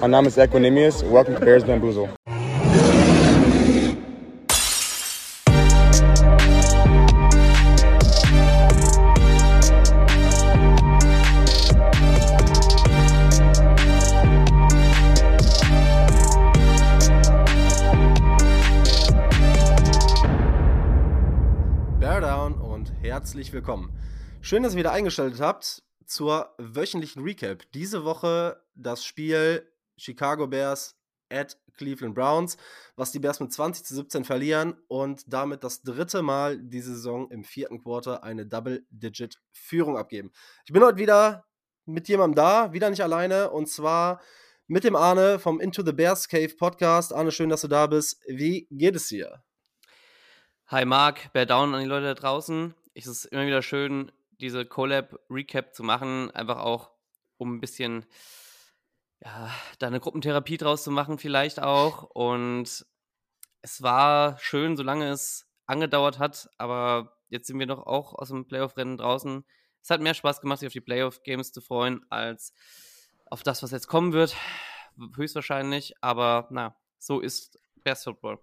Mein Name ist Equinemius. Welcome to Bears Bamboozle. Bear Down und herzlich willkommen. Schön, dass ihr wieder eingeschaltet habt zur wöchentlichen Recap. Diese Woche das Spiel Chicago Bears at Cleveland Browns, was die Bears mit 20-17 verlieren und damit das dritte Mal diese Saison im vierten Quarter eine Double-Digit-Führung abgeben. Ich bin heute wieder mit jemandem da, wieder nicht alleine, und zwar mit dem Arne vom Into the Bears Cave Podcast. Arne, schön, dass du da bist. Wie geht es dir? Hi Marc, Bear Down an die Leute da draußen. Es ist immer wieder schön, diese Collab-Recap zu machen, einfach auch, um ein bisschen da eine Gruppentherapie draus zu machen vielleicht auch, und es war schön, solange es angedauert hat, aber jetzt sind wir doch auch aus dem Playoff-Rennen draußen. Es hat mehr Spaß gemacht, sich auf die Playoff-Games zu freuen, als auf das, was jetzt kommen wird, höchstwahrscheinlich, aber so ist Bears Football.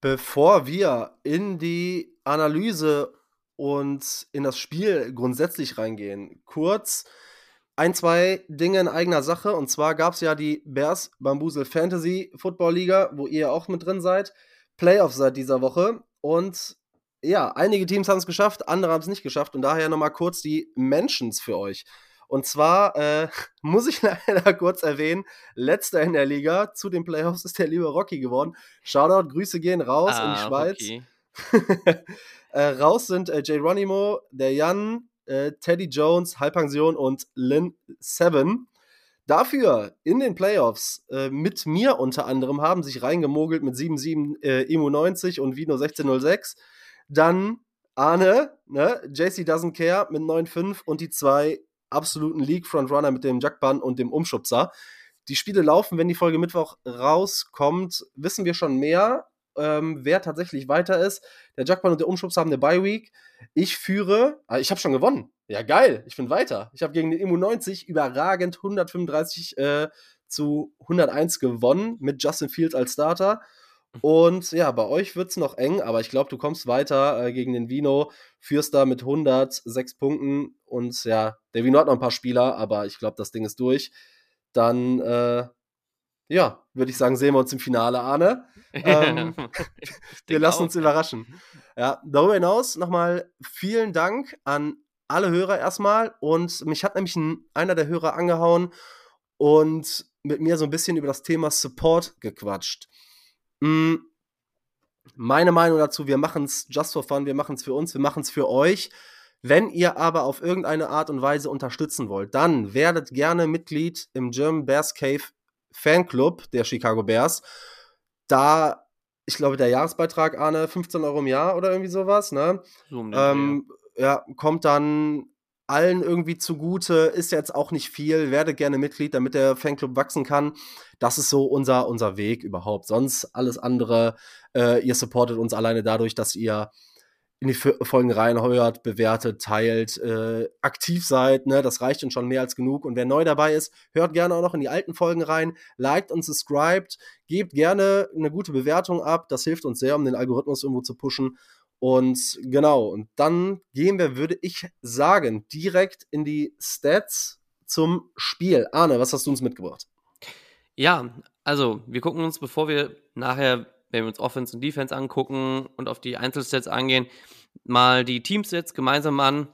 Bevor wir in die Analyse und in das Spiel grundsätzlich reingehen, kurz ein, zwei Dinge in eigener Sache. Und zwar gab es ja die Bears Bamboozle Fantasy Football Liga, wo ihr auch mit drin seid. Playoffs seit dieser Woche. Und ja, einige Teams haben es geschafft, andere haben es nicht geschafft. Und daher nochmal kurz die Mentions für euch. Und zwar muss ich leider kurz erwähnen, letzter in der Liga zu den Playoffs ist der liebe Rocky geworden. Shoutout, Grüße gehen raus in die Schweiz. Okay. Raus sind Geronimo, der Jan, Teddy Jones, Halbpension und Lynn Seven. Dafür in den Playoffs mit mir unter anderem haben sich reingemogelt mit 7-7 Emo90 und Vino 1606. Dann Arne, ne? JC Doesn't Care mit 9-5 und die zwei absoluten League-Frontrunner mit dem Jackban und dem Umschubser. Die Spiele laufen, wenn die Folge Mittwoch rauskommt, wissen wir schon mehr. Wer tatsächlich weiter ist. Der Jackman und der Umschubs haben eine Bye-Week. Ich führe, ich habe schon gewonnen. Ja, geil, ich bin weiter. Ich habe gegen den Immo 90 überragend 135 zu 101 gewonnen mit Justin Fields als Starter. Und ja, bei euch wird es noch eng, aber ich glaube, du kommst weiter gegen den Vino. Führst da mit 106 Punkten. Und ja, der Vino hat noch ein paar Spieler, aber ich glaube, das Ding ist durch. Dann, würde ich sagen, sehen wir uns im Finale, Arne. Wir lassen uns überraschen. Ja, darüber hinaus nochmal vielen Dank an alle Hörer erstmal. Und mich hat nämlich einer der Hörer angehauen und mit mir so ein bisschen über das Thema Support gequatscht. Meine Meinung dazu, wir machen es just for fun, wir machen es für uns, wir machen es für euch. Wenn ihr aber auf irgendeine Art und Weise unterstützen wollt, dann werdet gerne Mitglied im German Bears Cave Fanclub der Chicago Bears. Da, ich glaube, der Jahresbeitrag, Arne, 15 € im Jahr oder irgendwie sowas, ne? Kommt dann allen irgendwie zugute, ist jetzt auch nicht viel, werdet gerne Mitglied, damit der Fanclub wachsen kann. Das ist so unser Weg überhaupt. Sonst alles andere, ihr supportet uns alleine dadurch, dass ihr in die Folgen reinheuert, bewertet, teilt, aktiv seid, ne? Das reicht uns schon mehr als genug. Und wer neu dabei ist, hört gerne auch noch in die alten Folgen rein, liked und subscribed, gebt gerne eine gute Bewertung ab, das hilft uns sehr, um den Algorithmus irgendwo zu pushen. Und genau, und dann gehen wir, würde ich sagen, direkt in die Stats zum Spiel. Arne, was hast du uns mitgebracht? Ja, also wir gucken uns, bevor wir nachher, wenn wir uns Offense und Defense angucken und auf die Einzelstats angehen, mal die Teamstats gemeinsam an.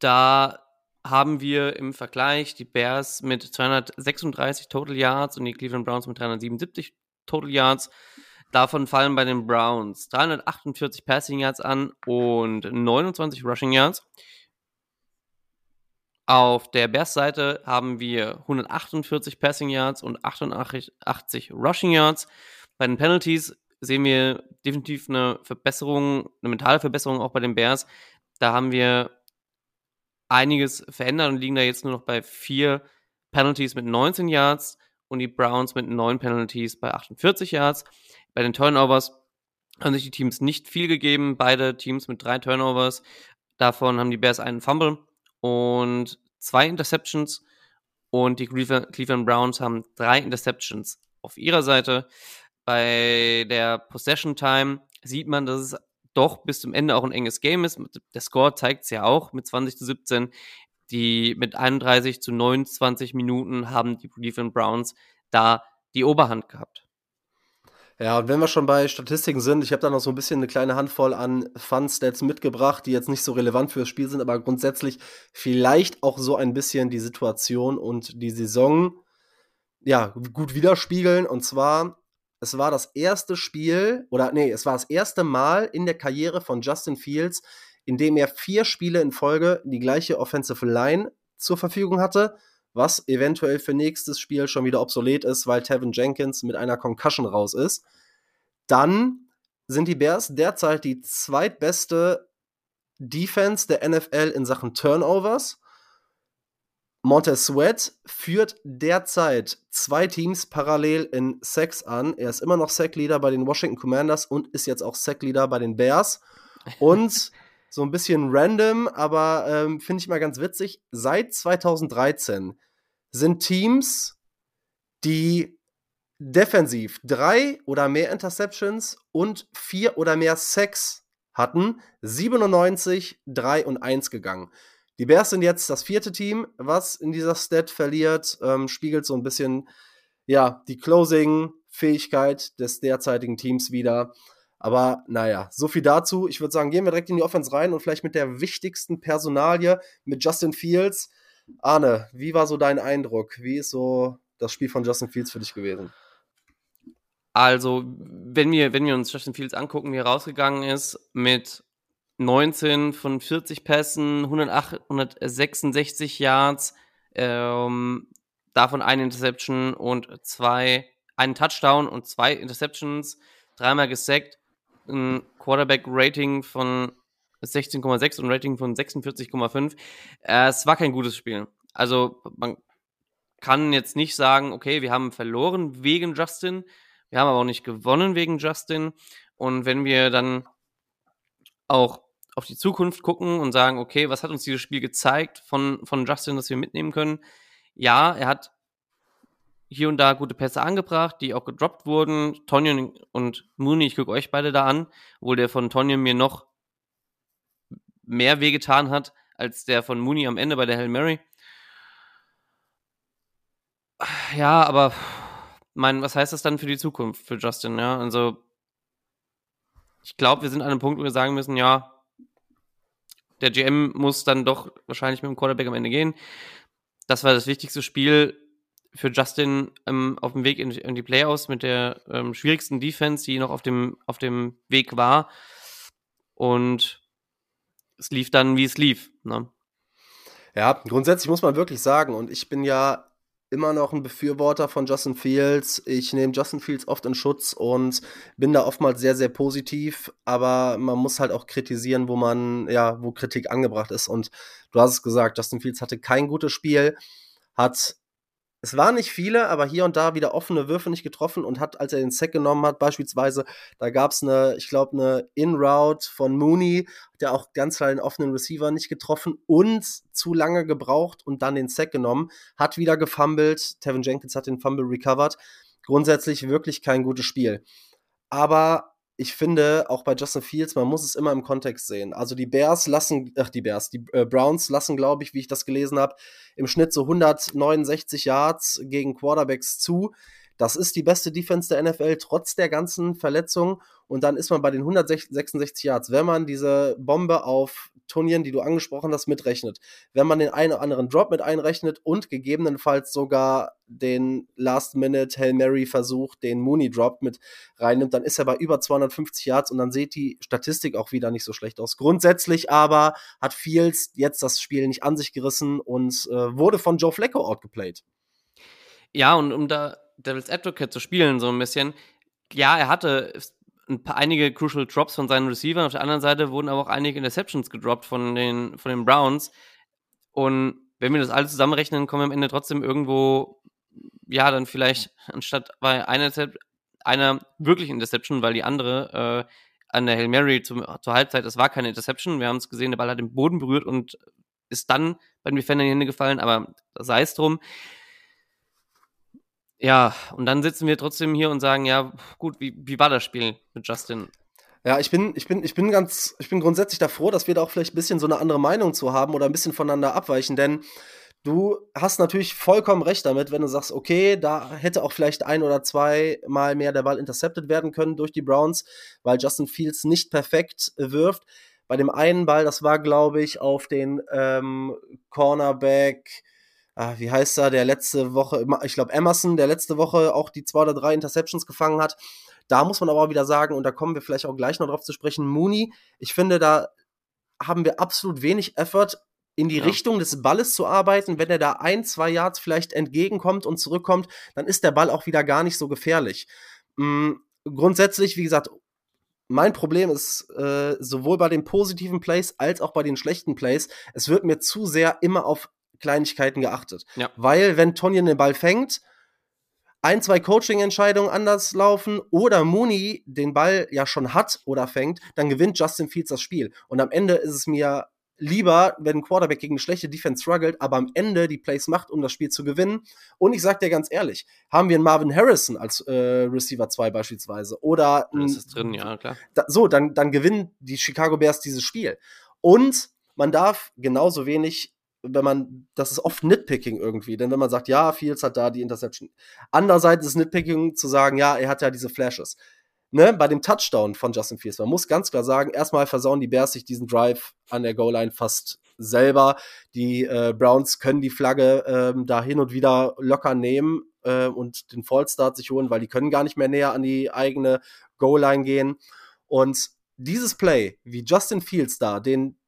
Da haben wir im Vergleich die Bears mit 236 Total Yards und die Cleveland Browns mit 377 Total Yards. Davon fallen bei den Browns 348 Passing Yards an und 29 Rushing Yards. Auf der Bears-Seite haben wir 148 Passing Yards und 88 Rushing Yards. Bei den Penalties sehen wir definitiv eine Verbesserung, eine mentale Verbesserung auch bei den Bears. Da haben wir einiges verändert und liegen da jetzt nur noch bei 4 Penalties mit 19 Yards und die Browns mit 9 Penalties bei 48 Yards. Bei den Turnovers haben sich die Teams nicht viel gegeben. Beide Teams mit 3 Turnovers. Davon haben die Bears einen Fumble und 2 Interceptions Und die Cleveland Browns haben 3 Interceptions auf ihrer Seite. Bei der Possession Time sieht man, dass es doch bis zum Ende auch ein enges Game ist. Der Score zeigt es ja auch mit 20-17. Die mit 31-29 Minuten haben die Cleveland Browns da die Oberhand gehabt. Ja, und wenn wir schon bei Statistiken sind, ich habe da noch so ein bisschen eine kleine Handvoll an Fun-Stats mitgebracht, die jetzt nicht so relevant für das Spiel sind, aber grundsätzlich vielleicht auch so ein bisschen die Situation und die Saison ja gut widerspiegeln. Und zwar, es war das erste Mal in der Karriere von Justin Fields, in dem er 4 Spiele in Folge die gleiche Offensive Line zur Verfügung hatte, was eventuell für nächstes Spiel schon wieder obsolet ist, weil Tevin Jenkins mit einer Concussion raus ist. Dann sind die Bears derzeit die zweitbeste Defense der NFL in Sachen Turnovers. Montez Sweat führt derzeit 2 Teams parallel in Sacks an. Er ist immer noch Sackleader bei den Washington Commanders und ist jetzt auch Sackleader bei den Bears. Und so ein bisschen random, aber finde ich mal ganz witzig. Seit 2013 sind Teams, die defensiv 3 oder mehr Interceptions und 4 oder mehr Sacks hatten, 97, 3-1 gegangen. Die Bears sind jetzt das 4. Team, was in dieser Stat verliert, spiegelt so ein bisschen ja die Closing-Fähigkeit des derzeitigen Teams wider. Aber naja, so viel dazu. Ich würde sagen, gehen wir direkt in die Offense rein und vielleicht mit der wichtigsten Personalie, mit Justin Fields. Arne, wie war so dein Eindruck? Wie ist so das Spiel von Justin Fields für dich gewesen? Also, wenn wir uns Justin Fields angucken, wie er rausgegangen ist, mit 19 von 40 Pässen, 166 Yards, davon eine Interception und einen Touchdown und 2 Interceptions, 3-mal gesackt. Ein Quarterback-Rating von 16,6 und ein Rating von 46,5. Es war kein gutes Spiel. Also man kann jetzt nicht sagen, okay, wir haben verloren wegen Justin, wir haben aber auch nicht gewonnen wegen Justin. Und wenn wir dann auch auf die Zukunft gucken und sagen, okay, was hat uns dieses Spiel gezeigt von Justin, das wir mitnehmen können? Ja, er hat hier und da gute Pässe angebracht, die auch gedroppt wurden. Tonyan und Mooney, ich gucke euch beide da an, obwohl der von Tonyan mir noch mehr wehgetan hat, als der von Mooney am Ende bei der Hail Mary. Ja, aber was heißt das dann für die Zukunft, für Justin? Ja, also ich glaube, wir sind an einem Punkt, wo wir sagen müssen, ja, der GM muss dann doch wahrscheinlich mit dem Quarterback am Ende gehen. Das war das wichtigste Spiel für Justin auf dem Weg in die Playoffs mit der schwierigsten Defense, die noch auf dem Weg war. Und es lief dann, wie es lief. Ne? Ja, grundsätzlich muss man wirklich sagen, und ich bin ja immer noch ein Befürworter von Justin Fields. Ich nehme Justin Fields oft in Schutz und bin da oftmals sehr, sehr positiv. Aber man muss halt auch kritisieren, wo Kritik angebracht ist. Und du hast es gesagt, Justin Fields hatte kein gutes Spiel, Es waren nicht viele, aber hier und da wieder offene Würfe nicht getroffen und hat, als er den Sack genommen hat, beispielsweise, da gab es eine In-Route von Mooney, der auch ganz klar den offenen Receiver nicht getroffen und zu lange gebraucht und dann den Sack genommen, hat wieder gefumbled, Tevin Jenkins hat den Fumble recovered. Grundsätzlich wirklich kein gutes Spiel. Aber ich finde, auch bei Justin Fields, man muss es immer im Kontext sehen. Also die Browns lassen, glaube ich, wie ich das gelesen habe, im Schnitt so 169 Yards gegen Quarterbacks zu. Das ist die beste Defense der NFL, trotz der ganzen Verletzungen. Und dann ist man bei den 166 Yards. Wenn man diese Bombe auf Tonyan, die du angesprochen hast, mitrechnet, wenn man den einen oder anderen Drop mit einrechnet und gegebenenfalls sogar den Last-Minute-Hail-Mary-Versuch, den Mooney-Drop mit reinnimmt, dann ist er bei über 250 Yards und dann sieht die Statistik auch wieder nicht so schlecht aus. Grundsätzlich aber hat Fields jetzt das Spiel nicht an sich gerissen und wurde von Joe Flacco outgeplayed. Ja, und um da Devil's Advocate zu spielen, so ein bisschen. Ja, er hatte einige Crucial Drops von seinen Receivern. Auf der anderen Seite wurden aber auch einige Interceptions gedroppt von den Browns. Und wenn wir das alles zusammenrechnen, kommen wir am Ende trotzdem irgendwo, ja, dann vielleicht anstatt bei einer wirklichen Interception, weil die andere an der Hail Mary zur Halbzeit, das war keine Interception. Wir haben es gesehen, der Ball hat den Boden berührt und ist dann beim Defender in die Hände gefallen, aber sei es drum. Ja, und dann sitzen wir trotzdem hier und sagen, ja, gut, wie war das Spiel mit Justin? Ja, ich bin grundsätzlich da froh, dass wir da auch vielleicht ein bisschen so eine andere Meinung zu haben oder ein bisschen voneinander abweichen, denn du hast natürlich vollkommen recht damit, wenn du sagst, okay, da hätte auch vielleicht ein oder zwei Mal mehr der Ball intercepted werden können durch die Browns, weil Justin Fields nicht perfekt wirft. Bei dem einen Ball, das war, glaube ich, auf den Cornerback, wie heißt er, der letzte Woche, ich glaube Emerson, der letzte Woche auch die 2 oder 3 Interceptions gefangen hat. Da muss man aber auch wieder sagen, und da kommen wir vielleicht auch gleich noch drauf zu sprechen, Mooney, ich finde, da haben wir absolut wenig Effort, in die Richtung des Balles zu arbeiten. Wenn er da 1-2 Yards vielleicht entgegenkommt und zurückkommt, dann ist der Ball auch wieder gar nicht so gefährlich. Grundsätzlich, wie gesagt, mein Problem ist sowohl bei den positiven Plays als auch bei den schlechten Plays, es wird mir zu sehr immer auf Kleinigkeiten geachtet. Ja. Weil, wenn Tonyan den Ball fängt, 1, 2 Coaching-Entscheidungen anders laufen oder Mooney den Ball ja schon hat oder fängt, dann gewinnt Justin Fields das Spiel. Und am Ende ist es mir lieber, wenn ein Quarterback gegen eine schlechte Defense struggelt, aber am Ende die Plays macht, um das Spiel zu gewinnen. Und ich sag dir ganz ehrlich, haben wir einen Marvin Harrison als Receiver 2 beispielsweise oder das ist drin, ja, klar. Dann gewinnen die Chicago Bears dieses Spiel. Und man darf genauso wenig, das ist oft Nitpicking irgendwie, denn wenn man sagt, ja, Fields hat da die Interception. Andererseits ist Nitpicking zu sagen, ja, er hat ja diese Flashes. Ne? Bei dem Touchdown von Justin Fields, man muss ganz klar sagen, erstmal versauen die Bears sich diesen Drive an der Goal-Line fast selber. Die Browns können die Flagge da hin und wieder locker nehmen und den Fallstart sich holen, weil die können gar nicht mehr näher an die eigene Goal-Line gehen. Und dieses Play, wie Justin Fields da den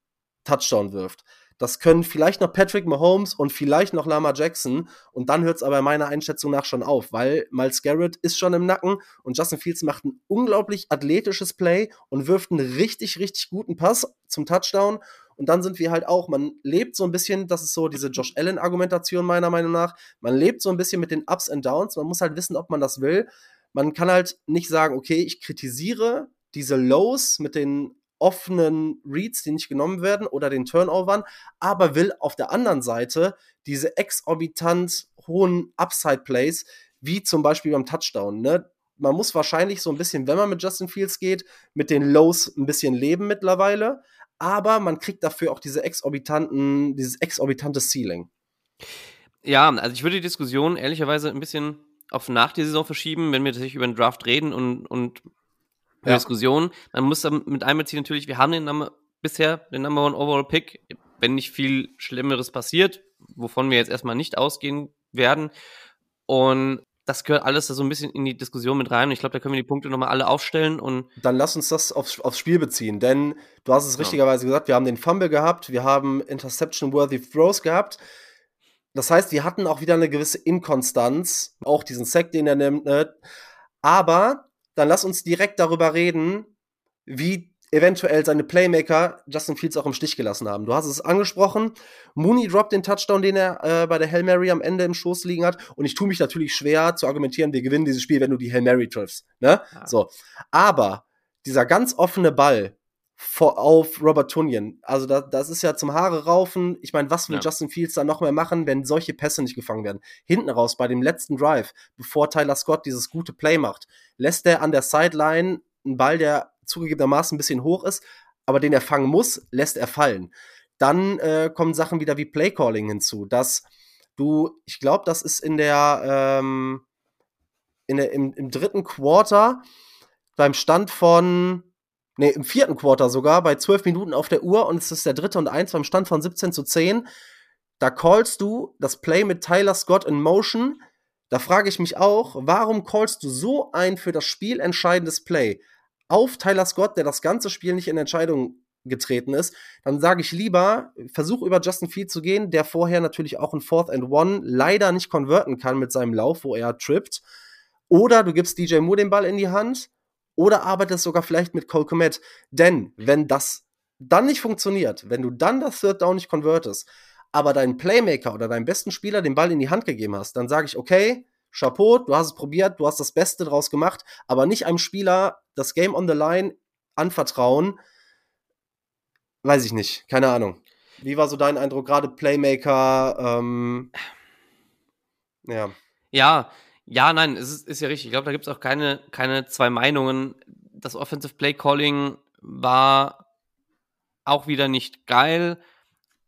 Touchdown wirft, das können vielleicht noch Patrick Mahomes und vielleicht noch Lamar Jackson. Und dann hört es aber meiner Einschätzung nach schon auf, weil Myles Garrett ist schon im Nacken und Justin Fields macht ein unglaublich athletisches Play und wirft einen richtig, richtig guten Pass zum Touchdown. Und dann sind wir halt auch, man lebt so ein bisschen, das ist so diese Josh Allen-Argumentation meiner Meinung nach, man lebt so ein bisschen mit den Ups und Downs, man muss halt wissen, ob man das will. Man kann halt nicht sagen, okay, ich kritisiere diese Lows mit den offenen Reads, die nicht genommen werden oder den Turnovern, aber will auf der anderen Seite diese exorbitant hohen Upside-Plays, wie zum Beispiel beim Touchdown. Ne? Man muss wahrscheinlich so ein bisschen, wenn man mit Justin Fields geht, mit den Lows ein bisschen leben mittlerweile, aber man kriegt dafür auch dieses exorbitante Ceiling. Ja, also ich würde die Diskussion ehrlicherweise ein bisschen auf nach der Saison verschieben, wenn wir tatsächlich über den Draft reden und ja. Diskussion. Man muss damit einbeziehen natürlich, wir haben bisher den Number 1 Overall Pick, wenn nicht viel Schlimmeres passiert, wovon wir jetzt erstmal nicht ausgehen werden. Und das gehört alles da so ein bisschen in die Diskussion mit rein. Ich glaube, da können wir die Punkte nochmal alle aufstellen. Und dann lass uns das aufs Spiel beziehen, denn du hast es richtigerweise gesagt, wir haben den Fumble gehabt, wir haben Interception-worthy Throws gehabt. Das heißt, wir hatten auch wieder eine gewisse Inkonstanz, auch diesen Sack, den er nimmt. Ne? Aber dann lass uns direkt darüber reden, wie eventuell seine Playmaker Justin Fields auch im Stich gelassen haben. Du hast es angesprochen, Mooney droppt den Touchdown, den er bei der Hail Mary am Ende im Schoß liegen hat. Und ich tue mich natürlich schwer zu argumentieren, wir gewinnen dieses Spiel, wenn du die Hail Mary triffst. Ne? Ja. So. Aber dieser ganz offene Ball auf Robert Tonyan, also das ist ja zum Haare raufen. Ich meine, was will Justin Fields da noch mehr machen, wenn solche Pässe nicht gefangen werden? Hinten raus, bei dem letzten Drive, bevor Tyler Scott dieses gute Play macht, lässt er an der Sideline einen Ball, der zugegebenermaßen ein bisschen hoch ist, aber den er fangen muss, lässt er fallen. Dann kommen Sachen wieder wie Playcalling hinzu, dass ich glaube, das ist im dritten Quarter beim Stand von im 4. Quarter sogar, bei 12 Minuten auf der Uhr und es ist der 3. und 1 beim Stand von 17-10. Da callst du das Play mit Tyler Scott in Motion. Da frage ich mich auch, warum callst du so ein für das Spiel entscheidendes Play auf Tyler Scott, der das ganze Spiel nicht in Entscheidung getreten ist? Dann sage ich lieber, versuch über Justin Fields zu gehen, der vorher natürlich auch in 4th and 1 leider nicht konverten kann mit seinem Lauf, wo er trippt. Oder du gibst DJ Moore den Ball in die Hand. Oder arbeitest sogar vielleicht mit Cole Kmet. Denn wenn das dann nicht funktioniert, wenn du dann das 3rd Down nicht konvertest, aber deinen Playmaker oder deinen besten Spieler den Ball in die Hand gegeben hast, dann sage ich, okay, Chapeau, du hast es probiert, du hast das Beste draus gemacht, aber nicht einem Spieler das Game on the Line anvertrauen, weiß ich nicht, keine Ahnung. Wie war so dein Eindruck, gerade Playmaker? Ja. Ja, nein, es ist ja richtig. Ich glaube, da gibt es auch keine zwei Meinungen. Das Offensive Play Calling war auch wieder nicht geil,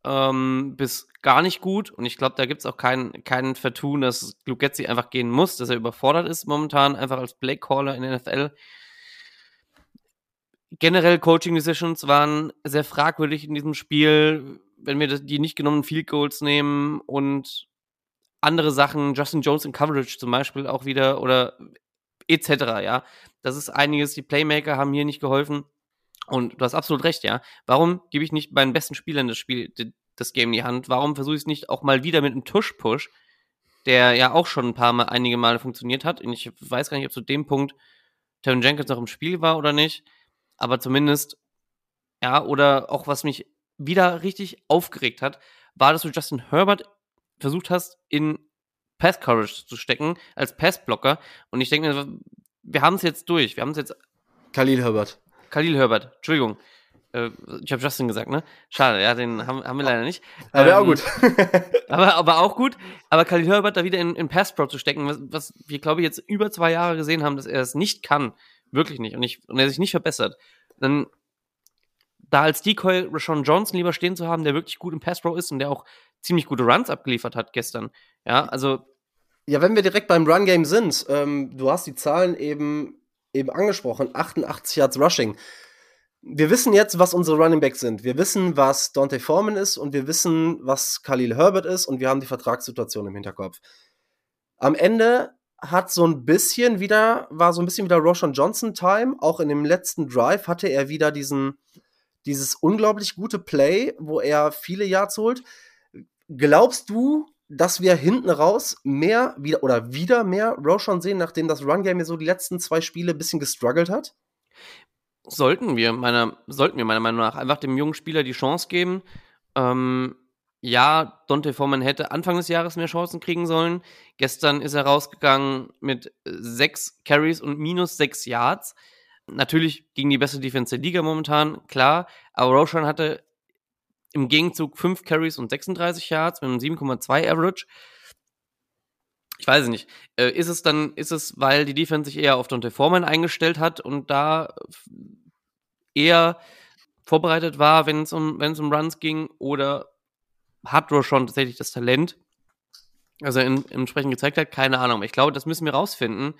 bis gar nicht gut. Und ich glaube, da gibt es auch keinen Vertun, dass Luke Getsy einfach gehen muss, dass er überfordert ist momentan, einfach als Play Caller in der NFL. Generell Coaching Decisions waren sehr fragwürdig in diesem Spiel, wenn wir die nicht genommenen Field Goals nehmen und andere Sachen, Justin Jones in Coverage zum Beispiel auch wieder oder etc., ja. Das ist einiges, die Playmaker haben hier nicht geholfen und du hast absolut recht, ja. Warum gebe ich nicht meinen besten Spielern das Game in die Hand? Warum versuche ich es nicht auch mal wieder mit einem Tush-Push, der ja auch schon einige Male funktioniert hat und ich weiß gar nicht, ob zu dem Punkt Tevin Jenkins noch im Spiel war oder nicht, aber zumindest, ja, oder auch was mich wieder richtig aufgeregt hat, war, dass du Justin Herbert versucht hast, in Pass-Coverage zu stecken, als Pass-Blocker. Und ich denke mir, wir haben es jetzt durch. Wir haben es jetzt... Khalil Herbert, Entschuldigung. Ich habe Justin gesagt, ne? Schade, ja, den haben wir leider nicht. Aber auch gut. aber auch gut. Aber Khalil Herbert da wieder in Pass-Pro zu stecken, was wir, glaube ich, jetzt über 2 Jahre gesehen haben, dass er das nicht kann. Wirklich nicht. Und er sich nicht verbessert. Dann da als Decoy Roschon Johnson lieber stehen zu haben, der wirklich gut im Pass-Pro ist und der auch ziemlich gute Runs abgeliefert hat gestern. Ja, also. Ja, wenn wir direkt beim Run-Game sind, du hast die Zahlen eben angesprochen, 88 Yards Rushing. Wir wissen jetzt, was unsere Running Backs sind. Wir wissen, was D'Onta Foreman ist und wir wissen, was Khalil Herbert ist und wir haben die Vertragssituation im Hinterkopf. Am Ende war so ein bisschen wieder Roschon Johnson Time. Auch in dem letzten Drive hatte er wieder dieses unglaublich gute Play, wo er viele Yards holt. Glaubst du, dass wir hinten raus wieder mehr Roschon sehen, nachdem das Run-Game ja so die letzten 2 Spiele ein bisschen gestruggelt hat? Sollten wir meiner Meinung nach einfach dem jungen Spieler die Chance geben. Ja, D'Onta Foreman hätte Anfang des Jahres mehr Chancen kriegen sollen. Gestern ist er rausgegangen mit 6 Carries und minus 6 Yards. Natürlich gegen die beste Defense der Liga momentan, klar. Aber Roschon hatte im Gegenzug 5 Carries und 36 Yards mit einem 7,2 Average. Ich weiß es nicht. Ist es, weil die Defense sich eher auf D'Onta Foreman eingestellt hat und da eher vorbereitet war, wenn es um Runs ging, oder hat Roschon tatsächlich das Talent, also entsprechend gezeigt hat? Keine Ahnung. Ich glaube, das müssen wir rausfinden,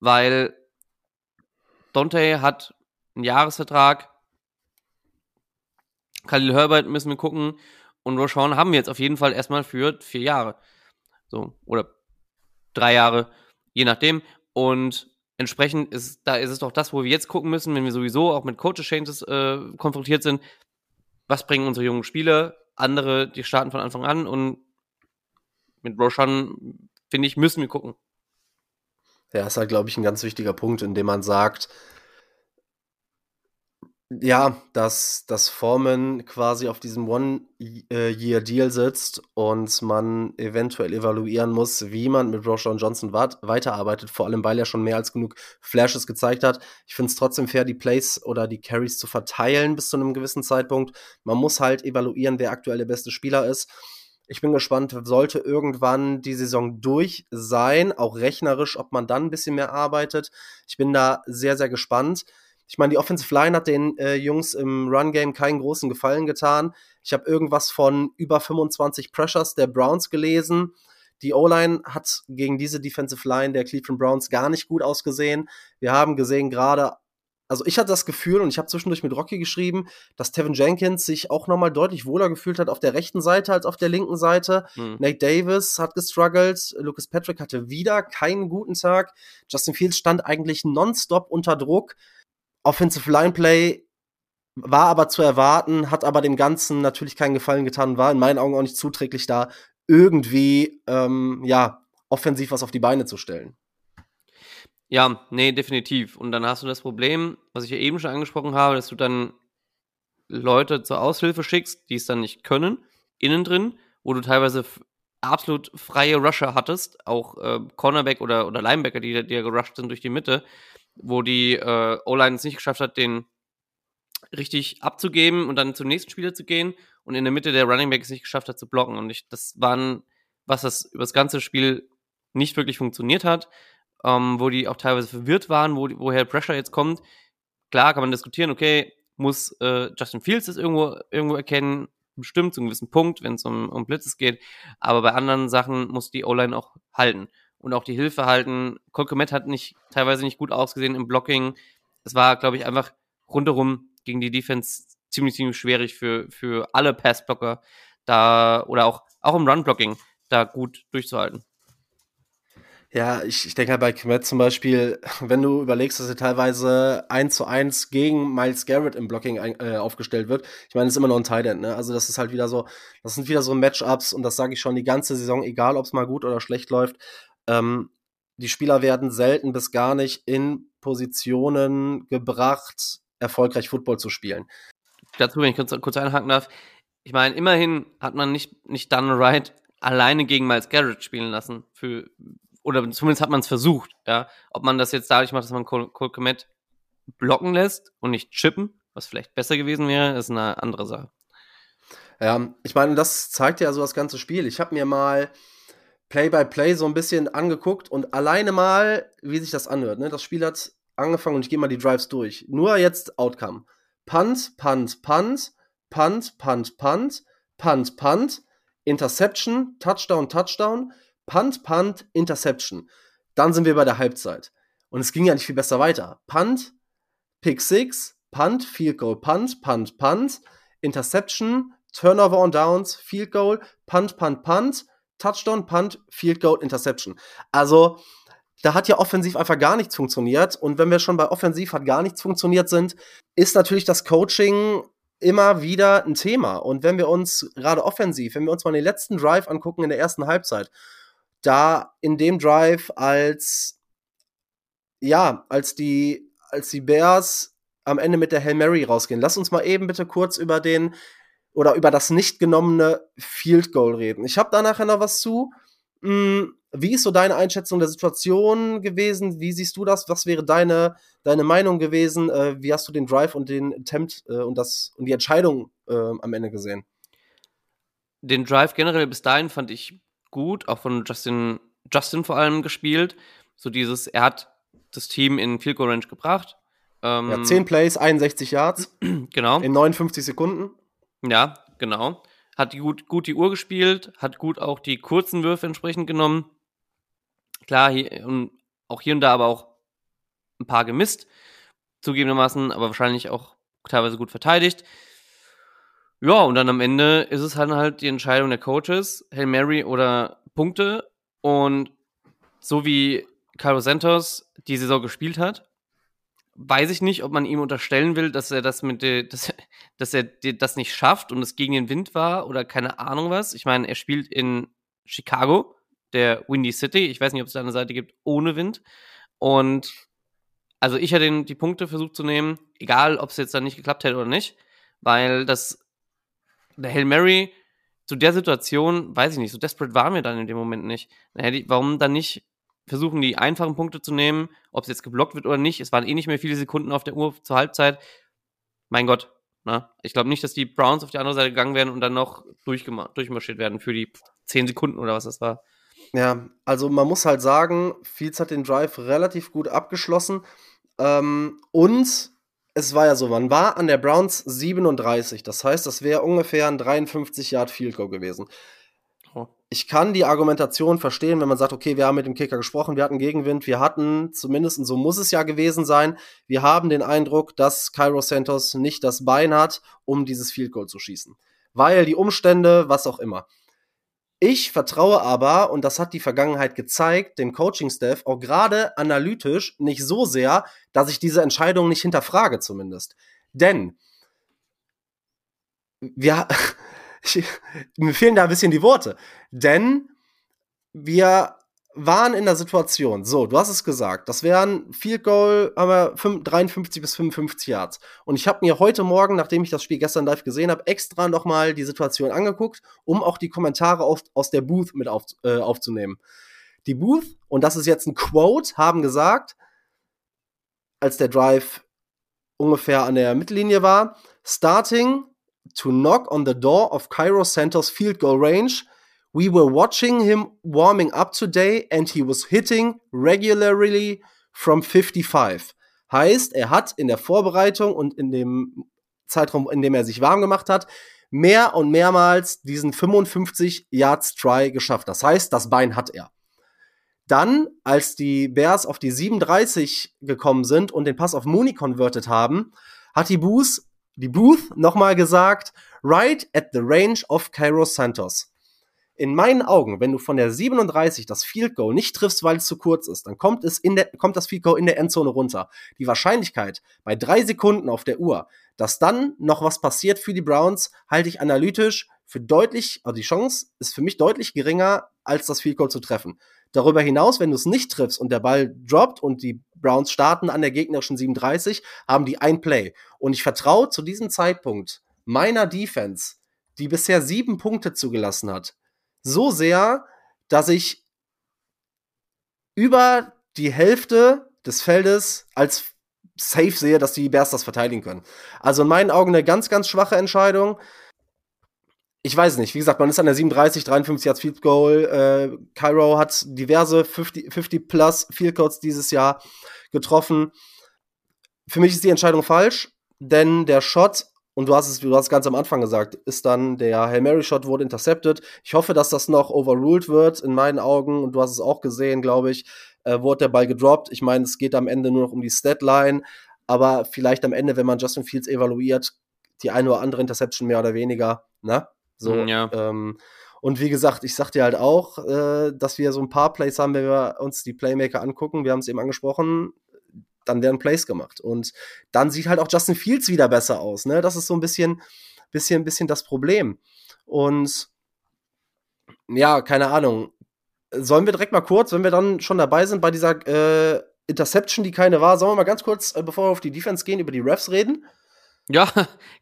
weil Dante hat einen Jahresvertrag, Khalil Herbert müssen wir gucken und Roschon haben wir jetzt auf jeden Fall erstmal für 4 Jahre. So, oder 3 Jahre, je nachdem. Und entsprechend ist es doch das, wo wir jetzt gucken müssen, wenn wir sowieso auch mit Coach-Changes konfrontiert sind, was bringen unsere jungen Spieler, andere, die starten von Anfang an, und mit Roschon, finde ich, müssen wir gucken. Ja, ist halt, glaube ich, ein ganz wichtiger Punkt, in dem man sagt, ja, dass Foreman quasi auf diesem One-Year-Deal sitzt und man eventuell evaluieren muss, wie man mit Roschon Johnson weiterarbeitet, vor allem, weil er schon mehr als genug Flashes gezeigt hat. Ich finde es trotzdem fair, die Plays oder die Carries zu verteilen bis zu einem gewissen Zeitpunkt. Man muss halt evaluieren, wer aktuell der beste Spieler ist. Ich bin gespannt, sollte irgendwann die Saison durch sein, auch rechnerisch, ob man dann ein bisschen mehr arbeitet. Ich bin da sehr, sehr gespannt. Ich meine, die Offensive Line hat den Jungs im Run-Game keinen großen Gefallen getan. Ich habe irgendwas von über 25 Pressures der Browns gelesen. Die O-Line hat gegen diese Defensive Line der Cleveland Browns gar nicht gut ausgesehen. Wir haben gesehen gerade, also ich hatte das Gefühl, und ich habe zwischendurch mit Rocky geschrieben, dass Tevin Jenkins sich auch nochmal deutlich wohler gefühlt hat auf der rechten Seite als auf der linken Seite. Nate Davis hat gestruggelt. Lucas Patrick hatte wieder keinen guten Tag. Justin Fields stand eigentlich nonstop unter Druck. Offensive Line Play war aber zu erwarten, hat aber dem Ganzen natürlich keinen Gefallen getan, war in meinen Augen auch nicht zuträglich, da irgendwie offensiv was auf die Beine zu stellen. Ja, nee, definitiv. Und dann hast du das Problem, was ich ja eben schon angesprochen habe, dass du dann Leute zur Aushilfe schickst, die es dann nicht können, innen drin, wo du teilweise absolut freie Rusher hattest, auch Cornerback oder Linebacker, die ja gerusht sind durch die Mitte, wo die O-Line es nicht geschafft hat, den richtig abzugeben und dann zum nächsten Spieler zu gehen, und in der Mitte der Running Back es nicht geschafft hat, zu blocken. Und das waren, was das über das ganze Spiel nicht wirklich funktioniert hat, wo die auch teilweise verwirrt waren, woher Pressure jetzt kommt. Klar kann man diskutieren, okay, muss Justin Fields das irgendwo erkennen, bestimmt zu einem gewissen Punkt, wenn es um Blitzes geht, aber bei anderen Sachen muss die O-Line auch halten und auch die Hilfe halten. Cole Kmet hat teilweise nicht gut ausgesehen im Blocking. Es war, glaube ich, einfach rundherum gegen die Defense ziemlich, ziemlich schwierig für alle Passblocker da oder auch im Run-Blocking da gut durchzuhalten. Ja, ich denke halt bei Kmet zum Beispiel, wenn du überlegst, dass er teilweise 1:1 gegen Myles Garrett im Blocking aufgestellt wird, ich meine, es ist immer noch ein Tight End, ne? Also das ist halt wieder so, das sind wieder so Matchups und das sage ich schon die ganze Saison, egal ob es mal gut oder schlecht läuft, die Spieler werden selten bis gar nicht in Positionen gebracht, erfolgreich Football zu spielen. Dazu, wenn ich kurz einhaken darf, ich meine, immerhin hat man nicht Done Right alleine gegen Myles Garrett spielen lassen, oder zumindest hat man es versucht, ja. Ob man das jetzt dadurch macht, dass man Cole Kmet blocken lässt und nicht chippen, was vielleicht besser gewesen wäre, ist eine andere Sache. Ja, ich meine, das zeigt ja so das ganze Spiel. Ich habe mir mal Play-by-Play so ein bisschen angeguckt und alleine mal, wie sich das anhört, ne? Das Spiel hat angefangen und ich gehe mal die Drives durch. Nur jetzt Outcome. Punt, Punt, Punt, Punt, Punt, Punt, Punt, Punt, Interception, Touchdown, Touchdown, Punt, Punt, Interception. Dann sind wir bei der Halbzeit. Und es ging ja nicht viel besser weiter. Punt, Pick 6, Punt, Field Goal, Punt, Punt, Punt, Interception, Turnover on Downs, Field Goal, Punt, Punt, Punt, Touchdown, Punt, Field Goal, Interception. Also, da hat ja offensiv einfach gar nichts funktioniert. Und wenn wir schon bei offensiv hat gar nichts funktioniert sind, ist natürlich das Coaching immer wieder ein Thema. Und wenn wir uns gerade offensiv, wenn wir uns mal den letzten Drive angucken in der ersten Halbzeit, da in dem Drive als die Bears am Ende mit der Hail Mary rausgehen. Lass uns mal eben bitte kurz über über das nicht genommene Field Goal reden. Ich habe da nachher noch was zu. Wie ist so deine Einschätzung der Situation gewesen? Wie siehst du das? Was wäre deine Meinung gewesen? Wie hast du den Drive und den Attempt und die Entscheidung am Ende gesehen? Den Drive generell bis dahin fand ich gut, auch von Justin vor allem gespielt. So dieses, er hat das Team in Field Goal Range gebracht. 10 Plays, 61 Yards. Genau. In 59 Sekunden. Ja, genau. Hat gut die Uhr gespielt, hat gut auch die kurzen Würfe entsprechend genommen. Klar, hier und da aber auch ein paar gemisst, zugegebenermaßen, aber wahrscheinlich auch teilweise gut verteidigt. Ja, und dann am Ende ist es halt die Entscheidung der Coaches, Hail Mary oder Punkte. Und so wie Cairo Santos die Saison gespielt hat, weiß ich nicht, ob man ihm unterstellen will, dass er das dass er das nicht schafft und es gegen den Wind war oder keine Ahnung was. Ich meine, er spielt in Chicago, der Windy City. Ich weiß nicht, ob es da eine Seite gibt ohne Wind. Und also ich hätte die Punkte versucht zu nehmen, egal ob es jetzt dann nicht geklappt hätte oder nicht, weil der Hail Mary zu der Situation, weiß ich nicht, so desperate waren wir dann in dem Moment nicht. Warum dann nicht versuchen, die einfachen Punkte zu nehmen, ob es jetzt geblockt wird oder nicht. Es waren nicht mehr viele Sekunden auf der Uhr zur Halbzeit. Mein Gott. Na? Ich glaube nicht, dass die Browns auf die andere Seite gegangen wären und dann noch durchmarschiert werden für die 10 Sekunden oder was das war. Ja, also man muss halt sagen, Fields hat den Drive relativ gut abgeschlossen. Und es war ja so, man war an der Browns 37. Das heißt, das wäre ungefähr ein 53-Yard-Field-Goal gewesen. Ich kann die Argumentation verstehen, wenn man sagt, okay, wir haben mit dem Kicker gesprochen, wir hatten Gegenwind, wir hatten, zumindest so muss es ja gewesen sein, wir haben den Eindruck, dass Cairo Santos nicht das Bein hat, um dieses Field Goal zu schießen. Weil die Umstände, was auch immer. Ich vertraue aber, und das hat die Vergangenheit gezeigt, dem Coaching-Staff auch gerade analytisch nicht so sehr, dass ich diese Entscheidung nicht hinterfrage zumindest. Denn mir fehlen da ein bisschen die Worte, denn wir waren in der Situation, so, du hast es gesagt, das wären Field Goal, aber 53 bis 55 Yards. Und ich habe mir heute Morgen, nachdem ich das Spiel gestern live gesehen habe, extra nochmal die Situation angeguckt, um auch die Kommentare aus der Booth mit aufzunehmen. Die Booth, und das ist jetzt ein Quote, haben gesagt, als der Drive ungefähr an der Mittellinie war, starting to knock on the door of Cairo Santos' field goal range, We were watching him warming up today and he was hitting regularly from 55. Heißt, er hat in der Vorbereitung und in dem Zeitraum, in dem er sich warm gemacht hat, mehr und mehrmals diesen 55-Yards-Try geschafft. Das heißt, das Bein hat er. Dann, als die Bears auf die 37 gekommen sind und den Pass auf Mooney converted haben, hat die Booth nochmal gesagt, right at the range of Cairo Santos. In meinen Augen, wenn du von der 37 das Field Goal nicht triffst, weil es zu kurz ist, dann kommt das Field Goal in der Endzone runter. Die Wahrscheinlichkeit bei 3 Sekunden auf der Uhr, dass dann noch was passiert für die Browns, halte ich analytisch für deutlich, also die Chance ist für mich deutlich geringer, als das Field Goal zu treffen. Darüber hinaus, wenn du es nicht triffst und der Ball droppt und die Browns starten an der gegnerischen 37, haben die ein Play. Und ich vertraue zu diesem Zeitpunkt meiner Defense, die bisher 7 Punkte zugelassen hat, so sehr, dass ich über die Hälfte des Feldes als safe sehe, dass die Bears das verteidigen können. Also in meinen Augen eine ganz, ganz schwache Entscheidung. Ich weiß nicht, wie gesagt, man ist an der 37, 53 Yards Field Goal. Cairo hat diverse 50-plus Field Goals dieses Jahr getroffen. Für mich ist die Entscheidung falsch, denn der Shot, und du hast es ganz am Anfang gesagt, ist dann der Hail Mary Shot wurde intercepted. Ich hoffe, dass das noch overruled wird, in meinen Augen. Und du hast es auch gesehen, glaube ich, wurde der Ball gedroppt. Ich meine, es geht am Ende nur noch um die Statline. Aber vielleicht am Ende, wenn man Justin Fields evaluiert, die eine oder andere Interception mehr oder weniger, ne? So, ja. Und wie gesagt, ich sag dir halt auch, dass wir so ein paar Plays haben, wenn wir uns die Playmaker angucken. Wir haben es eben angesprochen. Dann werden Plays gemacht. Und dann sieht halt auch Justin Fields wieder besser aus. Ne? Das ist so ein bisschen das Problem. Und ja, keine Ahnung. Sollen wir direkt mal kurz, wenn wir dann schon dabei sind, bei dieser Interception, die keine war, sollen wir mal ganz kurz, bevor wir auf die Defense gehen, über die Refs reden? Ja,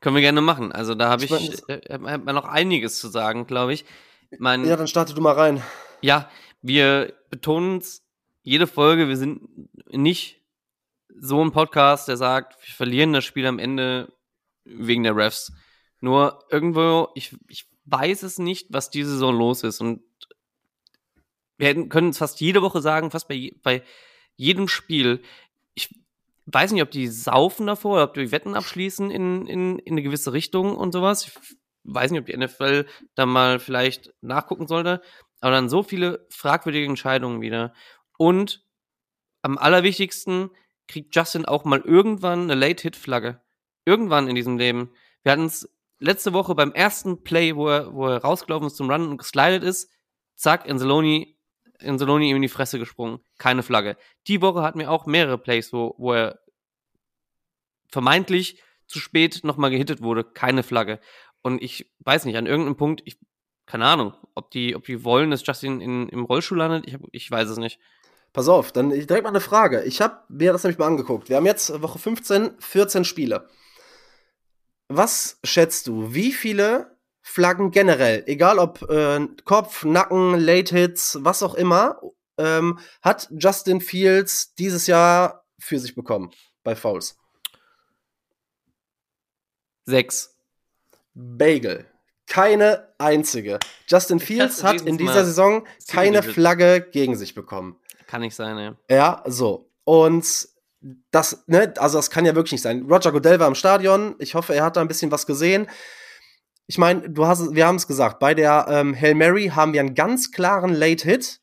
können wir gerne machen. Also da habe ich noch einiges zu sagen, glaube ich. Ja, dann starte du mal rein. Ja, wir betonen es jede Folge, wir sind nicht so ein Podcast, der sagt, wir verlieren das Spiel am Ende wegen der Refs. Nur irgendwo, ich weiß es nicht, was diese Saison los ist. Und wir können es fast jede Woche sagen, fast bei jedem Spiel. Ich weiß nicht, ob die saufen davor, oder ob die Wetten abschließen in eine gewisse Richtung und sowas. Ich weiß nicht, ob die NFL da mal vielleicht nachgucken sollte. Aber dann so viele fragwürdige Entscheidungen wieder. Und am allerwichtigsten kriegt Justin auch mal irgendwann eine Late-Hit-Flagge. Irgendwann in diesem Leben. Wir hatten es letzte Woche beim ersten Play, wo er rausgelaufen ist zum Run und geslidet ist, zack, Anzalone ihm in die Fresse gesprungen. Keine Flagge. Die Woche hatten wir auch mehrere Plays, wo er vermeintlich zu spät nochmal gehittet wurde. Keine Flagge. Und ich weiß nicht, an irgendeinem Punkt, keine Ahnung, ob die wollen, dass Justin im Rollstuhl landet, ich weiß es nicht. Pass auf, dann direkt mal eine Frage. Ich habe mir das nämlich mal angeguckt. Wir haben jetzt Woche 15, 14 Spiele. Was schätzt du, wie viele Flaggen generell, egal ob Kopf, Nacken, Late Hits, was auch immer, hat Justin Fields dieses Jahr für sich bekommen bei Fouls? 6. Bagel. Keine einzige. Justin Fields hat in dieser Saison keine Flagge gegen sich bekommen. Kann nicht sein, ja. Ja, so. Und das, ne, also das kann ja wirklich nicht sein. Roger Goodell war im Stadion. Ich hoffe, er hat da ein bisschen was gesehen. Ich meine, wir haben es gesagt, bei der Hail Mary haben wir einen ganz klaren Late-Hit.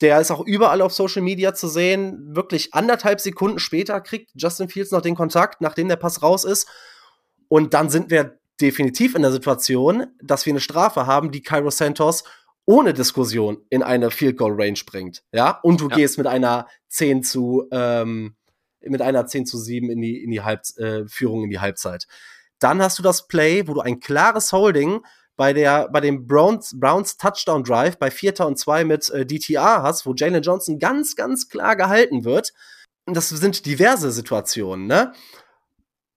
Der ist auch überall auf Social Media zu sehen. Wirklich 1,5 Sekunden später kriegt Justin Fields noch den Kontakt, nachdem der Pass raus ist. Und dann sind wir definitiv in der Situation, dass wir eine Strafe haben, die Cairo Santos ohne Diskussion in eine Field-Goal-Range bringt, ja, und du gehst mit einer 10 zu 7 Führung in die Halbzeit. Dann hast du das Play, wo du ein klares Holding bei dem Browns Touchdown-Drive bei 4. und 2 mit DTR hast, wo Jaylon Johnson ganz, ganz klar gehalten wird. Und das sind diverse Situationen, ne?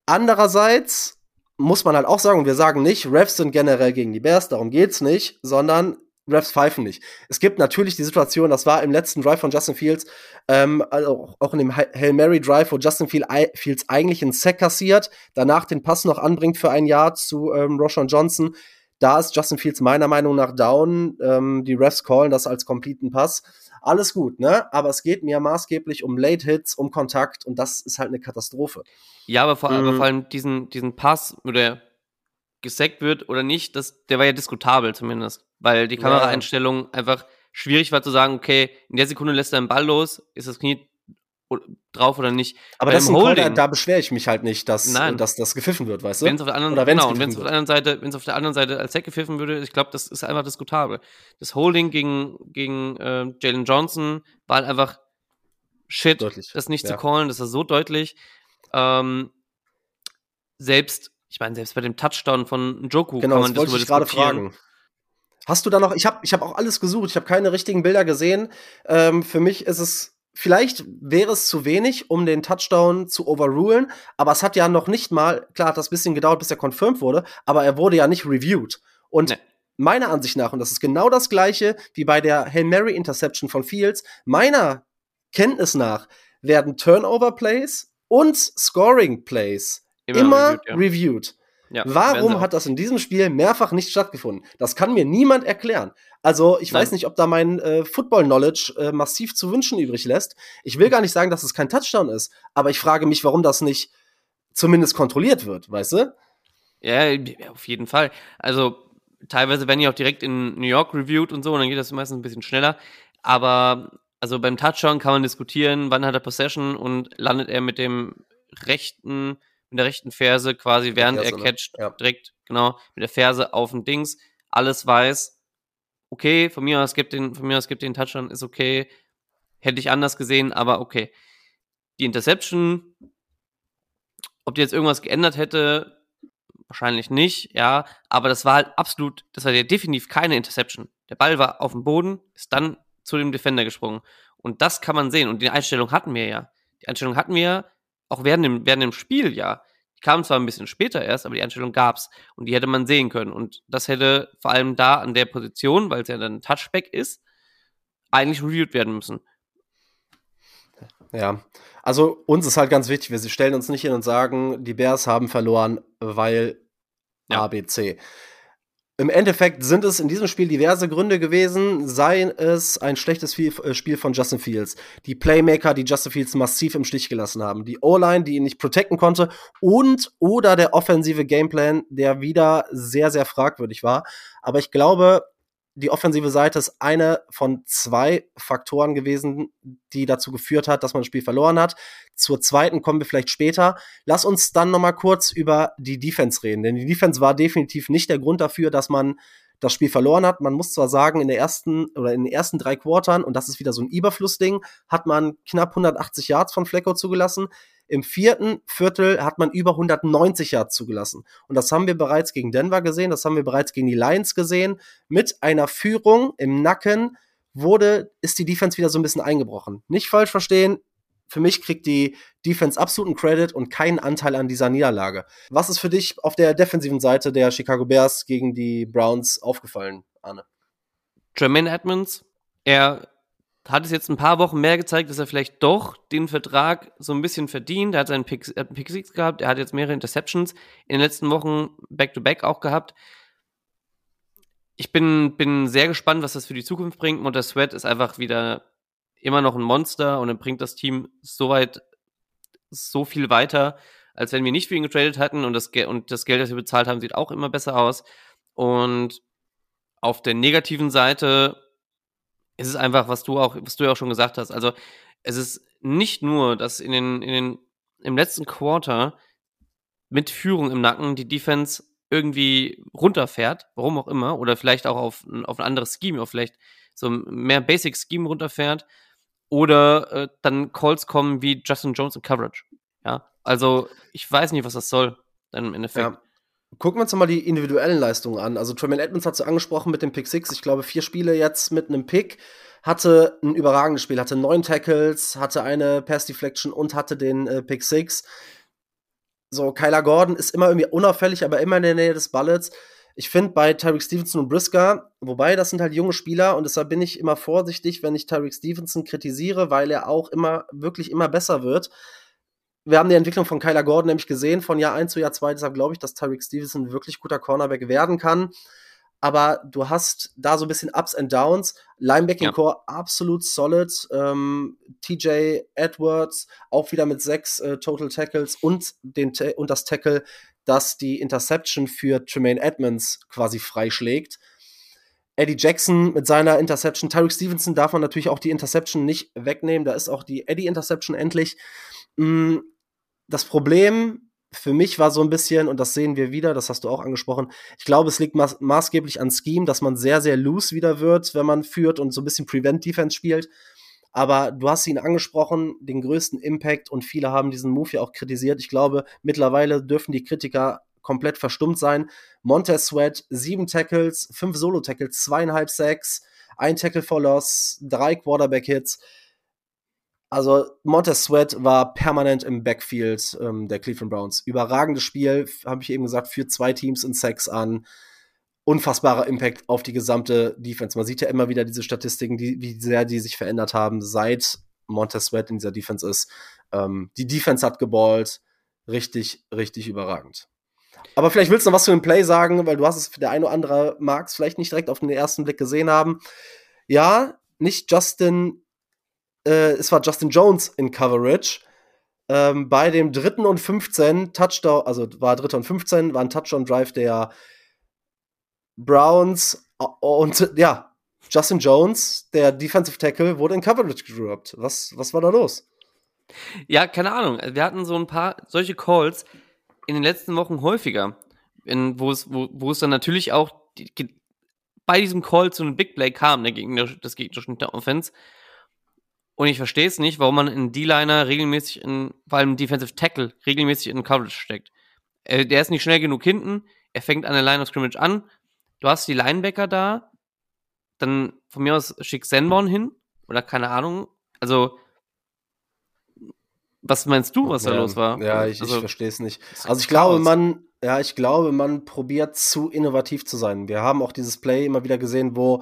Andererseits muss man halt auch sagen, und wir sagen nicht, Refs sind generell gegen die Bears, darum geht's nicht, sondern Refs pfeifen nicht. Es gibt natürlich die Situation, das war im letzten Drive von Justin Fields, also auch in dem Hail Mary Drive, wo Justin Fields eigentlich einen Sack kassiert, danach den Pass noch anbringt für ein Yard zu Roschon Johnson. Da ist Justin Fields meiner Meinung nach down. Die Refs callen das als completen Pass. Alles gut, ne? Aber es geht mir maßgeblich um Late-Hits, um Kontakt und das ist halt eine Katastrophe. Ja, aber vor allem diesen Pass, wo der gesackt wird oder nicht, der war ja diskutabel zumindest, weil die Kameraeinstellung einfach schwierig war zu sagen, okay, in der Sekunde lässt er den Ball los, ist das Knie drauf oder nicht. Aber das Holding, da beschwere ich mich halt nicht, dass das gepfiffen wird, weißt du? Wenn's auf der anderen, wenn es auf der anderen Seite als Sack gepfiffen würde, ich glaube, das ist einfach diskutabel. Das Holding gegen Jaylon Johnson war halt einfach shit, deutlich. Das nicht zu callen, das war so deutlich. Selbst bei dem Touchdown von Njoku kann man das über diskutieren. Genau, das wollte ich gerade fragen. Hast du da noch, ich hab auch alles gesucht, ich habe keine richtigen Bilder gesehen. Für mich ist es, vielleicht wäre es zu wenig, um den Touchdown zu overrulen, aber es hat ja noch nicht mal, klar hat das ein bisschen gedauert, bis er confirmed wurde, aber er wurde ja nicht reviewed. Und meiner Ansicht nach, und das ist genau das Gleiche wie bei der Hail Mary Interception von Fields, meiner Kenntnis nach werden Turnover-Plays und Scoring-Plays immer reviewed. Ja, warum hat das in diesem Spiel mehrfach nicht stattgefunden? Das kann mir niemand erklären. Also ich weiß nicht, ob da mein Football-Knowledge massiv zu wünschen übrig lässt. Ich will gar nicht sagen, dass es kein Touchdown ist, aber ich frage mich, warum das nicht zumindest kontrolliert wird, weißt du? Ja, auf jeden Fall. Also teilweise werden die auch direkt in New York reviewed und so, und dann geht das meistens ein bisschen schneller. Aber also beim Touchdown kann man diskutieren, wann hat er Possession und landet er mit dem rechten Ferse quasi, während er catcht, direkt, genau, mit der Ferse auf den Dings, alles weiß, okay, von mir aus gibt den Touchdown, ist okay, hätte ich anders gesehen, aber okay. Die Interception, ob die jetzt irgendwas geändert hätte, wahrscheinlich nicht, ja, aber das war halt absolut, das war ja definitiv keine Interception. Der Ball war auf dem Boden, ist dann zu dem Defender gesprungen und das kann man sehen und die Einstellung hatten wir ja. Auch während dem Spiel, ja. Die kamen zwar ein bisschen später erst, aber die Einstellung gab's. Und die hätte man sehen können. Und das hätte vor allem da an der Position, weil es ja dann ein Touchback ist, eigentlich reviewed werden müssen. Ja, also uns ist halt ganz wichtig, wir stellen uns nicht hin und sagen, die Bears haben verloren, weil ABC. Im Endeffekt sind es in diesem Spiel diverse Gründe gewesen, seien es ein schlechtes Spiel von Justin Fields, die Playmaker, die Justin Fields massiv im Stich gelassen haben, die O-Line, die ihn nicht protecten konnte und oder der offensive Gameplan, der wieder sehr, sehr fragwürdig war. Aber ich glaube, die offensive Seite ist eine von zwei Faktoren gewesen, die dazu geführt hat, dass man das Spiel verloren hat. Zur zweiten kommen wir vielleicht später. Lass uns dann noch mal kurz über die Defense reden, denn die Defense war definitiv nicht der Grund dafür, dass man das Spiel verloren hat. Man muss zwar sagen, in den ersten drei Quartern, und das ist wieder so ein Eberfluss-Ding, hat man knapp 180 Yards von Flacco zugelassen. Im vierten Viertel hat man über 190 Yards zugelassen. Und das haben wir bereits gegen Denver gesehen, das haben wir bereits gegen die Lions gesehen. Mit einer Führung im Nacken ist die Defense wieder so ein bisschen eingebrochen. Nicht falsch verstehen, für mich kriegt die Defense absoluten Credit und keinen Anteil an dieser Niederlage. Was ist für dich auf der defensiven Seite der Chicago Bears gegen die Browns aufgefallen, Arne? Tremaine Edmonds, er hat es jetzt ein paar Wochen mehr gezeigt, dass er vielleicht doch den Vertrag so ein bisschen verdient. Er hat seinen Pick-Six gehabt, er hat jetzt mehrere Interceptions in den letzten Wochen Back-to-Back auch gehabt. Ich bin sehr gespannt, was das für die Zukunft bringt. Montez Sweat ist einfach wieder immer noch ein Monster und er bringt das Team so viel weiter, als wenn wir nicht für ihn getradet hatten. Und das Geld, das wir bezahlt haben, sieht auch immer besser aus. Und auf der negativen Seite es ist einfach, was du ja auch schon gesagt hast. Also es ist nicht nur, dass im letzten Quarter mit Führung im Nacken die Defense irgendwie runterfährt, warum auch immer, oder vielleicht auch auf ein anderes Scheme, auf vielleicht so mehr Basic-Scheme runterfährt, oder dann Calls kommen wie Justin Jones in Coverage. Ja, also ich weiß nicht, was das soll dann im Endeffekt. Ja. Gucken wir uns mal die individuellen Leistungen an. Also Tremaine Edmonds hat es angesprochen mit dem Pick 6. Ich glaube, 4 Spiele jetzt mit einem Pick. Hatte ein überragendes Spiel, hatte 9 Tackles, hatte eine Pass-Deflection und hatte den Pick 6. So, Kyler Gordon ist immer irgendwie unauffällig, aber immer in der Nähe des Balles. Ich finde bei Tyrique Stevenson und Brisker, wobei das sind halt junge Spieler und deshalb bin ich immer vorsichtig, wenn ich Tyrique Stevenson kritisiere, weil er auch immer, wirklich immer besser wird. Wir haben die Entwicklung von Kyler Gordon nämlich gesehen, von Jahr 1 zu Jahr 2, deshalb glaube ich, dass Tyrique Stevenson wirklich guter Cornerback werden kann. aber du hast da so ein bisschen Ups and Downs. Linebacking-Core absolut solid. TJ Edwards auch wieder mit 6 Total Tackles und das Tackle, das die Interception für Tremaine Edmonds quasi freischlägt. Eddie Jackson mit seiner Interception. Tyrique Stevenson darf man natürlich auch die Interception nicht wegnehmen. Da ist auch die Eddie-Interception endlich. Das Problem für mich war so ein bisschen, und das sehen wir wieder, das hast du auch angesprochen, ich glaube, es liegt maßgeblich an Scheme, dass man sehr, sehr loose wieder wird, wenn man führt und so ein bisschen Prevent-Defense spielt. Aber du hast ihn angesprochen, den größten Impact, und viele haben diesen Move ja auch kritisiert. Ich glaube, mittlerweile dürfen die Kritiker komplett verstummt sein. Montez Sweat, 7 Tackles, 5 Solo-Tackles, 2,5 Sacks, 1 Tackle for Loss, 3 Quarterback-Hits. Also Montez Sweat war permanent im Backfield der Cleveland Browns. Überragendes Spiel, habe ich eben gesagt, führt 2 Teams in Sacks an. Unfassbarer Impact auf die gesamte Defense. Man sieht ja immer wieder diese Statistiken, wie sehr die sich verändert haben, seit Montez Sweat in dieser Defense ist. Die Defense hat geballt. Richtig, richtig überragend. Aber vielleicht willst du noch was zu dem Play sagen, weil du hast es, der ein oder andere mag es vielleicht nicht direkt auf den ersten Blick gesehen haben. Ja, es war Justin Jones in Coverage. Bei dem 3. und 15 Touchdown, also war 3. und 15, war ein Touchdown-Drive der Browns, und ja, Justin Jones, der Defensive Tackle, wurde in Coverage gedroppt. Was war da los? Ja, keine Ahnung. Wir hatten so ein paar solche Calls in den letzten Wochen häufiger, wo es dann natürlich auch bei diesem Call zu einem Big Play kam, das gegnerische Offense. Und ich verstehe es nicht, warum man einen D-Liner regelmäßig vor allem Defensive Tackle, regelmäßig in Coverage steckt. Der ist nicht schnell genug hinten, er fängt an der Line of Scrimmage an. Du hast die Linebacker da, dann von mir aus schick Sanborn hin, oder keine Ahnung. Also, was meinst du, was da los war? Ja, ich verstehe es nicht. Also, ich glaube, man probiert zu innovativ zu sein. Wir haben auch dieses Play immer wieder gesehen, wo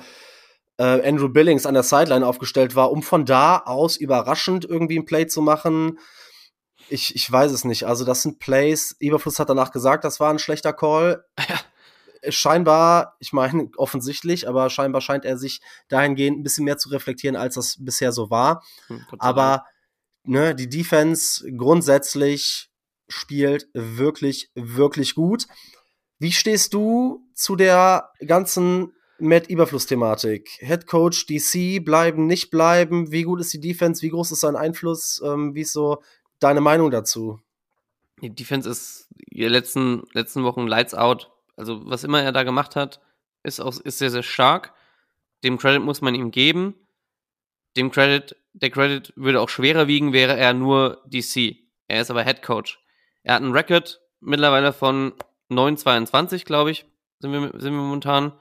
Andrew Billings an der Sideline aufgestellt war, um von da aus überraschend irgendwie ein Play zu machen. Ich weiß es nicht. Also, das sind Plays. Eberflus hat danach gesagt, das war ein schlechter Call. Ja. Scheinbar, ich meine, offensichtlich, aber scheinbar scheint er sich dahingehend ein bisschen mehr zu reflektieren, als das bisher so war. Aber ne, die Defense grundsätzlich spielt wirklich, wirklich gut. Wie stehst du zu der ganzen Matt Eberflus-Thematik? Head Coach, DC, bleiben, nicht bleiben? Wie gut ist die Defense? Wie groß ist sein Einfluss? Wie ist so deine Meinung dazu? Die Defense ist in den letzten Wochen Lights Out. Also, was immer er da gemacht hat, ist sehr, sehr stark. Dem Credit muss man ihm geben. Der Credit würde auch schwerer wiegen, wäre er nur DC. Er ist aber Head Coach. Er hat einen Record mittlerweile von 9,22, glaube ich, sind wir momentan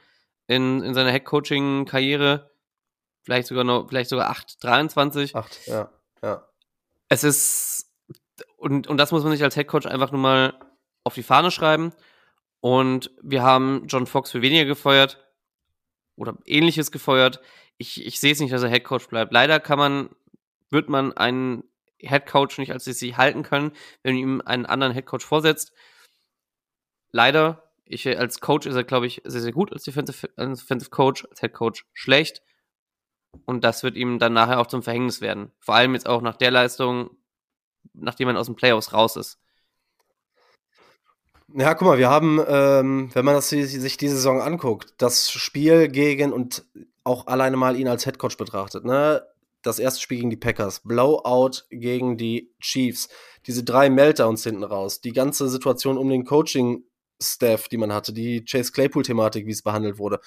in seiner Head Coaching-Karriere. Vielleicht sogar 8,23. 8, ja. Es ist, und das muss man sich als Head Coach einfach nur mal auf die Fahne schreiben. Und wir haben John Fox für weniger gefeuert oder Ähnliches gefeuert. Ich sehe es nicht, dass er Headcoach bleibt. Leider wird man einen Headcoach nicht als DC halten können, wenn man ihm einen anderen Headcoach vorsetzt. Leider, als Coach ist er, glaube ich, sehr, sehr gut, als Defensive Coach, als Headcoach schlecht. Und das wird ihm dann nachher auch zum Verhängnis werden. Vor allem jetzt auch nach der Leistung, nachdem man aus den Playoffs raus ist. Ja, guck mal, wir haben, wenn man das sich die Saison anguckt, das Spiel gegen, und auch alleine mal ihn als Headcoach betrachtet, ne? Das erste Spiel gegen die Packers, Blowout gegen die Chiefs, diese 3 Meltdowns hinten raus, die ganze Situation um den Coaching-Staff, die man hatte, die Chase Claypool-Thematik, wie es behandelt wurde.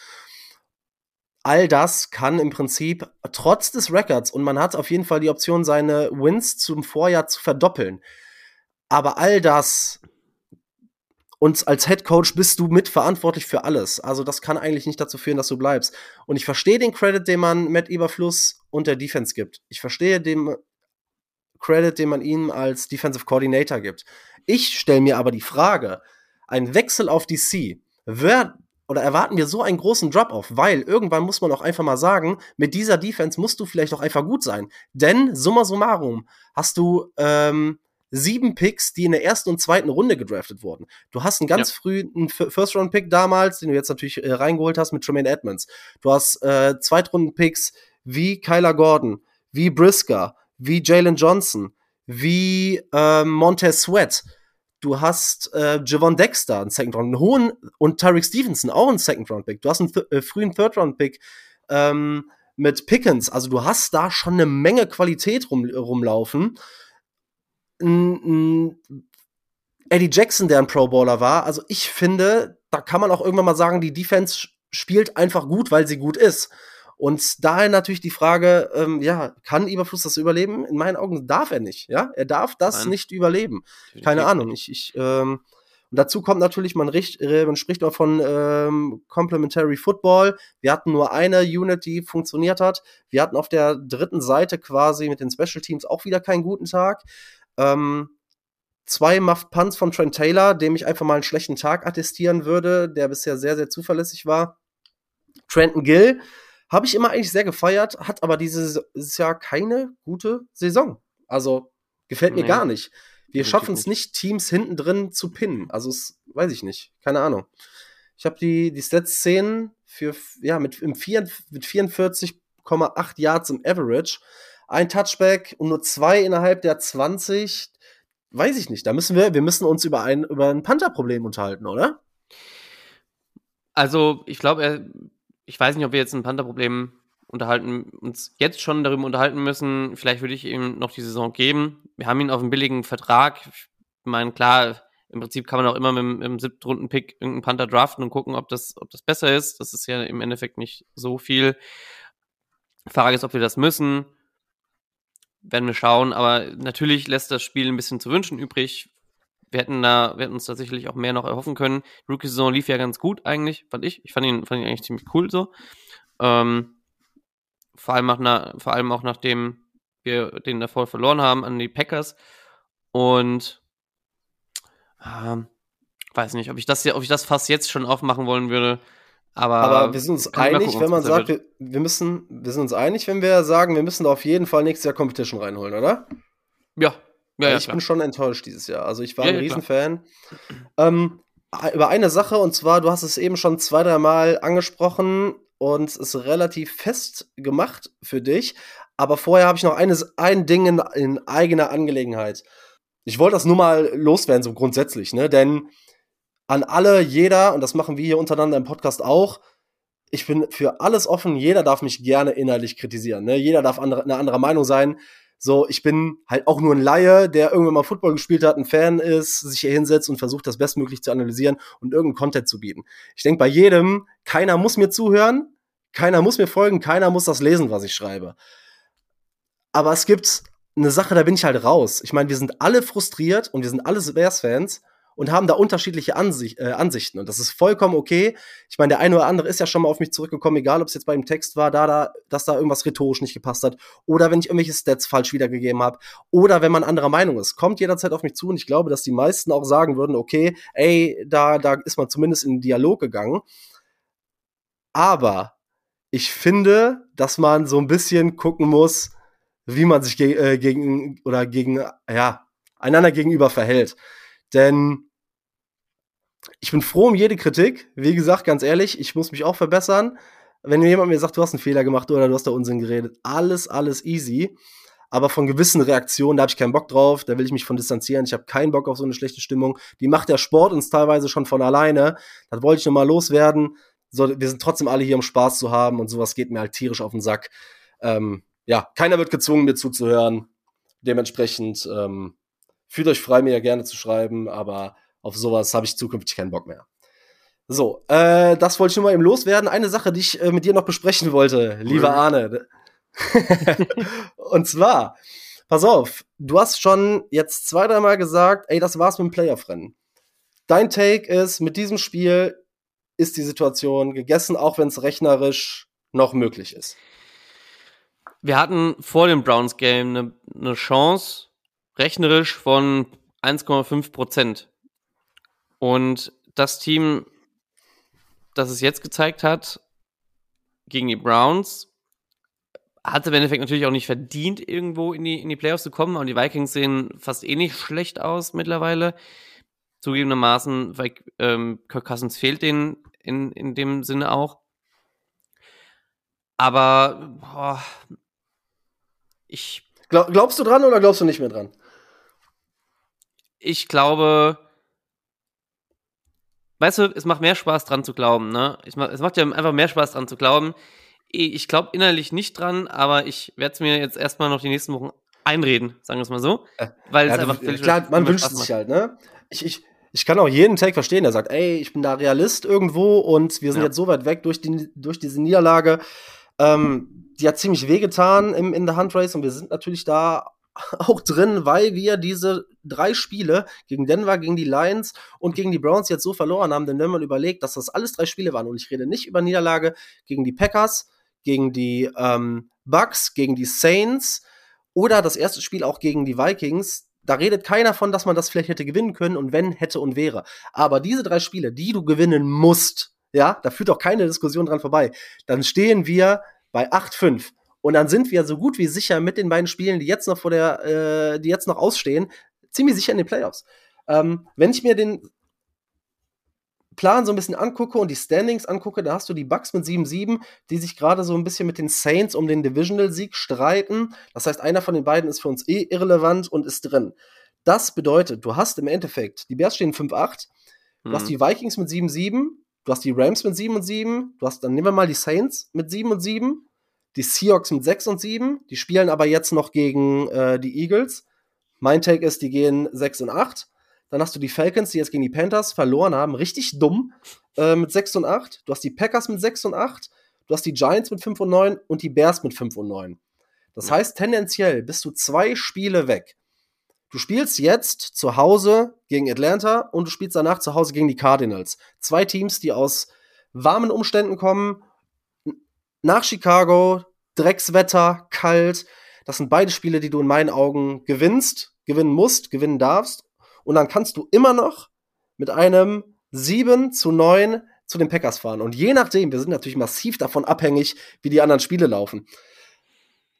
All das kann im Prinzip, trotz des Records, und man hat auf jeden Fall die Option, seine Wins zum Vorjahr zu verdoppeln, aber all das... Und als Headcoach bist du mitverantwortlich für alles. Also das kann eigentlich nicht dazu führen, dass du bleibst. Und ich verstehe den Credit, den man Matt Eberflus und der Defense gibt. Ich verstehe den Credit, den man ihm als Defensive Coordinator gibt. Ich stelle mir aber die Frage, ein Wechsel auf DC, erwarten wir so einen großen Drop-Off? Weil irgendwann muss man auch einfach mal sagen, mit dieser Defense musst du vielleicht auch einfach gut sein. Denn summa summarum hast du 7 Picks, die in der ersten und zweiten Runde gedraftet wurden. Du hast einen ganz frühen First-Round-Pick damals, den du jetzt natürlich reingeholt hast mit Tremaine Edmonds. Du hast Zweitrunden-Picks wie Kyler Gordon, wie Brisker, wie Jaylon Johnson, wie Montez Sweat. Du hast Javon Dexter, einen Second-Round, einen hohen, und Tyrique Stevenson, auch einen Second-Round-Pick. Du hast einen frühen Third-Round-Pick mit Pickens. Also du hast da schon eine Menge Qualität rumlaufen. Eddie Jackson, der ein Pro-Bowler war. Also ich finde, da kann man auch irgendwann mal sagen, die Defense spielt einfach gut, weil sie gut ist. Und daher natürlich die Frage, kann Eberflus das überleben? In meinen Augen darf er nicht, ja? Er darf das nicht überleben. Keine Ahnung. Und dazu kommt natürlich, man spricht auch von Complementary Football. Wir hatten nur eine Unit, die funktioniert hat. Wir hatten auf der dritten Seite quasi mit den Special Teams auch wieder keinen guten Tag. 2 Muffed Punts von Trent Taylor, dem ich einfach mal einen schlechten Tag attestieren würde, der bisher sehr, sehr zuverlässig war. Trenton Gill habe ich immer eigentlich sehr gefeiert, hat aber dieses Jahr keine gute Saison. Also, gefällt mir gar nicht. Wir schaffen es nicht, Teams hinten drin zu pinnen. Also, das weiß ich nicht. Keine Ahnung. Ich habe die Stats-Szenen mit 44,8 Yards im Average. Ein Touchback und nur 2 innerhalb der 20. Weiß ich nicht. Da müssen wir uns über ein Panther-Problem unterhalten, oder? Also, ich glaube, ich weiß nicht, ob wir jetzt ein Panther-Problem uns jetzt schon darüber unterhalten müssen. Vielleicht würde ich ihm noch die Saison geben. Wir haben ihn auf einen billigen Vertrag. Ich meine, klar, im Prinzip kann man auch immer mit dem 7. Runden-Pick irgendeinen Panther draften und gucken, ob das besser ist. Das ist ja im Endeffekt nicht so viel. Frage ist, ob wir das müssen. Werden wir schauen. Aber natürlich lässt das Spiel ein bisschen zu wünschen übrig. Wir hätten uns tatsächlich auch mehr noch erhoffen können. Die Rookie-Saison lief ja ganz gut eigentlich, fand ich. Ich fand ihn eigentlich ziemlich cool so. Vor allem auch nachdem wir den Erfolg verloren haben an die Packers. Und weiß nicht, ob ich das Fass jetzt schon aufmachen wollen würde. Aber wir sind uns einig, wenn man sagt, wir sind uns einig, wenn wir sagen, wir müssen da auf jeden Fall nächstes Jahr Competition reinholen, oder? Ja. Ja, ich bin schon enttäuscht dieses Jahr. Also ich war ein Riesenfan. Über eine Sache, und zwar, du hast es eben schon 2-3 Mal angesprochen und es relativ fest gemacht für dich. Aber vorher habe ich noch ein Ding in eigener Angelegenheit. Ich wollte das nur mal loswerden, so grundsätzlich, ne? Denn an alle, jeder, und das machen wir hier untereinander im Podcast auch, ich bin für alles offen, jeder darf mich gerne inhaltlich kritisieren, ne? Jeder darf eine andere Meinung sein. So, ich bin halt auch nur ein Laie, der irgendwann mal Football gespielt hat, ein Fan ist, sich hier hinsetzt und versucht, das bestmöglich zu analysieren und irgendeinen Content zu bieten. Ich denke bei jedem, keiner muss mir zuhören, keiner muss mir folgen, keiner muss das lesen, was ich schreibe. Aber es gibt eine Sache, da bin ich halt raus. Ich meine, wir sind alle frustriert und wir sind alle Bears-Fans und haben da unterschiedliche Ansichten. Und das ist vollkommen okay. Ich meine, der eine oder andere ist ja schon mal auf mich zurückgekommen, egal ob es jetzt bei dem Text war, dass da irgendwas rhetorisch nicht gepasst hat. Oder wenn ich irgendwelche Stats falsch wiedergegeben habe. Oder wenn man anderer Meinung ist. Kommt jederzeit auf mich zu. Und ich glaube, dass die meisten auch sagen würden, okay, ey, da ist man zumindest in den Dialog gegangen. Aber ich finde, dass man so ein bisschen gucken muss, wie man sich einander gegenüber verhält. Denn ich bin froh um jede Kritik. Wie gesagt, ganz ehrlich, ich muss mich auch verbessern. Wenn jemand mir sagt, du hast einen Fehler gemacht oder du hast da Unsinn geredet, alles easy. Aber von gewissen Reaktionen, da habe ich keinen Bock drauf, da will ich mich von distanzieren. Ich habe keinen Bock auf so eine schlechte Stimmung. Die macht der Sport uns teilweise schon von alleine. Das wollte ich nochmal loswerden. So, wir sind trotzdem alle hier, um Spaß zu haben. Und sowas geht mir halt tierisch auf den Sack. Keiner wird gezwungen, mir zuzuhören. Dementsprechend fühlt euch frei, mir ja gerne zu schreiben, aber auf sowas habe ich zukünftig keinen Bock mehr. So, das wollte ich nur mal eben loswerden. Eine Sache, die ich mit dir noch besprechen wollte, lieber Arne. Und zwar, pass auf, du hast schon jetzt 2-3 Mal gesagt, ey, das war's mit dem Playoff-Rennen. Dein Take ist, mit diesem Spiel ist die Situation gegessen, auch wenn es rechnerisch noch möglich ist. Wir hatten vor dem Browns-Game eine Chance, rechnerisch von 1,5%. Und das Team, das es jetzt gezeigt hat, gegen die Browns, hat es im Endeffekt natürlich auch nicht verdient, irgendwo in die Playoffs zu kommen. Und die Vikings sehen fast nicht schlecht aus mittlerweile. Zugegebenermaßen, weil Kirk Cousins fehlt denen in dem Sinne auch. Aber glaubst du dran oder glaubst du nicht mehr dran? Ich glaube... Weißt du, es macht mehr Spaß dran zu glauben, ne? Es macht ja einfach mehr Spaß dran zu glauben. Ich glaube innerlich nicht dran, aber ich werde es mir jetzt erstmal noch die nächsten Wochen einreden, sagen wir es mal so. Weil ja, es einfach klar, man wünscht es sich halt, ne? Ich kann auch jeden Take verstehen, der sagt, ey, ich bin da Realist irgendwo und wir sind jetzt so weit weg durch diese Niederlage. Die hat ziemlich wehgetan in der Huntrace und wir sind natürlich da auch drin, weil wir diese 3 Spiele gegen Denver, gegen die Lions und gegen die Browns jetzt so verloren haben, denn wenn man überlegt, dass das alles 3 Spiele waren, und ich rede nicht über Niederlage gegen die Packers, gegen die Bucks, gegen die Saints oder das erste Spiel auch gegen die Vikings, da redet keiner von, dass man das vielleicht hätte gewinnen können und wenn, hätte und wäre. Aber diese 3 Spiele, die du gewinnen musst, ja, da führt auch keine Diskussion dran vorbei, dann stehen wir bei 8-5. Und dann sind wir so gut wie sicher mit den beiden Spielen, die jetzt noch die jetzt noch ausstehen, ziemlich sicher in den Playoffs. Wenn ich mir den Plan so ein bisschen angucke und die Standings angucke, da hast du die Bucks mit 7-7, die sich gerade so ein bisschen mit den Saints um den Divisional-Sieg streiten. Das heißt, einer von den beiden ist für uns eh irrelevant und ist drin. Das bedeutet, du hast im Endeffekt, die Bears stehen 5-8, du hast die Vikings mit 7-7, du hast die Rams mit 7-7, du hast, dann nehmen wir mal die Saints mit 7-7, die Seahawks mit 6-7, die spielen aber jetzt noch gegen die Eagles. Mein Take ist, die gehen 6-8. Dann hast du die Falcons, die jetzt gegen die Panthers verloren haben, richtig dumm, mit 6-8. Du hast die Packers mit 6-8, du hast die Giants mit 5-9 und die Bears mit 5-9. Das heißt, tendenziell bist du 2 Spiele weg. Du spielst jetzt zu Hause gegen Atlanta und du spielst danach zu Hause gegen die Cardinals. 2 Teams, die aus warmen Umständen kommen, nach Chicago, Dreckswetter, kalt. Das sind beide Spiele, die du in meinen Augen gewinnst, gewinnen musst, gewinnen darfst. Und dann kannst du immer noch mit einem 7-9 zu den Packers fahren. Und je nachdem, wir sind natürlich massiv davon abhängig, wie die anderen Spiele laufen.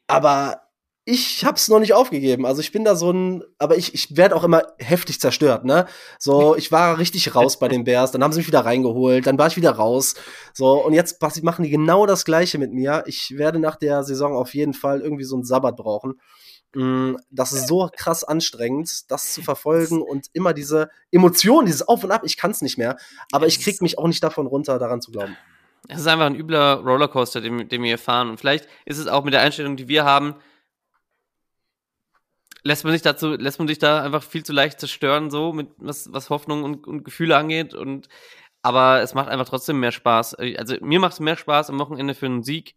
Aber ich hab's noch nicht aufgegeben. Also ich bin da so ein, aber ich werde auch immer heftig zerstört, ne? So, ich war richtig raus bei den Bears, dann haben sie mich wieder reingeholt, dann war ich wieder raus. So, und jetzt machen die genau das Gleiche mit mir. Ich werde nach der Saison auf jeden Fall irgendwie so einen Sabbat brauchen. Das ist so krass anstrengend, das zu verfolgen und immer diese Emotionen, dieses Auf und Ab, ich kann's nicht mehr. Aber ich krieg mich auch nicht davon runter, daran zu glauben. Es ist einfach ein übler Rollercoaster, den wir hier fahren. Und vielleicht ist es auch mit der Einstellung, die wir haben, lässt man sich da einfach viel zu leicht zerstören, so mit was Hoffnung und Gefühle angeht. Aber es macht einfach trotzdem mehr Spaß. Also mir macht es mehr Spaß, am Wochenende für einen Sieg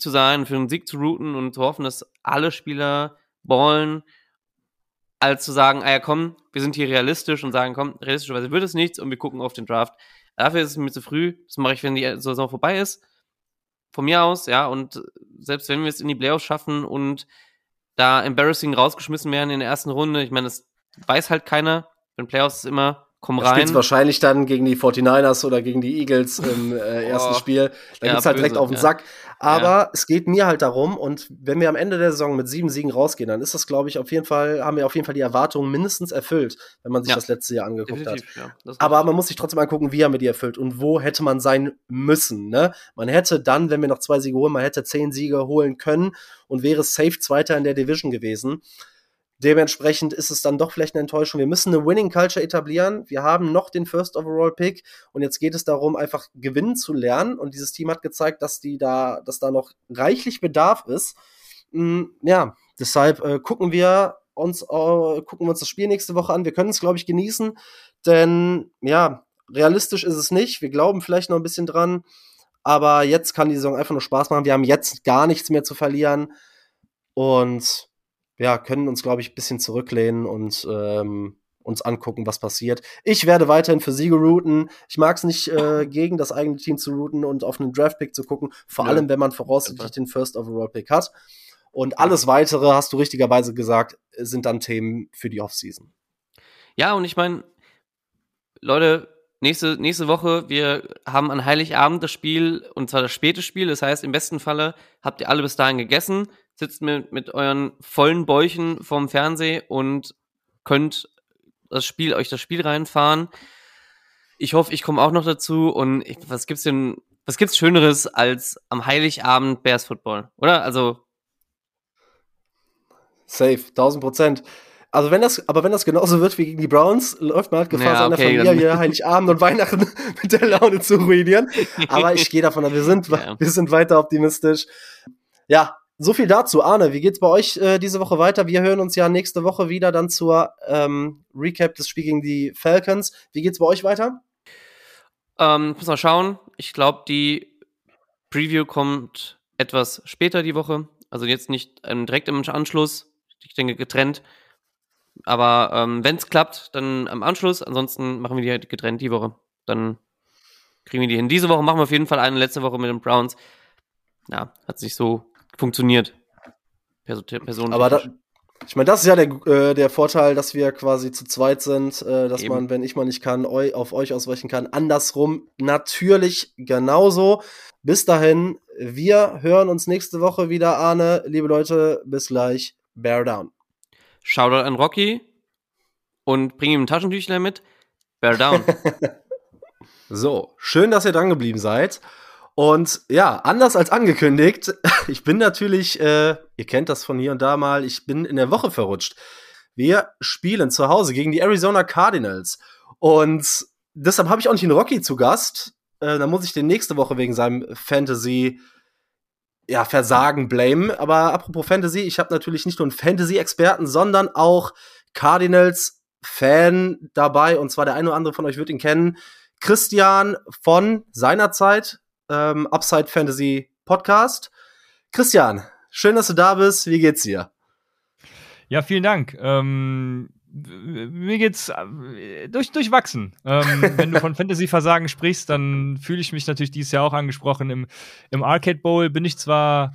zu sein, für einen Sieg zu routen und zu hoffen, dass alle Spieler ballen, als zu sagen, komm, wir sind hier realistisch und sagen, komm, realistischerweise wird es nichts und wir gucken auf den Draft. Dafür ist es mir zu früh. Das mache ich, wenn die Saison vorbei ist. Von mir aus, ja. Und selbst wenn wir es in die Playoffs schaffen und da embarrassing rausgeschmissen werden in der ersten Runde. Ich meine, das weiß halt keiner. Wenn Playoffs ist immer, komm rein. Spielst wahrscheinlich dann gegen die 49ers oder gegen die Eagles im ersten Spiel. Da geht's halt böse, direkt auf den Sack. Aber es geht mir halt darum, und wenn wir am Ende der Saison mit 7 Siegen rausgehen, dann ist das, glaube ich, haben wir auf jeden Fall die Erwartungen mindestens erfüllt, wenn man sich das letzte Jahr angeguckt hat. Ja, aber man muss sich trotzdem angucken, wie haben wir die erfüllt und wo hätte man sein müssen, ne? Man hätte dann, wenn wir noch 2 Siege holen, man hätte 10 Siege holen können und wäre safe Zweiter in der Division gewesen. Dementsprechend ist es dann doch vielleicht eine Enttäuschung. Wir müssen eine Winning-Culture etablieren. Wir haben noch den First-Overall-Pick und jetzt geht es darum, einfach gewinnen zu lernen. Und dieses Team hat gezeigt, dass da noch reichlich Bedarf ist. Ja, deshalb gucken wir uns das Spiel nächste Woche an. Wir können es, glaube ich, genießen, denn ja, realistisch ist es nicht. Wir glauben vielleicht noch ein bisschen dran, aber jetzt kann die Saison einfach nur Spaß machen. Wir haben jetzt gar nichts mehr zu verlieren und ja, können uns, glaube ich, ein bisschen zurücklehnen und uns angucken, was passiert. Ich werde weiterhin für Siege routen. Ich mag es nicht, gegen das eigene Team zu routen und auf einen Draft-Pick zu gucken. Vor allem, wenn man voraussichtlich den First-Overall-Pick hat. Und alles Weitere, hast du richtigerweise gesagt, sind dann Themen für die Offseason. Ja, und ich meine, Leute, Nächste Woche, wir haben an Heiligabend das Spiel, und zwar das späte Spiel. Das heißt, im besten Falle habt ihr alle bis dahin gegessen, sitzt mit euren vollen Bäuchen vorm Fernseher und könnt euch das Spiel reinfahren. Ich hoffe, ich komme auch noch dazu. Und was gibt's Schöneres als am Heiligabend Bears Football, oder? Also safe, 1000%. Also wenn das genauso wird wie gegen die Browns, läuft man halt Gefahr, seiner Familie hier Heiligabend und Weihnachten mit der Laune zu ruinieren. Aber ich gehe davon ab, wir sind weiter optimistisch. Ja, so viel dazu. Arne, wie geht's bei euch diese Woche weiter? Wir hören uns ja nächste Woche wieder dann zur Recap des Spiels gegen die Falcons. Wie geht's bei euch weiter? Ich muss mal schauen. Ich glaube, die Preview kommt etwas später die Woche. Also jetzt nicht direkt im Anschluss. Ich denke getrennt. Aber wenn es klappt, dann am Anschluss. Ansonsten machen wir die halt getrennt die Woche. Dann kriegen wir die hin. Diese Woche machen wir auf jeden Fall eine. Letzte Woche mit den Browns. Ja, hat nicht so funktioniert. Aber ich meine, das ist ja der Vorteil, dass wir quasi zu zweit sind, dass eben man, wenn ich mal nicht kann, auf euch ausweichen kann. Andersrum natürlich genauso. Bis dahin, wir hören uns nächste Woche wieder, Arne. Liebe Leute, bis gleich. Bear down. Shoutout an Rocky und bring ihm ein Taschentüchlein mit. Bear down. So, schön, dass ihr dran geblieben seid. Und ja, anders als angekündigt, ich bin natürlich, ihr kennt das von hier und da mal, ich bin in der Woche verrutscht. Wir spielen zu Hause gegen die Arizona Cardinals. Und deshalb habe ich auch nicht einen Rocky zu Gast. Da muss ich den nächste Woche wegen seinem Fantasy Versagen blamen. Aber apropos Fantasy, ich habe natürlich nicht nur einen Fantasy-Experten, sondern auch Cardinals-Fan dabei. Und zwar der eine oder andere von euch wird ihn kennen. Christian von seinerzeit, Upside Fantasy Podcast. Christian, schön, dass du da bist. Wie geht's dir? Ja, vielen Dank. Mir geht's durchwachsen. Wenn du von Fantasy-Versagen sprichst, dann fühle ich mich natürlich dieses Jahr auch angesprochen. Im Arcade Bowl bin ich zwar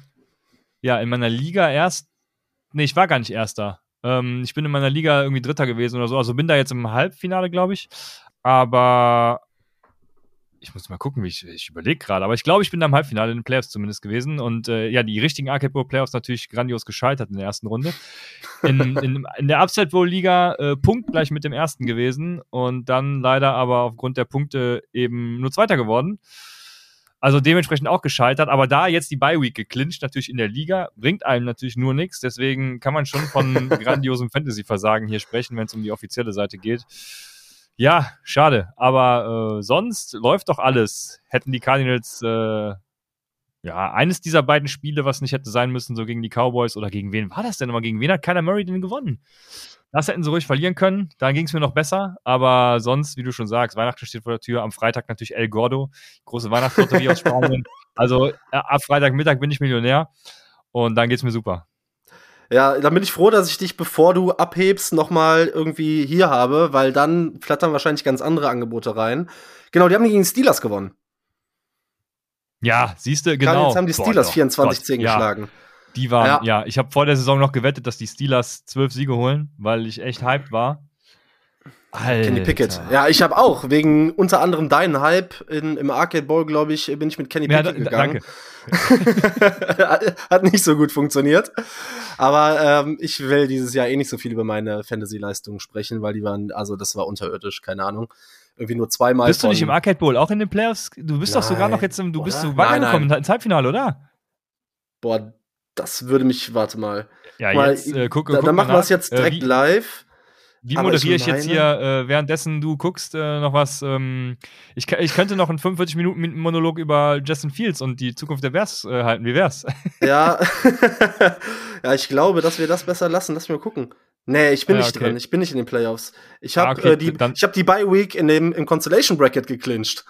in meiner Liga ich war gar nicht Erster. Ich bin in meiner Liga irgendwie Dritter gewesen oder so. Also bin da jetzt im Halbfinale, glaube ich. Aber ich muss mal gucken, ich überlege gerade. Aber ich glaube, ich bin da im Halbfinale in den Playoffs zumindest gewesen. Und die richtigen Arcade Bowl Playoffs natürlich grandios gescheitert in der ersten Runde. In der Upside Bowl Liga punktgleich mit dem ersten gewesen und dann leider aber aufgrund der Punkte eben nur Zweiter geworden. Also dementsprechend auch gescheitert. Aber da jetzt die Bye-Week geclincht, natürlich in der Liga, bringt einem natürlich nur nichts. Deswegen kann man schon von grandiosem Fantasy-Versagen hier sprechen, wenn es um die offizielle Seite geht. Ja, schade. Aber sonst läuft doch alles. Hätten die Cardinals eines dieser beiden Spiele, was nicht hätte sein müssen, so gegen die Cowboys oder gegen wen war das denn? Aber gegen wen hat Kyler Murray denn gewonnen? Das hätten sie ruhig verlieren können. Dann ging es mir noch besser. Aber sonst, wie du schon sagst, Weihnachten steht vor der Tür. Am Freitag natürlich El Gordo, große Weihnachtslotterie aus Spanien. Also ab Freitagmittag bin ich Millionär. Und dann geht's mir super. Ja, dann bin ich froh, dass ich dich, bevor du abhebst, nochmal irgendwie hier habe, weil dann flattern wahrscheinlich ganz andere Angebote rein. Genau, die haben gegen die Steelers gewonnen. Ja, siehst du, genau. Jetzt haben die Steelers 24-10 geschlagen. Die waren, ich habe vor der Saison noch gewettet, dass die Steelers 12 Siege holen, weil ich echt hyped war. Alter. Kenny Pickett. Ja, ich habe auch, wegen unter anderem deinen Hype im Arcade Bowl, glaube ich, bin ich mit Kenny Pickett gegangen. Danke. Hat nicht so gut funktioniert. Aber ich will dieses Jahr nicht so viel über meine Fantasy-Leistungen sprechen, weil die waren, also das war unterirdisch, keine Ahnung. Irgendwie nur zweimal. Bist du nicht im Arcade Bowl auch in den Playoffs? Du bist doch sogar noch jetzt weitergekommen ins Halbfinale, oder? Boah, das würde mich, warte mal. Ja, jetzt guck dann machen wir es jetzt direkt live. Wie moderiere ich jetzt hier, währenddessen du guckst, noch was? Ich könnte noch einen 45-Minuten-Monolog über Justin Fields und die Zukunft der Bears halten. Wie wär's? Ja. Ja, ich glaube, dass wir das besser lassen. Lass mich mal gucken. Nee, ich bin nicht drin. Ich bin nicht in den Playoffs. Ich habe hab die Bye-Week im Constellation-Bracket geclincht.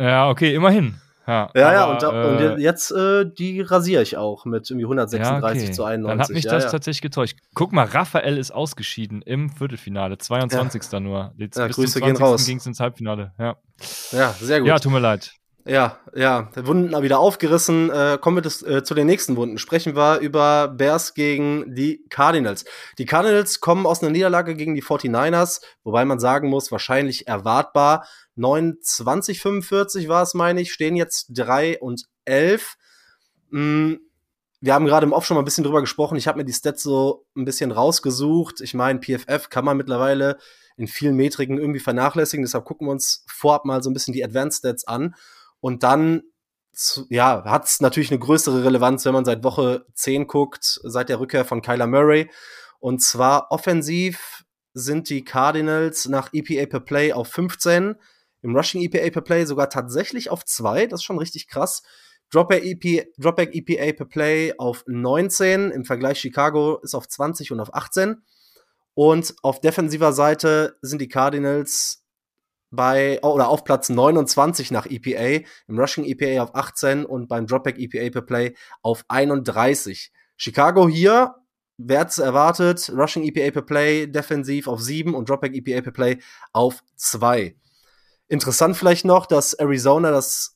Ja, okay, immerhin. Und jetzt die rasiere ich auch mit irgendwie 136 zu 91. Dann hat mich das tatsächlich getäuscht. Guck mal, Raphael ist ausgeschieden im Viertelfinale, 22. Nur. Jetzt bis Grüße zum 20. gehen raus. Ging es ins Halbfinale. Ja, sehr gut. Ja, tut mir leid. Ja, Wunden wieder aufgerissen. Kommen wir zu den nächsten Wunden. Sprechen wir über Bears gegen die Cardinals. Die Cardinals kommen aus einer Niederlage gegen die 49ers, wobei man sagen muss, wahrscheinlich erwartbar. 29:45 war es, meine ich, stehen jetzt 3-11. Wir haben gerade im Off schon mal ein bisschen drüber gesprochen. Ich habe mir die Stats so ein bisschen rausgesucht. Ich meine, PFF kann man mittlerweile in vielen Metriken irgendwie vernachlässigen. Deshalb gucken wir uns vorab mal so ein bisschen die Advanced Stats an. Und dann, ja, hat es natürlich eine größere Relevanz, wenn man seit Woche 10 guckt, seit der Rückkehr von Kyler Murray. Und zwar offensiv sind die Cardinals nach EPA per Play auf 15, im Rushing EPA per Play sogar tatsächlich auf 2, das ist schon richtig krass. Dropback EPA per Play auf 19, im Vergleich Chicago ist auf 20 und auf 18. Und auf defensiver Seite sind die Cardinals auf Platz 29 nach EPA, im Rushing EPA auf 18 und beim Dropback EPA per Play auf 31. Chicago hier, wer hat's erwartet, Rushing EPA per Play defensiv auf 7 und Dropback EPA per Play auf 2. Interessant vielleicht noch, dass Arizona das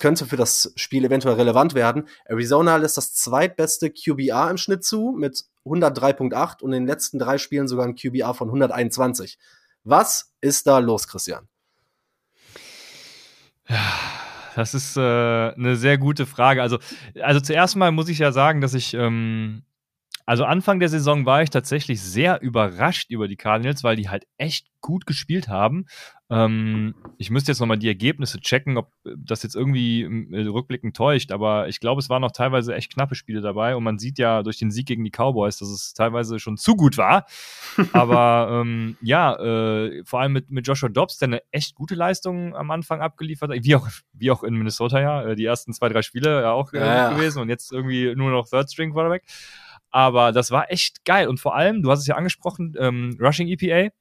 könnte für das Spiel eventuell relevant werden, Arizona lässt das zweitbeste QBR im Schnitt zu mit 103,8 und in den letzten 3 Spielen sogar ein QBR von 121. Was ist da los, Christian? Das ist eine sehr gute Frage. Also zuerst mal muss ich ja sagen, dass ich Anfang der Saison war ich tatsächlich sehr überrascht über die Cardinals, weil die halt echt gut gespielt haben. Ich müsste jetzt nochmal die Ergebnisse checken, ob das jetzt irgendwie rückblickend täuscht, aber ich glaube, es waren noch teilweise echt knappe Spiele dabei und man sieht ja durch den Sieg gegen die Cowboys, dass es teilweise schon zu gut war. Aber vor allem mit Joshua Dobbs, der eine echt gute Leistung am Anfang abgeliefert hat, wie auch in Minnesota, ja, die ersten 2-3 Spiele ja auch gewesen und jetzt irgendwie nur noch Third-String-Quarterback. Aber das war echt geil. Und vor allem, du hast es ja angesprochen, Rushing EPA,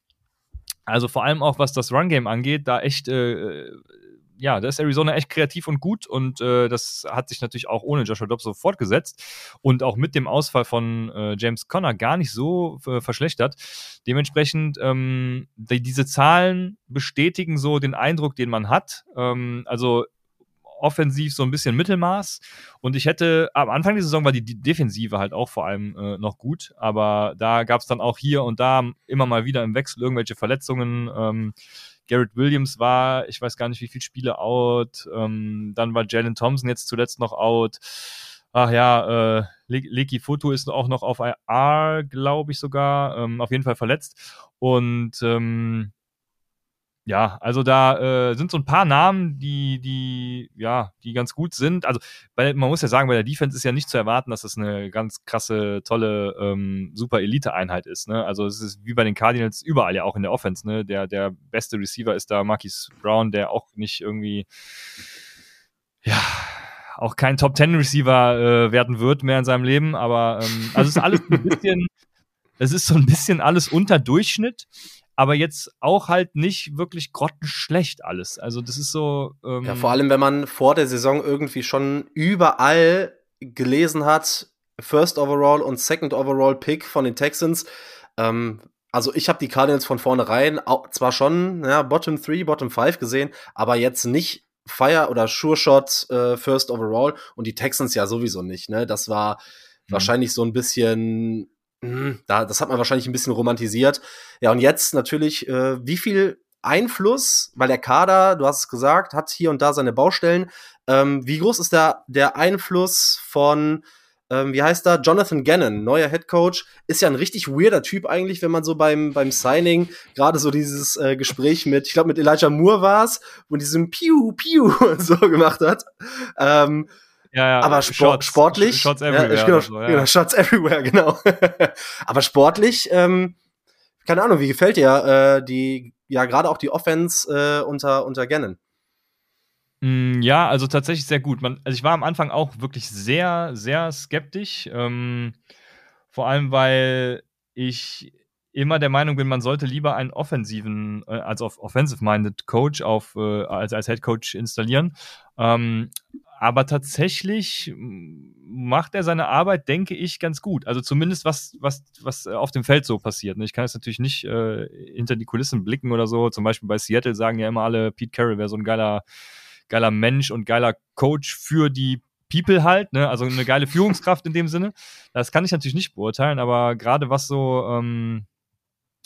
also vor allem auch, was das Run-Game angeht, da echt, da ist Arizona echt kreativ und gut. Und das hat sich natürlich auch ohne Joshua Dobbs so fortgesetzt und auch mit dem Ausfall von James Conner gar nicht so verschlechtert. Dementsprechend, diese Zahlen bestätigen so den Eindruck, den man hat. Offensiv so ein bisschen Mittelmaß und ich hätte, am Anfang der Saison war die Defensive halt auch vor allem noch gut, aber da gab es dann auch hier und da immer mal wieder im Wechsel irgendwelche Verletzungen. Garrett Williams war, ich weiß gar nicht wie viele Spiele out, dann war Jalen Thompson jetzt zuletzt noch out. Ach ja, Leki Foto ist auch noch auf IR, glaube ich sogar, auf jeden Fall verletzt und da sind so ein paar Namen, die ganz gut sind. Also, weil man muss ja sagen, bei der Defense ist ja nicht zu erwarten, dass das eine ganz krasse, tolle, super Elite-Einheit ist. Ne? Also es ist wie bei den Cardinals überall ja auch in der Offense. Ne? Der beste Receiver ist da Marquise Brown, der auch nicht irgendwie auch kein Top-10-Receiver werden wird mehr in seinem Leben. Aber es ist alles ein bisschen, es ist so ein bisschen alles unter Durchschnitt. Aber jetzt auch halt nicht wirklich grottenschlecht alles. Also das ist so... vor allem, wenn man vor der Saison irgendwie schon überall gelesen hat, First Overall und Second Overall Pick von den Texans. Ich habe die Cardinals von vornherein zwar schon Bottom 3, Bottom 5 gesehen, aber jetzt nicht Fire oder Sure Shot First Overall und die Texans ja sowieso nicht. Ne? Das war wahrscheinlich so ein bisschen... das hat man wahrscheinlich ein bisschen romantisiert. Ja, und jetzt natürlich, wie viel Einfluss, weil der Kader, du hast es gesagt, hat hier und da seine Baustellen. Wie groß ist der Einfluss von, Jonathan Gannon, neuer Head Coach, ist ja ein richtig weirder Typ eigentlich, wenn man so beim Signing gerade so dieses Gespräch mit Elijah Moore war's und diesem Piu, Piu so gemacht hat. Aber sportlich. Shots everywhere. Shots everywhere, genau. Aber sportlich, keine Ahnung, wie gefällt dir gerade auch die Offense unter Gannon? Ja, also tatsächlich sehr gut. Ich war am Anfang auch wirklich sehr, sehr skeptisch. Vor allem, weil ich immer der Meinung bin, man sollte lieber einen offensiven, also auf offensive-minded Coach als Head Coach installieren. Aber tatsächlich macht er seine Arbeit, denke ich, ganz gut. Also zumindest was auf dem Feld so passiert. Ich kann jetzt natürlich nicht hinter die Kulissen blicken oder so. Zum Beispiel bei Seattle sagen ja immer alle, Pete Carroll wäre so ein geiler geiler Mensch und geiler Coach für die People halt, ne? Also eine geile Führungskraft in dem Sinne. Das kann ich natürlich nicht beurteilen, aber gerade was so on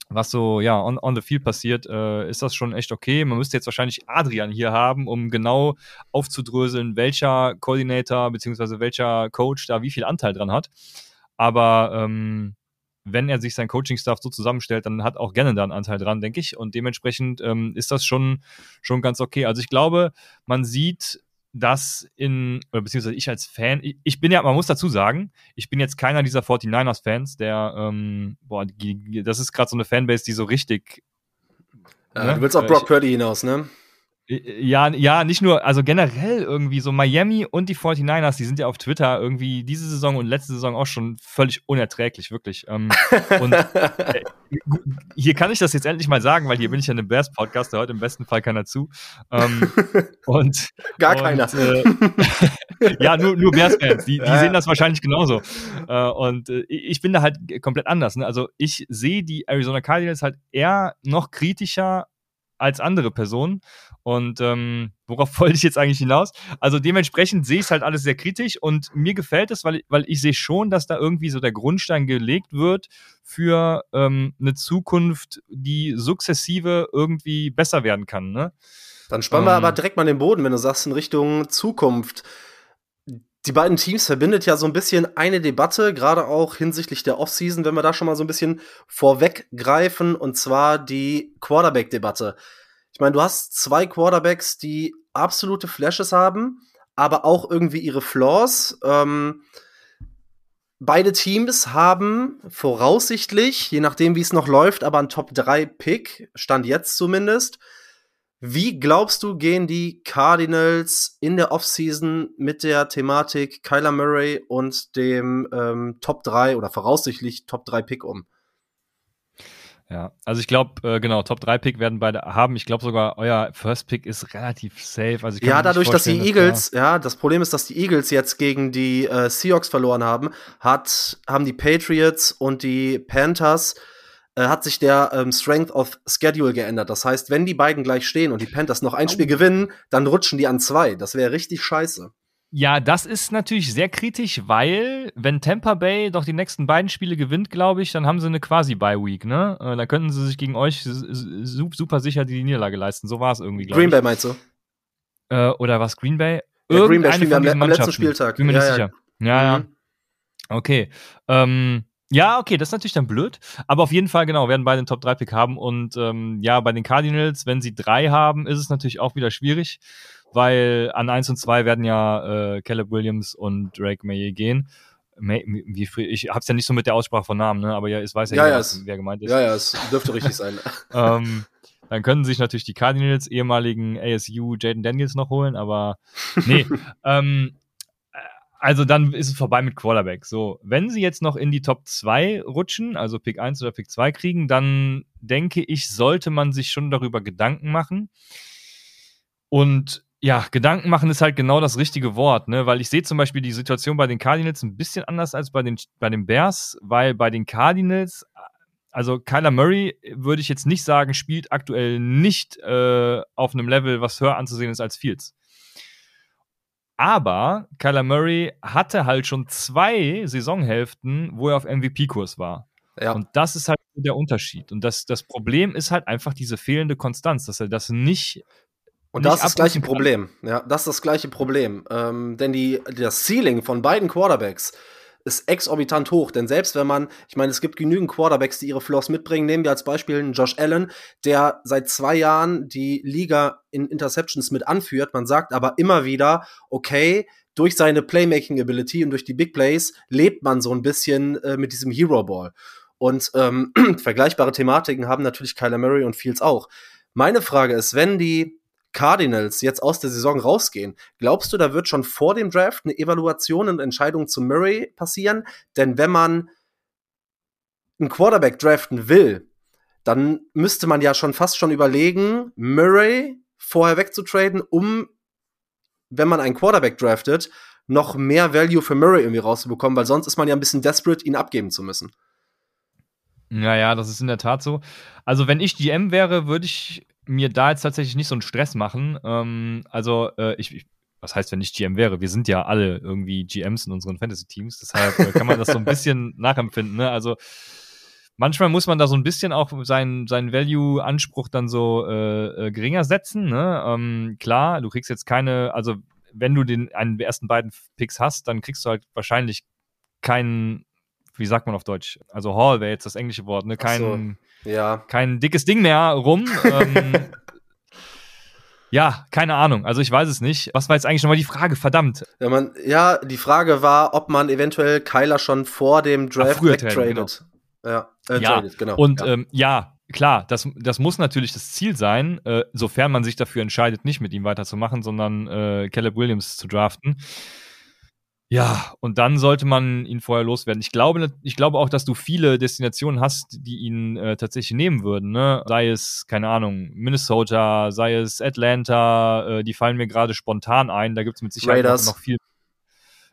the field passiert, ist das schon echt okay. Man müsste jetzt wahrscheinlich Adrian hier haben, um genau aufzudröseln, welcher Coordinator bzw. welcher Coach da wie viel Anteil dran hat. Aber wenn er sich sein Coaching-Staff so zusammenstellt, dann hat auch Gannon da einen Anteil dran, denke ich. Und dementsprechend ist das schon ganz okay. Also ich glaube, man sieht das beziehungsweise ich als Fan, man muss dazu sagen, ich bin jetzt keiner dieser 49ers-Fans, der, das ist gerade so eine Fanbase, die so richtig... ne? Du willst auf Brock Purdy hinaus, ne? Ja, nicht nur, also generell irgendwie so Miami und die 49ers, die sind ja auf Twitter irgendwie diese Saison und letzte Saison auch schon völlig unerträglich, wirklich. Und hier kann ich das jetzt endlich mal sagen, weil hier bin ich ja in einem Bears-Podcast, da hört im besten Fall keiner zu. Keiner. Ja, nur Bears-Fans, die sehen das wahrscheinlich genauso. Und ich bin da halt komplett anders. Ne? Also ich sehe die Arizona Cardinals halt eher noch kritischer als andere Personen. Und worauf wollte ich jetzt eigentlich hinaus? Also dementsprechend sehe ich es halt alles sehr kritisch und mir gefällt es, weil ich sehe schon, dass da irgendwie so der Grundstein gelegt wird für eine Zukunft, die sukzessive irgendwie besser werden kann. Ne? Dann spannen wir aber direkt mal den Boden, wenn du sagst, in Richtung Zukunft. Die beiden Teams verbindet ja so ein bisschen eine Debatte, gerade auch hinsichtlich der Offseason, wenn wir da schon mal so ein bisschen vorweggreifen, und zwar die Quarterback-Debatte. Ich meine, du hast zwei Quarterbacks, die absolute Flashes haben, aber auch irgendwie ihre Flaws. Beide Teams haben voraussichtlich, je nachdem wie es noch läuft, aber einen Top-3-Pick, Stand jetzt zumindest. Wie glaubst du, gehen die Cardinals in der Offseason mit der Thematik Kyler Murray und dem Top-3 oder voraussichtlich Top-3-Pick um? Ja, also ich glaube, Top-3-Pick werden beide haben. Ich glaube sogar, euer First-Pick ist relativ safe. Also ich kann mir dadurch, dass die Eagles, das Problem ist, dass die Eagles jetzt gegen die Seahawks verloren haben, haben die Patriots und die Panthers hat sich der Strength of Schedule geändert. Das heißt, wenn die beiden gleich stehen und die Panthers noch ein Spiel gewinnen, dann rutschen die an 2. Das wäre richtig scheiße. Ja, das ist natürlich sehr kritisch, weil wenn Tampa Bay doch die nächsten beiden Spiele gewinnt, glaube ich, dann haben sie eine quasi Bye-Week, ne? Da könnten sie sich gegen euch super sicher die Niederlage leisten. So war es irgendwie, glaube ich. Green Bay meinst du? Oder was, Green Bay? Ja, Green Bay spielt am letzten Spieltag. Bin mir nicht sicher. Ja. Okay. Ja, okay, das ist natürlich dann blöd. Aber auf jeden Fall, genau, werden beide den Top-3-Pick haben. Und bei den Cardinals, wenn sie 3 haben, ist es natürlich auch wieder schwierig, weil an 1 und 2 werden ja Caleb Williams und Drake Maye gehen. Ich hab's ja nicht so mit der Aussprache von Namen, ne? Aber ja, es weiß wer gemeint ist. Ja, es dürfte richtig sein. Dann können sich natürlich die Cardinals, ehemaligen ASU, Jaden Daniels noch holen, aber nee. Also dann ist es vorbei mit Quarterback. So, wenn sie jetzt noch in die Top 2 rutschen, also Pick 1 oder Pick 2 kriegen, dann denke ich, sollte man sich schon darüber Gedanken machen. Und ja, Gedanken machen ist halt genau das richtige Wort, ne? Weil ich sehe zum Beispiel die Situation bei den Cardinals ein bisschen anders als bei den Bears, weil bei den Cardinals, also Kyler Murray, würde ich jetzt nicht sagen, spielt aktuell nicht auf einem Level, was höher anzusehen ist als Fields. Aber Kyler Murray hatte halt schon 2 Saisonhälften, wo er auf MVP-Kurs war. Ja. Und das ist halt der Unterschied. Und das Problem ist halt einfach diese fehlende Konstanz, dass er das nicht. Und das ist das gleiche Problem. Ja, das ist das gleiche Problem. Denn das Ceiling von beiden Quarterbacks ist exorbitant hoch. Denn selbst wenn man, ich meine, es gibt genügend Quarterbacks, die ihre Flaws mitbringen. Nehmen wir als Beispiel einen Josh Allen, der seit 2 Jahren die Liga in Interceptions mit anführt. Man sagt aber immer wieder, okay, durch seine Playmaking-Ability und durch die Big Plays lebt man so ein bisschen mit diesem Hero-Ball. Und vergleichbare Thematiken haben natürlich Kyler Murray und Fields auch. Meine Frage ist, wenn die Cardinals jetzt aus der Saison rausgehen, glaubst du, da wird schon vor dem Draft eine Evaluation und Entscheidung zu Murray passieren? Denn wenn man einen Quarterback draften will, dann müsste man ja schon fast schon überlegen, Murray vorher wegzutraden, um, wenn man einen Quarterback draftet, noch mehr Value für Murray irgendwie rauszubekommen, weil sonst ist man ja ein bisschen desperate, ihn abgeben zu müssen. Naja, das ist in der Tat so. Also wenn ich GM wäre, würde ich mir da jetzt tatsächlich nicht so einen Stress machen. Was heißt, wenn ich GM wäre? Wir sind ja alle irgendwie GMs in unseren Fantasy-Teams, deshalb kann man das so ein bisschen nachempfinden, ne? Also manchmal muss man da so ein bisschen auch seinen Value-Anspruch dann so geringer setzen, ne? Klar, du kriegst jetzt keine, also wenn du einen der ersten beiden Picks hast, dann kriegst du halt wahrscheinlich keinen, wie sagt man auf Deutsch? Also Haul wäre jetzt das englische Wort, ne? Kein dickes Ding mehr rum. Ja, keine Ahnung. Also ich weiß es nicht. Was war jetzt eigentlich nochmal die Frage? Verdammt. Ja, die Frage war, ob man eventuell Kyler schon vor dem Draft wegtradet. Genau. Genau. Und klar, das muss natürlich das Ziel sein, sofern man sich dafür entscheidet, nicht mit ihm weiterzumachen, sondern Caleb Williams zu draften. Ja, und dann sollte man ihn vorher loswerden. Ich glaube auch, dass du viele Destinationen hast, die ihn tatsächlich nehmen würden, ne? Sei es, keine Ahnung, Minnesota, sei es Atlanta, die fallen mir gerade spontan ein. Da gibt es mit Sicherheit noch viel.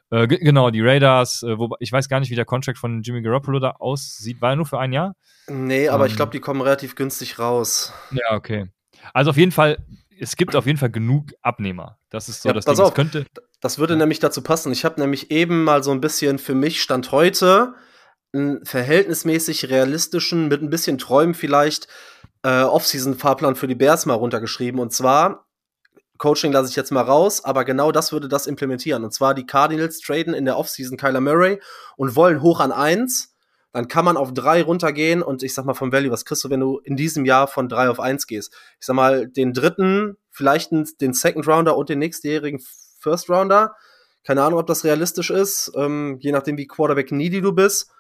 Genau, die Raiders. Wobei, ich weiß gar nicht, wie der Contract von Jimmy Garoppolo da aussieht. War er nur für ein Jahr? Nee, aber ich glaube, die kommen relativ günstig raus. Ja, okay. Also auf jeden Fall, es gibt auf jeden Fall genug Abnehmer. Das ist so, das Ding. Das könnte... Das würde nämlich dazu passen. Ich habe nämlich eben mal so ein bisschen für mich Stand heute einen verhältnismäßig realistischen, mit ein bisschen Träumen vielleicht, Offseason-Fahrplan für die Bears mal runtergeschrieben. Und zwar, Coaching lasse ich jetzt mal raus, aber genau das würde das implementieren. Und zwar, die Cardinals traden in der Offseason Kyler Murray und wollen hoch an 1. Dann kann man auf 3 runtergehen und ich sag mal vom Value, was kriegst du, wenn du in diesem Jahr von 3 auf 1 gehst? Ich sag mal, den dritten, vielleicht den Second-Rounder und den nächstjährigen First-Rounder. Keine Ahnung, ob das realistisch ist. Je nachdem, wie Quarterback-needy du bist.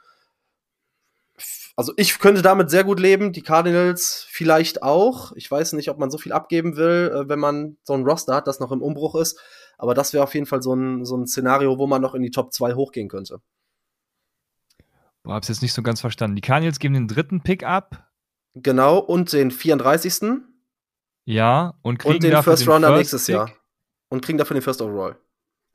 Also ich könnte damit sehr gut leben. Die Cardinals vielleicht auch. Ich weiß nicht, ob man so viel abgeben will, wenn man so ein Roster hat, das noch im Umbruch ist. Aber das wäre auf jeden Fall so ein Szenario, wo man noch in die Top 2 hochgehen könnte. Boah, hab's jetzt nicht so ganz verstanden. Die Cardinals geben den 3. Pick ab. Genau, und den 34. Ja, und kriegen den First-Rounder nächstes Jahr. Und kriegen dafür den First Overall.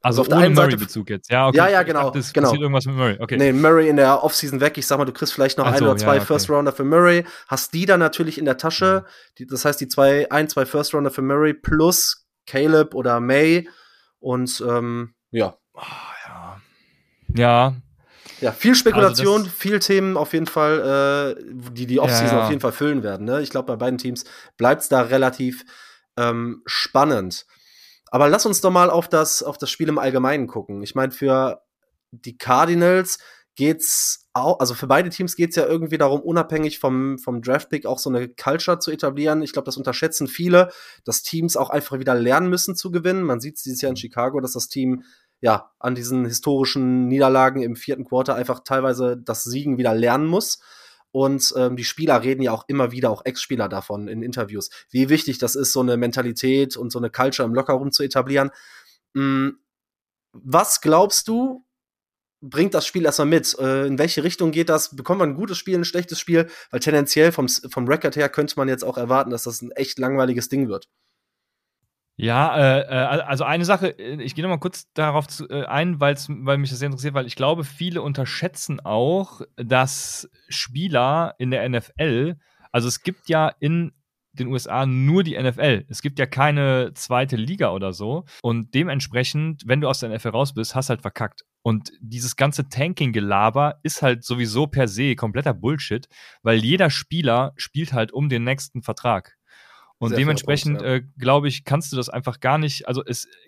Also auf der einen Seite Murray-Bezug jetzt. Ja, okay. Ja, genau. Das passiert irgendwas mit Murray. Okay. Nee, Murray in der Offseason weg. Ich sag mal, du kriegst vielleicht noch ein oder zwei First-Rounder für Murray. Hast die dann natürlich in der Tasche. Ja. Das heißt, die 2 First-Rounder für Murray plus Caleb oder May. Und Ja, viel Spekulation, also viel Themen auf jeden Fall, die Offseason auf jeden Fall füllen werden. Ne? Ich glaube, bei beiden Teams bleibt es da relativ spannend. Aber lass uns doch mal auf das Spiel im Allgemeinen gucken. Ich meine, für die Cardinals geht's auch, also für beide Teams geht's ja irgendwie darum, unabhängig vom Draft-Pick auch so eine Culture zu etablieren. Ich glaube, das unterschätzen viele, dass Teams auch einfach wieder lernen müssen zu gewinnen. Man sieht es dieses Jahr in Chicago, dass das Team ja an diesen historischen Niederlagen im 4. Quarter einfach teilweise das Siegen wieder lernen muss. Und die Spieler reden ja auch immer wieder, auch Ex-Spieler davon in Interviews, wie wichtig das ist, so eine Mentalität und so eine Culture im Lockerroom zu etablieren. Was glaubst du, bringt das Spiel erstmal mit? In welche Richtung geht das? Bekommt man ein gutes Spiel, ein schlechtes Spiel? Weil tendenziell vom Record her könnte man jetzt auch erwarten, dass das ein echt langweiliges Ding wird. Ja, also eine Sache, ich gehe nochmal kurz darauf ein, weil mich das sehr interessiert, weil ich glaube, viele unterschätzen auch, dass Spieler in der NFL, also es gibt ja in den USA nur die NFL, es gibt ja keine zweite Liga oder so und dementsprechend, wenn du aus der NFL raus bist, hast halt verkackt. Und dieses ganze Tanking-Gelaber ist halt sowieso per se kompletter Bullshit, weil jeder Spieler spielt halt um den nächsten Vertrag. Und sehr dementsprechend, glaube ich, kannst du das einfach gar nicht, also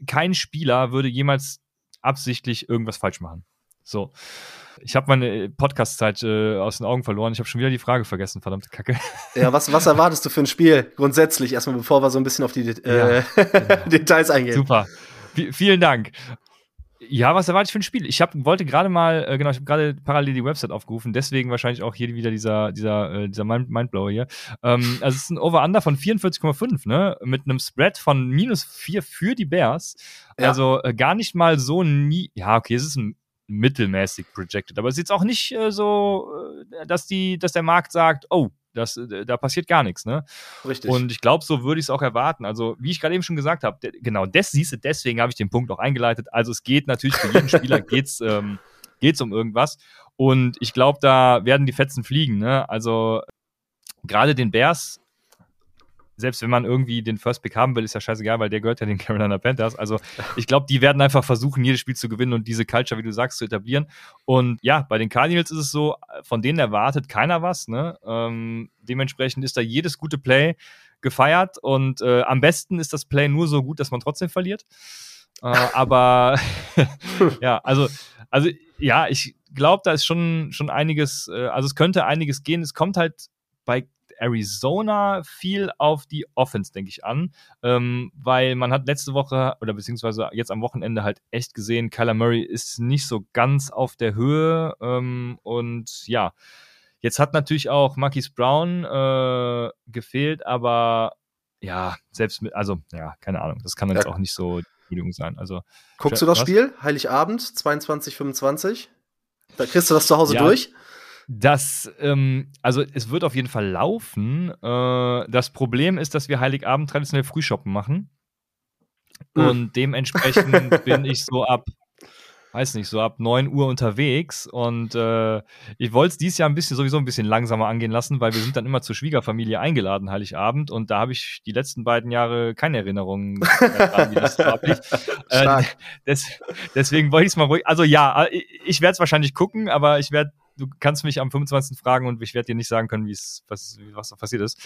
kein Spieler würde jemals absichtlich irgendwas falsch machen. So. Ich habe meine Podcast-Zeit aus den Augen verloren. Ich habe schon wieder die Frage vergessen, verdammte Kacke. Ja, was erwartest du für ein Spiel? Grundsätzlich, erstmal bevor wir so ein bisschen auf die Details eingehen. Super. Vielen Dank. Ja, was erwarte ich für ein Spiel? Ich habe gerade parallel die Website aufgerufen, deswegen wahrscheinlich auch hier wieder dieser Mindblower hier. Also es ist ein Over-Under von 44,5, ne? Mit einem Spread von -4 für die Bears. Ja. Also gar nicht mal so nie. Ja, okay, es ist ein mittelmäßig projected, aber es ist jetzt auch nicht dass der Markt sagt, oh, da passiert gar nichts, ne? Richtig. Und ich glaube, so würde ich es auch erwarten. Also, wie ich gerade eben schon gesagt habe, deswegen habe ich den Punkt auch eingeleitet. Also, es geht natürlich für jeden Spieler geht's um irgendwas. Und ich glaube, da werden die Fetzen fliegen, ne? Also, gerade den Bears selbst wenn man irgendwie den First Pick haben will, ist ja scheißegal, weil der gehört ja den Carolina Panthers. Also ich glaube, die werden einfach versuchen, jedes Spiel zu gewinnen und diese Culture, wie du sagst, zu etablieren. Und ja, bei den Cardinals ist es so, von denen erwartet keiner was, ne? Dementsprechend ist da jedes gute Play gefeiert und am besten ist das Play nur so gut, dass man trotzdem verliert. Aber ja, also ja, ich glaube, da ist schon einiges, also es könnte einiges gehen. Es kommt halt bei Arizona viel auf die Offense, denke ich, an, weil man hat letzte Woche oder beziehungsweise jetzt am Wochenende halt echt gesehen, Kyler Murray ist nicht so ganz auf der Höhe und ja, jetzt hat natürlich auch Marquise Brown gefehlt, aber ja, selbst mit, also ja, keine Ahnung, das kann jetzt auch nicht so die Entschuldigung sein. Also, guckst du das Spiel? Heiligabend, 22:25? Da kriegst du das zu Hause durch? Das, also es wird auf jeden Fall laufen. Das Problem ist, dass wir Heiligabend traditionell Frühshoppen machen. Und dementsprechend bin ich so ab 9 Uhr unterwegs und ich wollte es dieses Jahr ein bisschen langsamer angehen lassen, weil wir sind dann immer zur Schwiegerfamilie eingeladen, Heiligabend, und da habe ich die letzten beiden Jahre keine Erinnerungen daran, wie das so ablief. Deswegen wollte ich es mal ruhig, also ja, ich werde es wahrscheinlich gucken, aber du kannst mich am 25. fragen und ich werde dir nicht sagen können, was da passiert ist.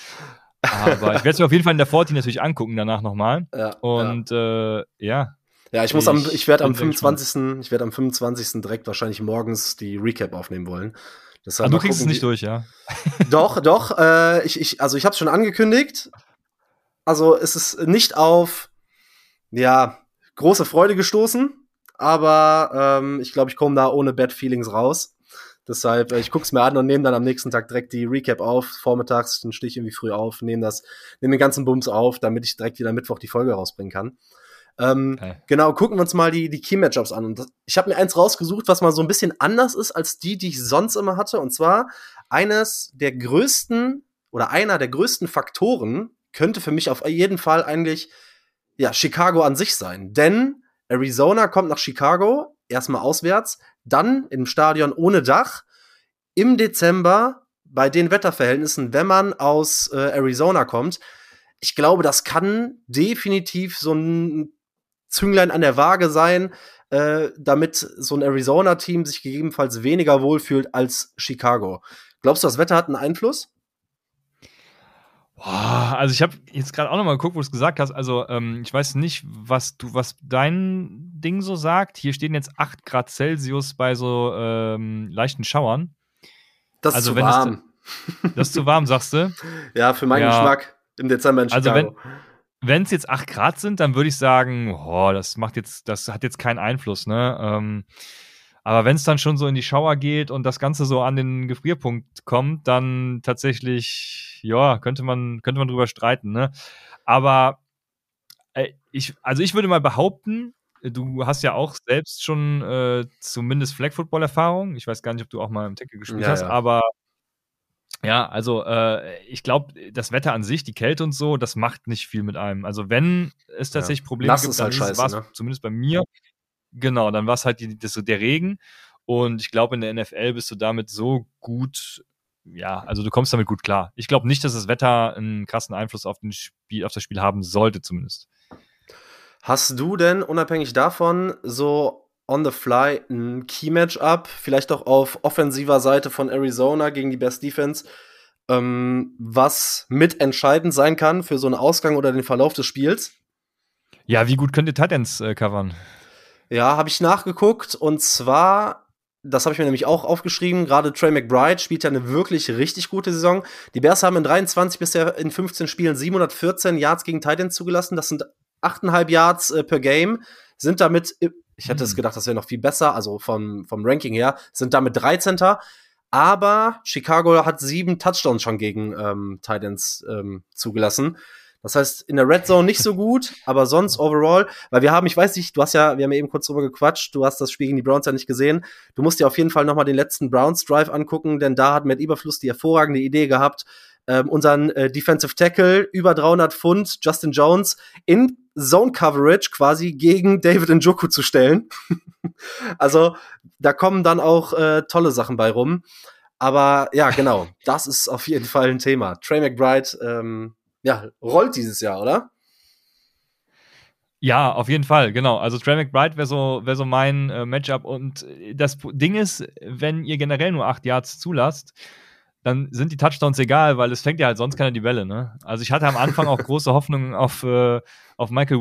Aber ich werde es mir auf jeden Fall in der 40 natürlich angucken, danach nochmal. Ja, und ja. Ja, ich werde am 25. direkt wahrscheinlich morgens die Recap aufnehmen wollen. Deshalb du kriegst es nicht durch, ja? Doch. Also ich habe es schon angekündigt. Also es ist nicht auf große Freude gestoßen, aber ich glaube, ich komme da ohne Bad Feelings raus. Deshalb, ich guck's mir an und nehme dann am nächsten Tag direkt die Recap auf. Vormittags, dann stehe ich irgendwie früh auf, nehme den ganzen Bums auf, damit ich direkt wieder Mittwoch die Folge rausbringen kann. Okay. Genau, gucken wir uns mal die Key-Matchups an. Und ich habe mir eins rausgesucht, was mal so ein bisschen anders ist als die ich sonst immer hatte. Und zwar einer der größten Faktoren könnte für mich auf jeden Fall eigentlich Chicago an sich sein. Denn Arizona kommt nach Chicago, erstmal auswärts, dann im Stadion ohne Dach, im Dezember bei den Wetterverhältnissen, wenn man aus Arizona kommt. Ich glaube, das kann definitiv so ein Zünglein an der Waage sein, damit so ein Arizona-Team sich gegebenenfalls weniger wohlfühlt als Chicago. Glaubst du, das Wetter hat einen Einfluss? Boah, also ich habe jetzt gerade auch nochmal geguckt, wo du es gesagt hast. Also ich weiß nicht, was dein Ding so sagt. Hier stehen jetzt 8 Grad Celsius bei so leichten Schauern. Das ist zu warm. Das ist zu warm, sagst du? Ja, für meinen Geschmack. Im Dezember in Chicago. Also wenn es jetzt 8 Grad sind, dann würde ich sagen, das hat jetzt keinen Einfluss, ne? Aber wenn es dann schon so in die Schauer geht und das Ganze so an den Gefrierpunkt kommt, dann tatsächlich, könnte man drüber streiten, ne? Aber ich würde mal behaupten, du hast ja auch selbst schon zumindest Flag Football Erfahrung. Ich weiß gar nicht, ob du auch mal im Tackle gespielt hast, aber ja, also ich glaube, das Wetter an sich, die Kälte und so, das macht nicht viel mit einem. Also wenn es tatsächlich Probleme gibt, dann war es, ne? Zumindest bei mir, genau, dann war es halt der Regen. Und ich glaube, in der NFL bist du damit so gut, also du kommst damit gut klar. Ich glaube nicht, dass das Wetter einen krassen Einfluss auf das Spiel haben sollte zumindest. Hast du denn unabhängig davon so on the fly ein Key-Match-Up, vielleicht auch auf offensiver Seite von Arizona gegen die Best Defense, was mitentscheidend sein kann für so einen Ausgang oder den Verlauf des Spiels? Ja, wie gut könnt ihr Tight Ends covern? Ja, habe ich nachgeguckt, und zwar, das habe ich mir nämlich auch aufgeschrieben, gerade Trey McBride spielt ja eine wirklich richtig gute Saison. Die Bears haben in 23 bisher in 15 Spielen 714 Yards gegen Tight Ends zugelassen, das sind 8,5 Yards per Game, sind damit ich hätte es gedacht, das wäre noch viel besser, also vom Ranking her, sind damit 13. Aber Chicago hat 7 Touchdowns schon gegen Tight Ends zugelassen. Das heißt, in der Red Zone nicht so gut, aber sonst overall, weil wir haben ja eben kurz drüber gequatscht, du hast das Spiel gegen die Browns ja nicht gesehen. Du musst dir auf jeden Fall nochmal den letzten Browns-Drive angucken, denn da hat Matt Eberflus die hervorragende Idee gehabt, unseren Defensive Tackle über 300 Pfund, Justin Jones, in Zone Coverage quasi gegen David Njoku zu stellen. Also da kommen dann auch tolle Sachen bei rum. Aber ja, genau, das ist auf jeden Fall ein Thema. Trey McBride ja, rollt dieses Jahr, oder? Ja, auf jeden Fall, genau. Also Trey McBride wäre so mein Matchup. Und das Ding ist, wenn ihr generell nur 8 Yards zulasst, dann sind die Touchdowns egal, weil es fängt ja halt sonst keiner die Bälle, ne? Also ich hatte am Anfang auch große Hoffnungen auf Michael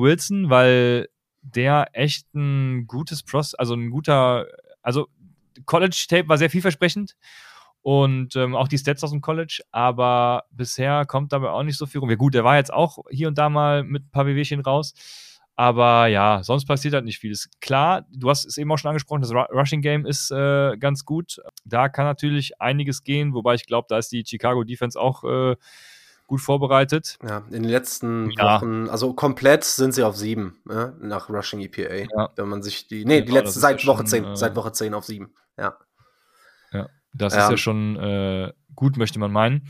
Wilson, weil der echt ein gutes College-Tape war sehr vielversprechend und auch die Stats aus dem College, aber bisher kommt dabei auch nicht so viel rum. Ja gut, der war jetzt auch hier und da mal mit ein paar WWchen raus, aber ja, sonst passiert halt nicht viel. Ist klar, du hast es eben auch schon angesprochen, das Rushing-Game ist ganz gut. Da kann natürlich einiges gehen, wobei ich glaube, da ist die Chicago-Defense auch gut vorbereitet. Ja, in den letzten Wochen, also komplett sind sie auf 7, ja, nach Rushing EPA. Ja. Wenn man sich seit Woche 10 auf 7. Ja. Ja, das ist ja schon gut, möchte man meinen.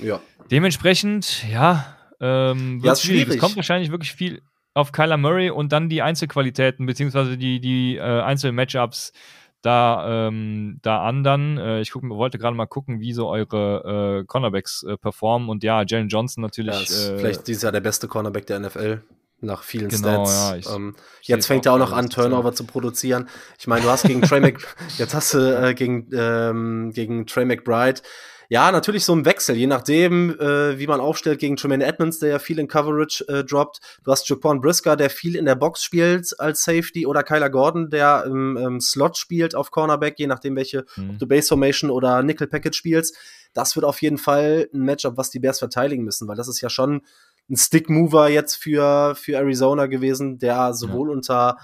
Ja. Dementsprechend, wird schwierig. Es kommt wahrscheinlich wirklich viel auf Kyler Murray und dann die Einzelqualitäten, beziehungsweise die einzelnen Matchups da anderen. Ich wollte gerade mal gucken, wie so eure Cornerbacks performen. Und ja, Jaylon Johnson natürlich. Ja, ist vielleicht dieses Jahr der beste Cornerback der NFL nach vielen Stats. Ja, jetzt fängt er auch noch an, Turnover zu produzieren. Ich meine, du hast gegen gegen Trey McBride. Ja, natürlich so ein Wechsel, je nachdem, wie man aufstellt, gegen Tremaine Edmonds, der ja viel in Coverage droppt. Du hast Jaquan Brisker, der viel in der Box spielt als Safety, oder Kyler Gordon, der im Slot spielt auf Cornerback, je nachdem, welche ob du Base Formation oder Nickel Package spielst. Das wird auf jeden Fall ein Matchup, was die Bears verteidigen müssen, weil das ist ja schon ein Stick-Mover jetzt für Arizona gewesen, der sowohl unter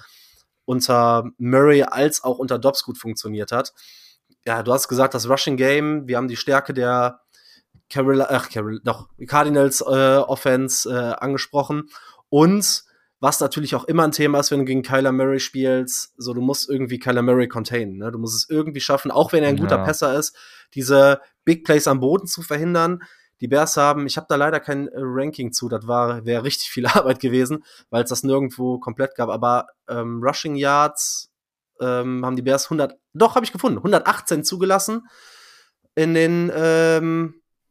Murray als auch unter Dobbs gut funktioniert hat. Ja, du hast gesagt, das Rushing Game, wir haben die Stärke der Cardinals Offense angesprochen, und was natürlich auch immer ein Thema ist, wenn du gegen Kyler Murray spielst, so, du musst irgendwie Kyler Murray containen, ne? Du musst es irgendwie schaffen, auch wenn er ein guter Passer ist, diese Big Plays am Boden zu verhindern. Die Bears haben, ich habe da leider kein Ranking zu, das wäre richtig viel Arbeit gewesen, weil es das nirgendwo komplett gab, aber Rushing Yards haben die Bears 118 zugelassen in den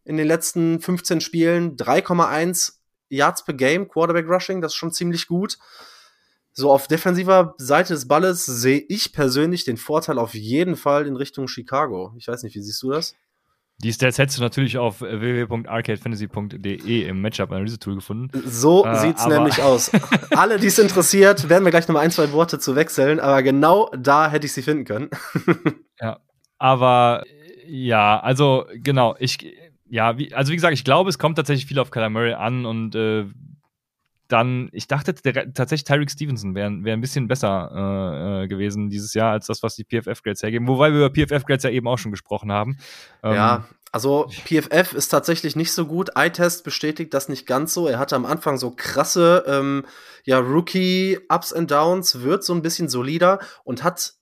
letzten 15 Spielen, 3,1 Yards per Game, Quarterback Rushing, das ist schon ziemlich gut. So, auf defensiver Seite des Balles sehe ich persönlich den Vorteil auf jeden Fall in Richtung Chicago. Ich weiß nicht, wie siehst du das? Die Stats hättest du natürlich auf www.arcadefantasy.de im Matchup-Analyse-Tool gefunden. So sieht's nämlich aus. Alle, die es interessiert, werden wir gleich nochmal 1, 2 Worte zu wechseln, aber genau da hätte ich sie finden können. Ja, aber ja, also genau, wie gesagt, ich glaube, es kommt tatsächlich viel auf Kyler Murray an, und dann, ich dachte tatsächlich, Tyrique Stevenson wäre ein bisschen besser gewesen dieses Jahr als das, was die PFF-Grades hergeben. Wobei wir über PFF-Grades ja eben auch schon gesprochen haben. Also PFF ist tatsächlich nicht so gut. iTest bestätigt das nicht ganz so. Er hatte am Anfang so krasse Rookie-Ups and Downs, wird so ein bisschen solider und hat,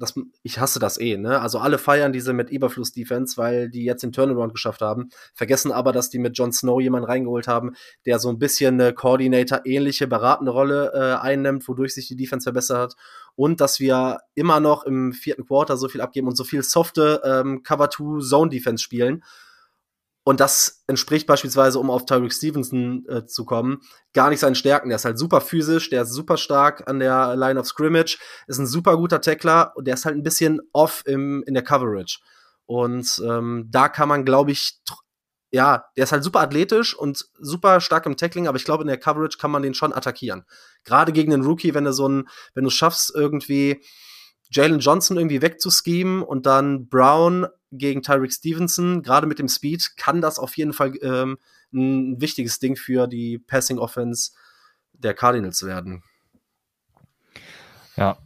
ich hasse das ne? Also alle feiern diese Matt Eberflus-Defense, weil die jetzt den Turnaround geschafft haben, vergessen aber, dass die mit Jon Snow jemanden reingeholt haben, der so ein bisschen eine Coordinator-ähnliche, beratende Rolle einnimmt, wodurch sich die Defense verbessert hat. Und dass wir immer noch im 4. Quarter so viel abgeben und so viel softe Cover-2-Zone-Defense spielen. Und das entspricht beispielsweise, um auf Tyrique Stevenson zu kommen, gar nicht seinen Stärken. Der ist halt super physisch, der ist super stark an der Line of Scrimmage, ist ein super guter Tackler, und der ist halt ein bisschen off in der Coverage. Und da kann man, glaube ich, der ist halt super athletisch und super stark im Tackling, aber ich glaube, in der Coverage kann man den schon attackieren. Gerade gegen den Rookie, wenn du es schaffst, irgendwie Jaylon Johnson irgendwie wegzuschemen und dann Brown gegen Tyrique Stevenson, gerade mit dem Speed, kann das auf jeden Fall ein wichtiges Ding für die Passing-Offense der Cardinals werden. Ja,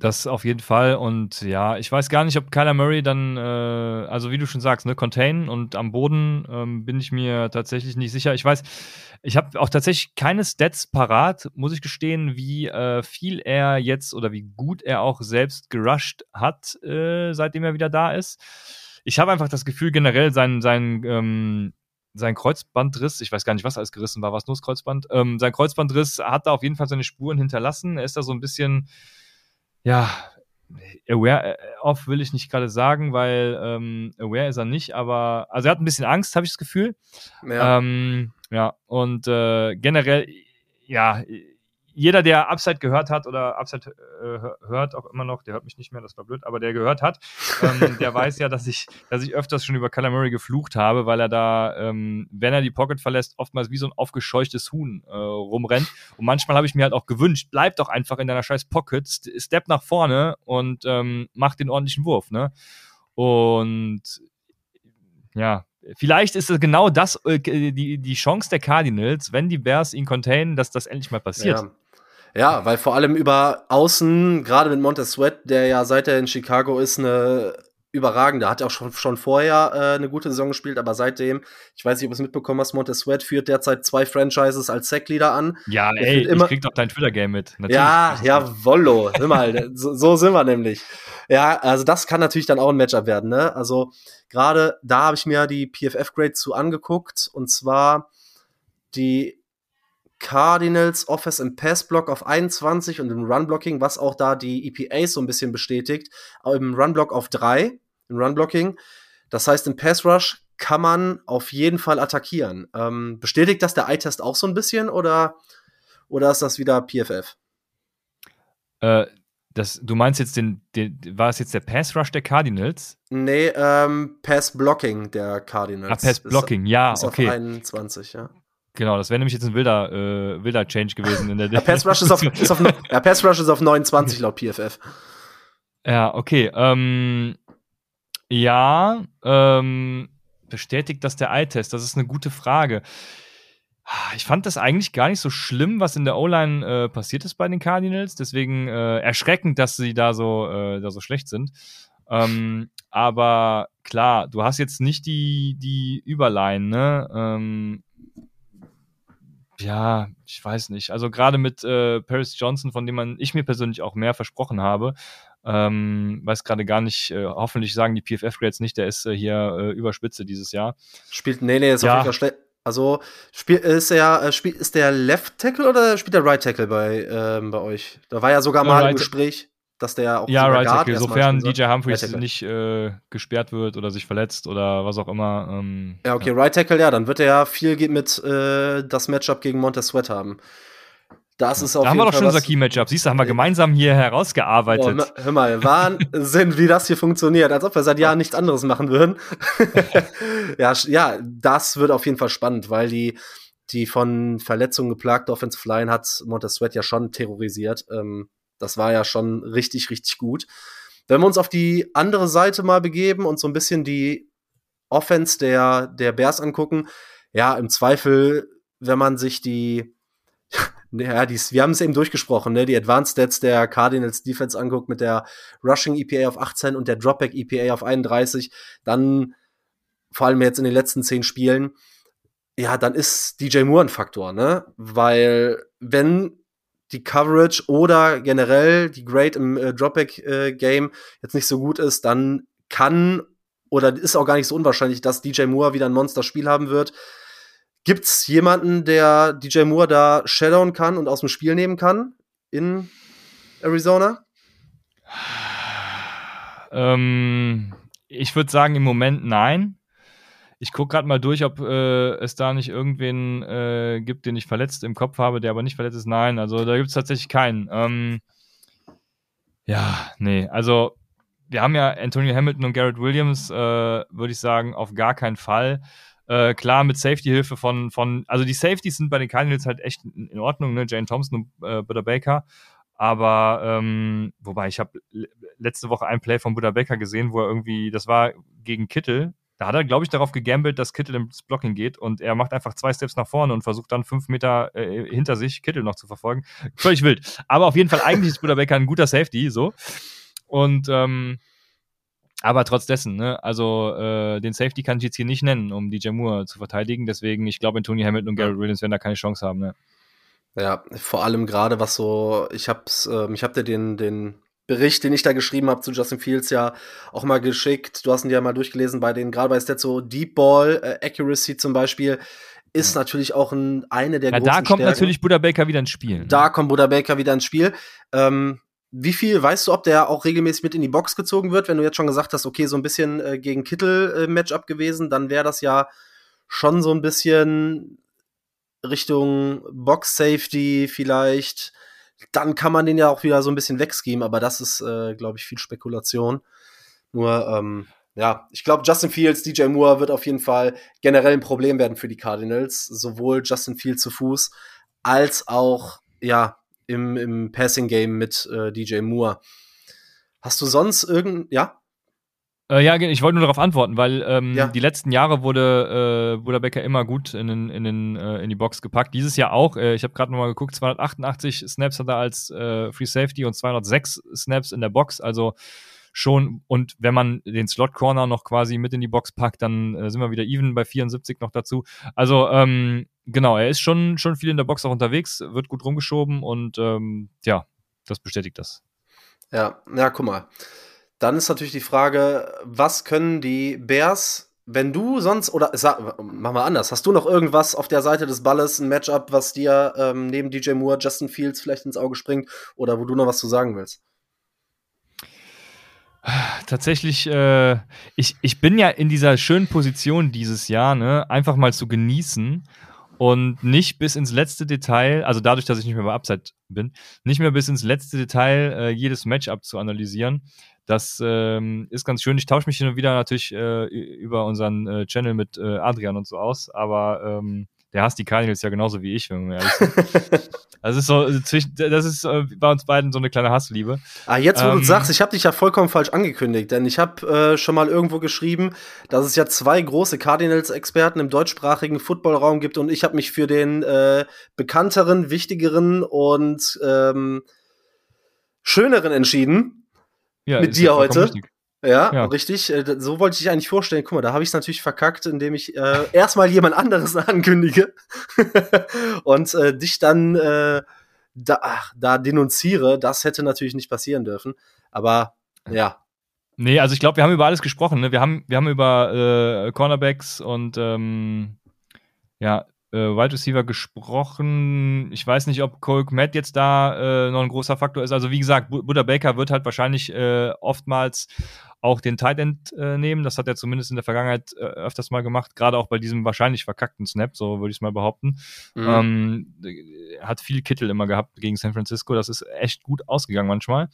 das auf jeden Fall. Und ja, ich weiß gar nicht, ob Kyler Murray dann, also wie du schon sagst, ne, containen und am Boden bin ich mir tatsächlich nicht sicher. Ich weiß, ich habe auch tatsächlich keine Stats parat, muss ich gestehen, wie viel er jetzt oder wie gut er auch selbst gerusht hat, seitdem er wieder da ist. Ich habe einfach das Gefühl, generell sein Kreuzbandriss, ich weiß gar nicht, was alles gerissen war, was nur das Kreuzband, sein Kreuzbandriss hat da auf jeden Fall seine Spuren hinterlassen. Er ist da so ein bisschen aware of will ich nicht gerade sagen, weil aware ist er nicht, aber also er hat ein bisschen Angst, habe ich das Gefühl. Ja. Ja, und generell, ja, jeder, der Upside gehört hat oder Upside hört auch immer noch, der hört mich nicht mehr, das war blöd, aber der gehört hat, der weiß ja, dass ich öfters schon über Kyler Murray geflucht habe, weil er da, wenn er die Pocket verlässt, oftmals wie so ein aufgescheuchtes Huhn rumrennt. Und manchmal habe ich mir halt auch gewünscht, bleib doch einfach in deiner scheiß Pocket, step nach vorne und mach den ordentlichen Wurf, ne? Und ja, vielleicht ist es genau das, die Chance der Cardinals, wenn die Bears ihn containen, dass das endlich mal passiert. Ja. Ja, weil vor allem über außen, gerade mit Montez Sweat, der ja seit er in Chicago ist, eine überragende, hat auch schon vorher eine gute Saison gespielt, aber seitdem, ich weiß nicht, ob du es mitbekommen hast, Montez Sweat führt derzeit 2 Franchises als Sackleader an. Ja, der ich krieg doch dein Twitter-Game mit. Natürlich. Ja, jawollo, so sind wir nämlich. Ja, also das kann natürlich dann auch ein Matchup werden, ne? Also gerade da habe ich mir die PFF-Grade zu angeguckt, und zwar die Cardinals Offense im Passblock auf 21 und im Runblocking, was auch da die EPA so ein bisschen bestätigt, im Runblock auf 3, im Runblocking. Das heißt, im Passrush kann man auf jeden Fall attackieren. Bestätigt das der Eye-Test auch so ein bisschen, oder ist das wieder PFF? Du meinst jetzt war es jetzt der Pass-Rush der Cardinals? Nee, Pass-Blocking der Cardinals. Ah, Pass-Blocking, ja, ist okay. Auf 21, ja. Genau, das wäre nämlich jetzt ein wilder Change gewesen. In der Pass Rush ist auf 29 laut PFF. Ja, okay. Bestätigt das der Eye-Test? Das ist eine gute Frage. Ich fand das eigentlich gar nicht so schlimm, was in der O-Line passiert ist bei den Cardinals. Deswegen erschreckend, dass sie da so schlecht sind. Aber klar, du hast jetzt nicht die Überline, ne? Ja, ich weiß nicht. Also gerade mit Paris Johnson, von dem ich mir persönlich auch mehr versprochen habe, weiß gerade gar nicht, hoffentlich sagen die PFF-Grades nicht, der ist hier Überspitze dieses Jahr. Ist ja auf jeden Fall schlecht. Also ist der Left Tackle oder spielt der Right Tackle bei euch? Da war ja sogar mal im Gespräch, dass der auch sogar Right Tackle, sofern DJ Humphries nicht gesperrt wird oder sich verletzt oder was auch immer. Right Tackle, ja, dann wird er ja viel mit das Matchup gegen Montez Sweat haben. Das ist auf da jeden haben wir doch Fall schon unser Key-Matchup. Siehst du, haben wir gemeinsam hier herausgearbeitet. Oh, hör mal, Wahnsinn, wie das hier funktioniert. Als ob wir seit Jahren nichts anderes machen würden. Ja, das wird auf jeden Fall spannend, weil die von Verletzungen geplagte Offensive Line hat Montez Sweat ja schon terrorisiert. Das war ja schon richtig, richtig gut. Wenn wir uns auf die andere Seite mal begeben und so ein bisschen die Offense der Bears angucken, ja, im Zweifel, wenn man sich wir haben es eben durchgesprochen, ne, die Advanced Stats der Cardinals Defense anguckt mit der Rushing EPA auf 18 und der Dropback EPA auf 31, dann vor allem jetzt in den letzten 10 Spielen, ja, dann ist DJ Moore ein Faktor, ne, weil wenn die Coverage oder generell die Grade im Dropback-Game jetzt nicht so gut ist, dann kann oder ist auch gar nicht so unwahrscheinlich, dass DJ Moore wieder ein Monsterspiel haben wird. Gibt's jemanden, der DJ Moore da shadowen kann und aus dem Spiel nehmen kann in Arizona? Ich würde sagen, im Moment nein. Ich gucke gerade mal durch, ob es da nicht irgendwen gibt, den ich verletzt im Kopf habe, der aber nicht verletzt ist. Nein, also da gibt es tatsächlich keinen. Also wir haben ja Antonio Hamilton und Garrett Williams, würde ich sagen, auf gar keinen Fall. Klar, mit Safety-Hilfe also die Safeties sind bei den Cardinals halt echt in Ordnung, ne? Jane Thompson und Buda Baker. Aber, wobei ich habe letzte Woche ein Play von Buda Baker gesehen, wo er irgendwie, das war gegen Kittel, da hat er, glaube ich, darauf gegambelt, dass Kittel ins Blocking geht und er macht einfach 2 Steps nach vorne und versucht dann 5 Meter hinter sich Kittel noch zu verfolgen. Völlig wild. Aber auf jeden Fall, eigentlich ist Buda Baker ein guter Safety, so. Und, aber trotz dessen, ne, also den Safety kann ich jetzt hier nicht nennen, um DJ Moore zu verteidigen. Deswegen, ich glaube, Antonio Hamilton und Garrett Williams werden da keine Chance haben, ne. Ja, vor allem gerade was so, ich hab dir den Bericht, den ich da geschrieben habe zu Justin Fields, ja auch mal geschickt. Du hast ihn ja mal durchgelesen bei den, gerade bei Stats, so Deep Ball, Accuracy zum Beispiel, ist natürlich auch eine der großen Stärken. Da kommt natürlich Buda Baker wieder ins Spiel. Da kommt Buda Baker wieder ins Spiel. Wie viel, weißt du, ob der auch regelmäßig mit in die Box gezogen wird? Wenn du jetzt schon gesagt hast, okay, so ein bisschen gegen Kittel Matchup gewesen, dann wäre das ja schon so ein bisschen Richtung Box-Safety vielleicht, dann kann man den ja auch wieder so ein bisschen wegschemen, aber das ist, glaube ich, viel Spekulation. Nur, ja, ich glaube, Justin Fields, DJ Moore wird auf jeden Fall generell ein Problem werden für die Cardinals, sowohl Justin Fields zu Fuß als auch, ja, im Passing-Game mit DJ Moore. Hast du sonst ja? Ja, ich wollte nur darauf antworten, weil die letzten Jahre wurde Buda Baker immer gut in die Box gepackt. Dieses Jahr auch. Ich habe gerade nochmal geguckt, 288 Snaps hat er als Free Safety und 206 Snaps in der Box. Also schon, und wenn man den Slot-Corner noch quasi mit in die Box packt, dann sind wir wieder even bei 74 noch dazu. Also, genau, er ist schon viel in der Box auch unterwegs, wird gut rumgeschoben und ja, das bestätigt das. Ja, guck mal. Dann ist natürlich die Frage, was können die Bears, wenn du sonst, oder mach mal anders, hast du noch irgendwas auf der Seite des Balles, ein Matchup, was dir neben DJ Moore, Justin Fields vielleicht ins Auge springt oder wo du noch was zu sagen willst? Tatsächlich, ich bin ja in dieser schönen Position dieses Jahr, ne, einfach mal zu genießen und nicht bis ins letzte Detail, also dadurch, dass ich nicht mehr bei Upside bin, nicht mehr bis ins letzte Detail jedes Matchup zu analysieren. Das ist ganz schön. Ich tausche mich hin und wieder natürlich über unseren Channel mit Adrian und so aus, aber der hasst die Cardinals ja genauso wie ich, wenn wir ehrlich sind. Das ist bei uns beiden so eine kleine Hassliebe. Ah, jetzt, wo du sagst, ich habe dich ja vollkommen falsch angekündigt, denn ich habe schon mal irgendwo geschrieben, dass es ja zwei große Cardinals-Experten im deutschsprachigen Footballraum gibt und ich habe mich für den bekannteren, wichtigeren und schöneren entschieden. Ja, mit dir heute. Richtig. Ja, richtig. So wollte ich dich eigentlich vorstellen. Guck mal, da habe ich es natürlich verkackt, indem ich erstmal jemand anderes ankündige und dich dann da denunziere. Das hätte natürlich nicht passieren dürfen. Aber ja. Nee, also ich glaube, wir haben über alles gesprochen. Ne? Wir haben über Cornerbacks und Wide Receiver gesprochen. Ich weiß nicht, ob Cole Kmet jetzt da noch ein großer Faktor ist. Also wie gesagt, Buda Baker wird halt wahrscheinlich oftmals auch den Tight End nehmen. Das hat er zumindest in der Vergangenheit öfters mal gemacht. Gerade auch bei diesem wahrscheinlich verkackten Snap, so würde ich es mal behaupten. Mhm. Hat viel Kittel immer gehabt gegen San Francisco. Das ist echt gut ausgegangen manchmal.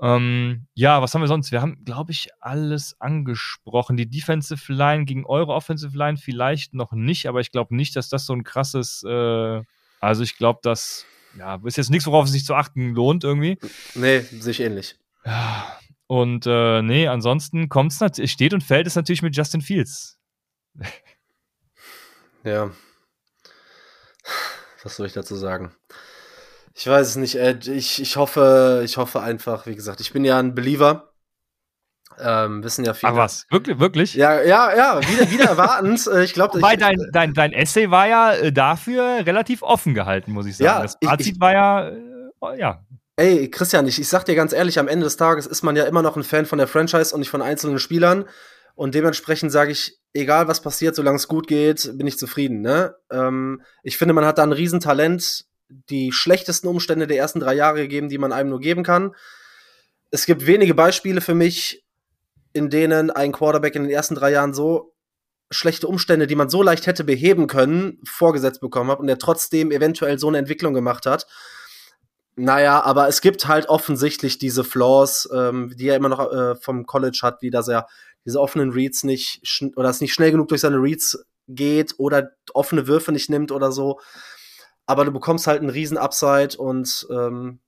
Ja, was haben wir sonst? Wir haben, glaube ich, alles angesprochen. Die Defensive Line gegen eure Offensive Line vielleicht noch nicht, aber ich glaube nicht, dass das so ein krasses, also ich glaube, das ist jetzt nichts, worauf es sich zu achten lohnt irgendwie. Nee, sich ähnlich. Und ansonsten steht und fällt es natürlich mit Justin Fields. Ja. Was soll ich dazu sagen? Ich weiß es nicht, Ed. Ich hoffe einfach, wie gesagt, ich bin ja ein Believer. Wissen ja viele. Ach was, wirklich, wirklich? Ja, wieder erwartend. Ich glaube, wobei dein Essay war ja dafür relativ offen gehalten, muss ich sagen. Ja, das Fazit war ja. Ey, Christian, ich sag dir ganz ehrlich, am Ende des Tages ist man ja immer noch ein Fan von der Franchise und nicht von einzelnen Spielern. Und dementsprechend sage ich, egal was passiert, solange es gut geht, bin ich zufrieden. Ne? Ich finde, man hat da ein Riesentalent. Die schlechtesten Umstände der ersten 3 Jahre gegeben, die man einem nur geben kann. Es gibt wenige Beispiele für mich, in denen ein Quarterback in den ersten 3 Jahren so schlechte Umstände, die man so leicht hätte beheben können, vorgesetzt bekommen hat und der trotzdem eventuell so eine Entwicklung gemacht hat. Naja, aber es gibt halt offensichtlich diese Flaws, die er immer noch vom College hat, wie dass er diese offenen Reads nicht, oder es nicht schnell genug durch seine Reads geht oder offene Würfe nicht nimmt oder so. Aber du bekommst halt einen riesen Upside und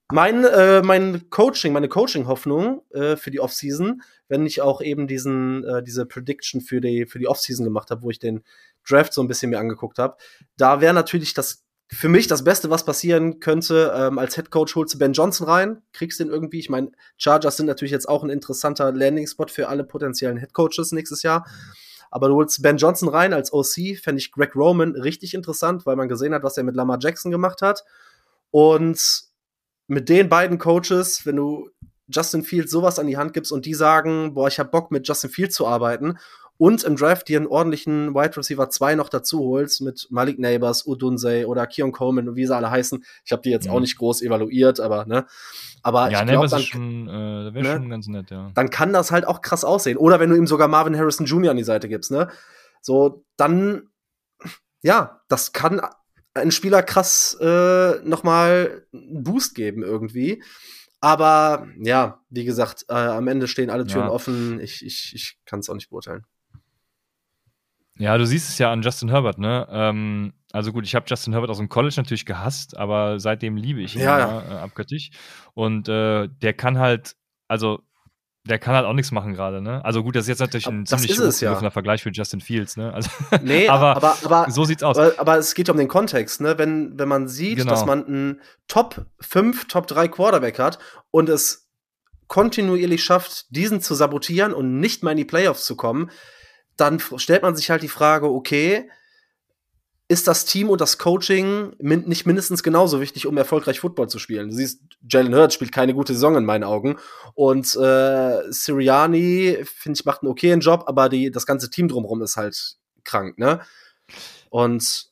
meine Coaching-Hoffnung für die Offseason, wenn ich auch eben diese Prediction für die Offseason gemacht habe, wo ich den Draft so ein bisschen mir angeguckt habe, da wäre natürlich für mich das Beste, was passieren könnte, als Headcoach holst du Ben Johnson rein, kriegst den irgendwie, ich meine, Chargers sind natürlich jetzt auch ein interessanter Landing-Spot für alle potenziellen Headcoaches nächstes Jahr. Aber du holst Ben Johnson rein als OC, fände ich Greg Roman richtig interessant, weil man gesehen hat, was er mit Lamar Jackson gemacht hat. Und mit den beiden Coaches, wenn du Justin Fields sowas an die Hand gibst und die sagen, boah, ich hab Bock, mit Justin Fields zu arbeiten und im Draft dir einen ordentlichen Wide Receiver 2 noch dazu holst mit Malik Nabers, Udunsey oder Keon Coleman und wie sie alle heißen. Ich habe die jetzt auch nicht groß evaluiert, aber ne. Aber ja, ich glaube, das wäre schon ganz nett, ja. Dann kann das halt auch krass aussehen. Oder wenn du ihm sogar Marvin Harrison Jr. an die Seite gibst, ne? So, dann, ja, das kann einen Spieler krass nochmal einen Boost geben irgendwie. Aber ja, wie gesagt, am Ende stehen alle Türen offen. Ich kann es auch nicht beurteilen. Ja, du siehst es ja an Justin Herbert, ne? Also gut, ich habe Justin Herbert aus dem College natürlich gehasst, aber seitdem liebe ich ihn abgöttisch. Und der kann halt, also der kann halt auch nichts machen gerade, ne? Also gut, das ist jetzt natürlich ein ziemlich hochgegriffener Vergleich für Justin Fields, ne? Also, nee, aber so sieht's aus. Aber es geht um den Kontext, ne? Wenn man sieht, dass man einen Top 5, Top 3 Quarterback hat und es kontinuierlich schafft, diesen zu sabotieren und nicht mal in die Playoffs zu kommen, dann stellt man sich halt die Frage, okay, ist das Team und das Coaching nicht mindestens genauso wichtig, um erfolgreich Football zu spielen? Du siehst, Jalen Hurts spielt keine gute Saison in meinen Augen. Und Sirianni, finde ich, macht einen okayen Job, aber das ganze Team drumherum ist halt krank, ne? Und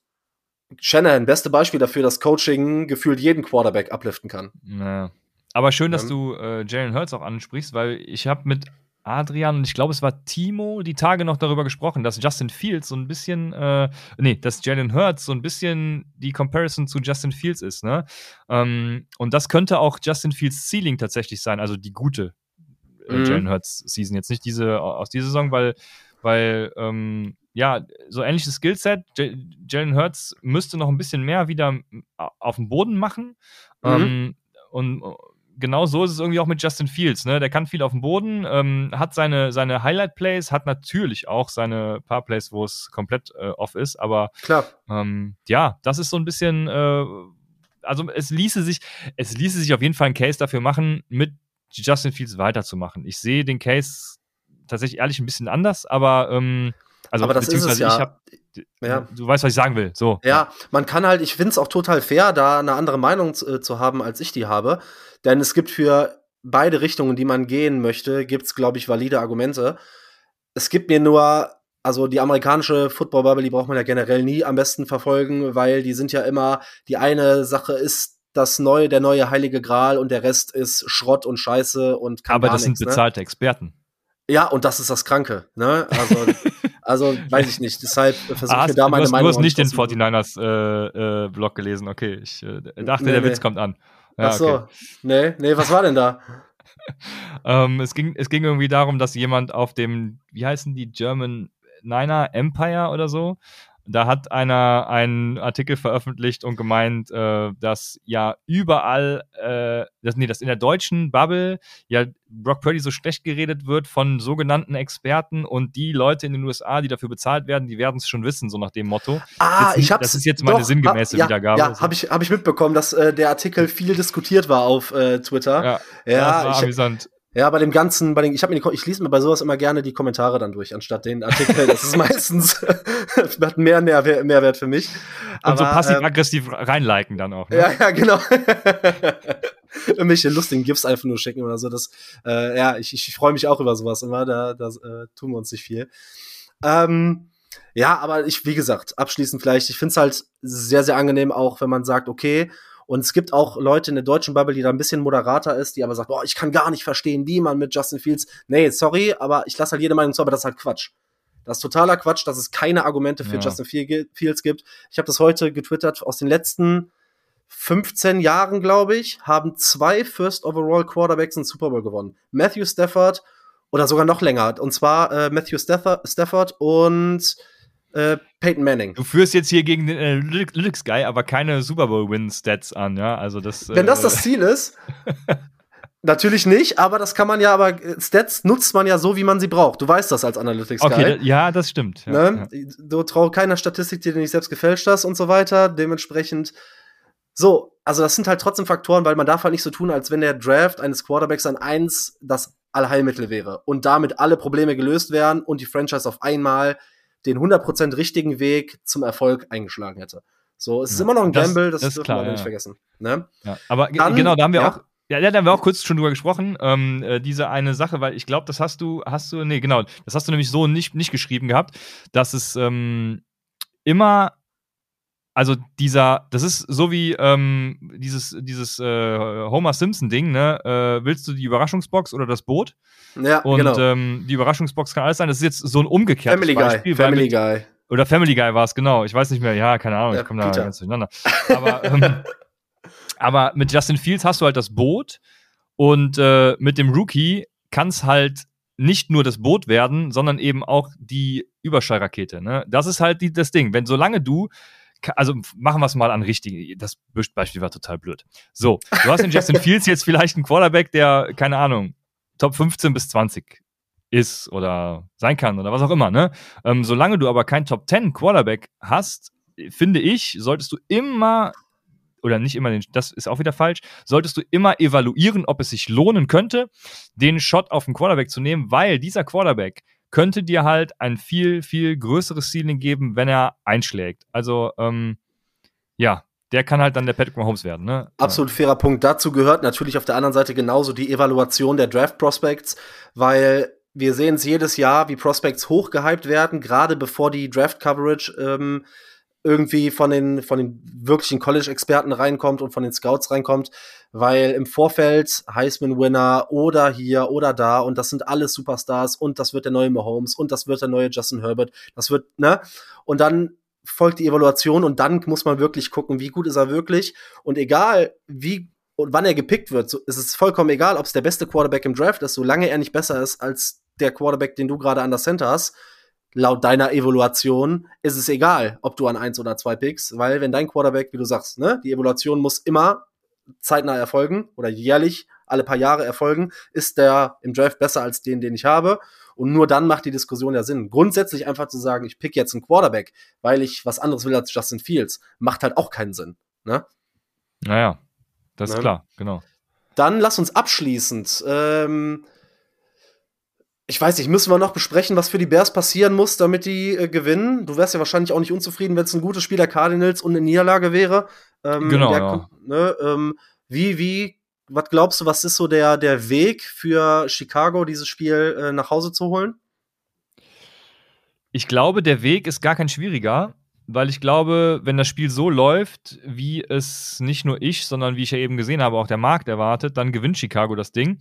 Shanahan, beste Beispiel dafür, dass Coaching gefühlt jeden Quarterback upliften kann. Ja. Aber schön, dass du Jalen Hurts auch ansprichst, weil ich habe mit Adrian und ich glaube, es war Timo, die Tage noch darüber gesprochen, dass Justin Fields so ein bisschen, dass Jalen Hurts so ein bisschen die Comparison zu Justin Fields ist, ne? Und das könnte auch Justin Fields Ceiling tatsächlich sein, also die gute Jalen Hurts Season, jetzt nicht diese aus dieser Saison, weil ja, so ähnliches Skillset, Jalen Hurts müsste noch ein bisschen mehr wieder auf dem Boden machen, und genau so ist es irgendwie auch mit Justin Fields, ne? Der kann viel auf dem Boden, hat seine Highlight-Plays, hat natürlich auch seine paar Plays, wo es komplett off ist, aber klar. Das ist so ein bisschen, also es ließe sich auf jeden Fall ein Case dafür machen, mit Justin Fields weiterzumachen. Ich sehe den Case tatsächlich ehrlich ein bisschen anders, aber aber das ist es ja. Du weißt, was ich sagen will. So. Ja, man kann halt, ich finde es auch total fair, da eine andere Meinung zu haben, als ich die habe. Denn es gibt für beide Richtungen, die man gehen möchte, gibt es, glaube ich, valide Argumente. Es gibt mir nur, also die amerikanische Football-Bubble, die braucht man ja generell nie am besten verfolgen, weil die sind ja immer, die eine Sache ist der neue Heilige Gral und der Rest ist Schrott und Scheiße und kann aber gar nichts. Aber das sind bezahlte Experten. Ja, und das ist das Kranke, ne? Also weiß ich nicht. Deshalb versuche ich mir da meine Meinung. Du hast nicht den 49ers Blog gelesen, okay. Ich dachte, der Witz kommt an. Ja, achso, okay. Nee, was war denn da? Es ging irgendwie darum, dass jemand auf dem, wie heißen die, German Niner Empire oder so, da hat einer einen Artikel veröffentlicht und gemeint, dass ja überall, dass in der deutschen Bubble ja Brock Purdy so schlecht geredet wird von sogenannten Experten und die Leute in den USA, die dafür bezahlt werden, die werden es schon wissen, so nach dem Motto. Das ist jetzt meine sinngemäße Wiedergabe. Ja, hab ich mitbekommen, dass der Artikel viel diskutiert war auf Twitter. Ja, das war amüsant. Ja, ich lese mir bei sowas immer gerne die Kommentare dann durch, anstatt den Artikel. Das ist meistens hat mehr Mehrwert für mich. Aber, und so passiv-aggressiv reinliken dann auch. Ne? Ja, genau. Irgendwelche lustigen GIFs einfach nur schicken oder so. Das, ich freue mich auch über sowas immer. Da tun wir uns nicht viel. Aber wie gesagt, abschließend vielleicht, ich finde es halt sehr, sehr angenehm, auch wenn man sagt, okay, und es gibt auch Leute in der deutschen Bubble, die da ein bisschen moderater ist, die aber sagt, boah, ich kann gar nicht verstehen, wie man mit Justin Fields, nee, sorry, aber ich lasse halt jede Meinung zu, aber das ist halt Quatsch. Das ist totaler Quatsch, dass es keine Argumente für Justin Fields gibt. Ich habe das heute getwittert, aus den letzten 15 Jahren, glaube ich, haben 2 First Overall Quarterbacks einen Super Bowl gewonnen. Matthew Stafford oder sogar noch länger, und zwar Matthew Stafford und Peyton Manning. Du führst jetzt hier gegen den Analytics Guy, aber keine Super Bowl Win Stats an, ja? Also das, wenn das das Ziel ist, natürlich nicht, aber das kann man ja, aber Stats nutzt man ja so, wie man sie braucht. Du weißt das als Analytics Guy. Okay, ja, das stimmt. Ja, ne? Ja. Du trau keiner Statistik, die du nicht selbst gefälscht hast und so weiter, dementsprechend so, also das sind halt trotzdem Faktoren, weil man darf halt nicht so tun, als wenn der Draft eines Quarterbacks an 1 das Allheilmittel wäre und damit alle Probleme gelöst wären und die Franchise auf einmal den 100% richtigen Weg zum Erfolg eingeschlagen hätte. So, es ist immer noch ein Gamble, das dürfen wir nicht vergessen. Ne? Ja, aber dann, genau, da haben wir auch da haben wir auch kurz schon drüber gesprochen, diese eine Sache, weil ich glaube, das das hast du nämlich so nicht geschrieben gehabt, dass es immer, also das ist so wie dieses Homer Simpson-Ding, ne? Willst du die Überraschungsbox oder das Boot? Ja, und genau. Die Überraschungsbox kann alles sein. Das ist jetzt so ein umgekehrtes Beispiel. Family Guy. Oder Family Guy war es, genau. Ich weiß nicht mehr. Ja, keine Ahnung. Ja, ich komme da ganz durcheinander. Aber, aber mit Justin Fields hast du halt das Boot. Und mit dem Rookie kann es halt nicht nur das Boot werden, sondern eben auch die Überschallrakete. Ne? Das ist halt das Ding. Wenn solange du, also machen wir es mal an richtigen, das Beispiel war total blöd. So, du hast in Justin Fields jetzt vielleicht einen Quarterback, der, keine Ahnung, Top 15 bis 20 ist oder sein kann oder was auch immer. Ne? Solange du aber keinen Top 10 Quarterback hast, finde ich, solltest du immer, oder nicht immer, das ist auch wieder falsch, solltest du immer evaluieren, ob es sich lohnen könnte, den Shot auf den Quarterback zu nehmen, weil dieser Quarterback könnte dir halt ein viel, viel größeres Ceiling geben, wenn er einschlägt. Also, ja, der kann halt dann der Patrick Mahomes werden, ne? Absolut fairer Punkt. Dazu gehört natürlich auf der anderen Seite genauso die Evaluation der Draft-Prospects, weil wir sehen es jedes Jahr, wie Prospects hochgehypt werden, gerade bevor die Draft-Coverage irgendwie von den wirklichen College-Experten reinkommt und von den Scouts reinkommt, weil im Vorfeld Heisman-Winner oder hier oder da und das sind alles Superstars und das wird der neue Mahomes und das wird der neue Justin Herbert, das wird, ne? Und dann folgt die Evaluation und dann muss man wirklich gucken, wie gut ist er wirklich und egal, wie und wann er gepickt wird, so, es ist vollkommen egal, ob es der beste Quarterback im Draft ist, solange er nicht besser ist als der Quarterback, den du gerade an der Center hast, laut deiner Evaluation ist es egal, ob du an 1 oder 2 pickst, weil wenn dein Quarterback, wie du sagst, ne, die Evaluation muss immer zeitnah erfolgen oder jährlich, alle paar Jahre erfolgen, ist der im Draft besser als den ich habe und nur dann macht die Diskussion ja Sinn. Grundsätzlich einfach zu sagen, ich pick jetzt einen Quarterback, weil ich was anderes will als Justin Fields, macht halt auch keinen Sinn. Ne? Naja, das ist klar, genau. Dann lass uns abschließend ich weiß nicht, müssen wir noch besprechen, was für die Bears passieren muss, damit die gewinnen? Du wärst ja wahrscheinlich auch nicht unzufrieden, wenn es ein gutes Spiel der Cardinals und eine Niederlage wäre. Genau, ja. Was glaubst du, was ist so der Weg für Chicago, dieses Spiel nach Hause zu holen? Ich glaube, der Weg ist gar kein schwieriger, weil ich glaube, wenn das Spiel so läuft, wie es nicht nur ich, sondern wie ich ja eben gesehen habe, auch der Markt erwartet, dann gewinnt Chicago das Ding.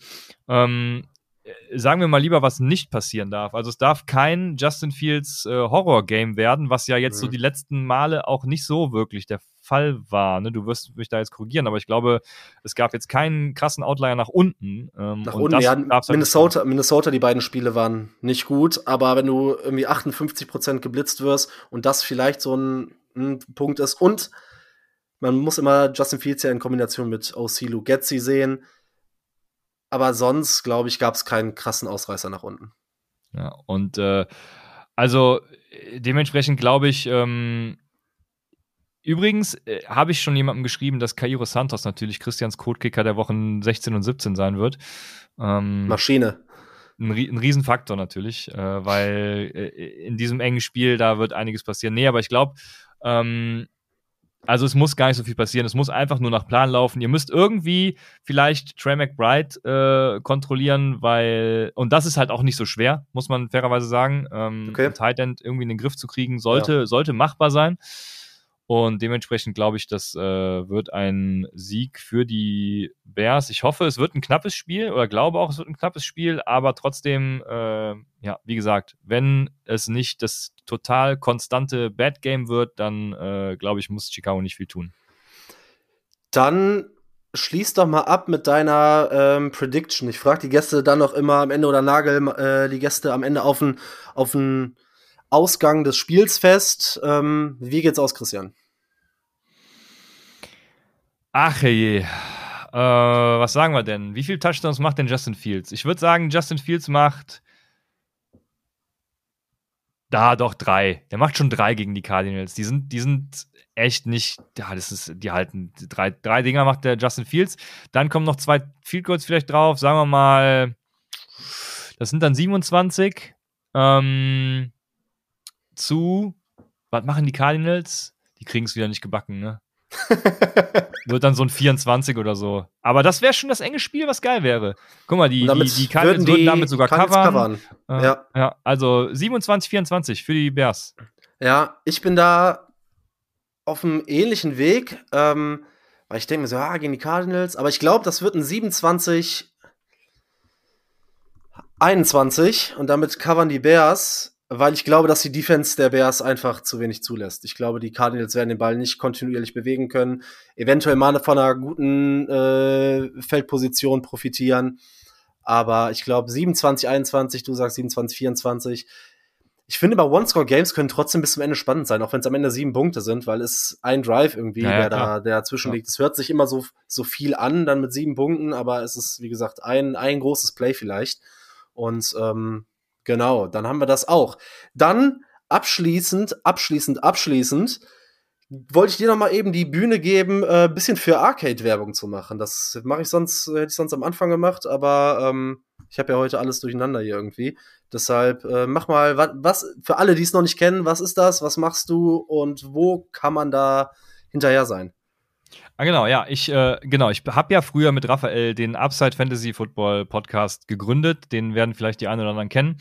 Sagen wir mal lieber, was nicht passieren darf. Also es darf kein Justin Fields Horror-Game werden, was ja jetzt so die letzten Male auch nicht so wirklich der Fall war. Ne? Du wirst mich da jetzt korrigieren, aber ich glaube, es gab jetzt keinen krassen Outlier nach unten. Minnesota, die beiden Spiele waren nicht gut, aber wenn du irgendwie 58% geblitzt wirst und das vielleicht so ein Punkt ist und man muss immer Justin Fields ja in Kombination mit OC Lugetzi sehen, aber sonst, glaube ich, gab es keinen krassen Ausreißer nach unten. Ja, und also dementsprechend glaube ich, übrigens habe ich schon jemandem geschrieben, dass Cairo Santos natürlich Christians Codekicker der Wochen 16 und 17 sein wird. Maschine. Ein Riesenfaktor natürlich, weil in diesem engen Spiel, da wird einiges passieren. Nee, aber ich glaube, also es muss gar nicht so viel passieren, es muss einfach nur nach Plan laufen. Ihr müsst irgendwie vielleicht Trey McBride kontrollieren, weil, und das ist halt auch nicht so schwer, muss man fairerweise sagen, ein Tight End irgendwie in den Griff zu kriegen, sollte machbar sein. Und dementsprechend glaube ich, das wird ein Sieg für die Bears. Ich hoffe, es wird ein knappes Spiel oder glaube auch, es wird ein knappes Spiel, aber trotzdem, ja, wie gesagt, wenn es nicht das total konstante Bad Game wird, dann glaube ich, muss Chicago nicht viel tun. Dann schließ doch mal ab mit deiner Prediction. Ich frage die Gäste dann noch immer am Ende oder nagel die Gäste am Ende auf einen Ausgang des Spiels fest. Wie geht's aus, Christian? Ach je. Was sagen wir denn? Wie viele Touchdowns macht denn Justin Fields? Ich würde sagen, Justin Fields macht doch 3. Der macht schon 3 gegen die Cardinals. Die sind echt nicht. Ja, die halten 3 Dinger macht der Justin Fields. Dann kommen noch 2 Field Goals vielleicht drauf. Sagen wir mal, das sind dann 27. Was machen die Cardinals? Die kriegen es wieder nicht gebacken, ne? Wird dann so ein 24 oder so. Aber das wäre schon das enge Spiel, was geil wäre. Guck mal, die Cardinals würden damit sogar covern. Ja, also 27-24 für die Bears. Ja, ich bin da auf einem ähnlichen Weg, weil ich denke mir so, gegen die Cardinals, aber ich glaube, das wird ein 27-21 und damit covern die Bears. weil ich glaube, dass die Defense der Bears einfach zu wenig zulässt. Ich glaube, die Cardinals werden den Ball nicht kontinuierlich bewegen können, eventuell mal von einer guten Feldposition profitieren, aber ich glaube 27-21, du sagst 27-24. Ich finde, bei One-Score-Games können trotzdem bis zum Ende spannend sein, auch wenn es am Ende 7 Punkte sind, weil es ein Drive irgendwie, der dazwischen liegt. Es hört sich immer so viel an, dann mit 7 Punkten, aber es ist, wie gesagt, ein großes Play vielleicht. Und genau, dann haben wir das auch. Dann abschließend, wollte ich dir noch mal eben die Bühne geben, ein bisschen für Arcade-Werbung zu machen. Das hätte ich sonst am Anfang gemacht, aber ich habe ja heute alles durcheinander hier irgendwie. Deshalb mach mal, was für alle, die es noch nicht kennen, was ist das, was machst du und wo kann man da hinterher sein? Ah, genau, ja, ich habe ja früher mit Raphael den Upside Fantasy Football Podcast gegründet, den werden vielleicht die einen oder anderen kennen.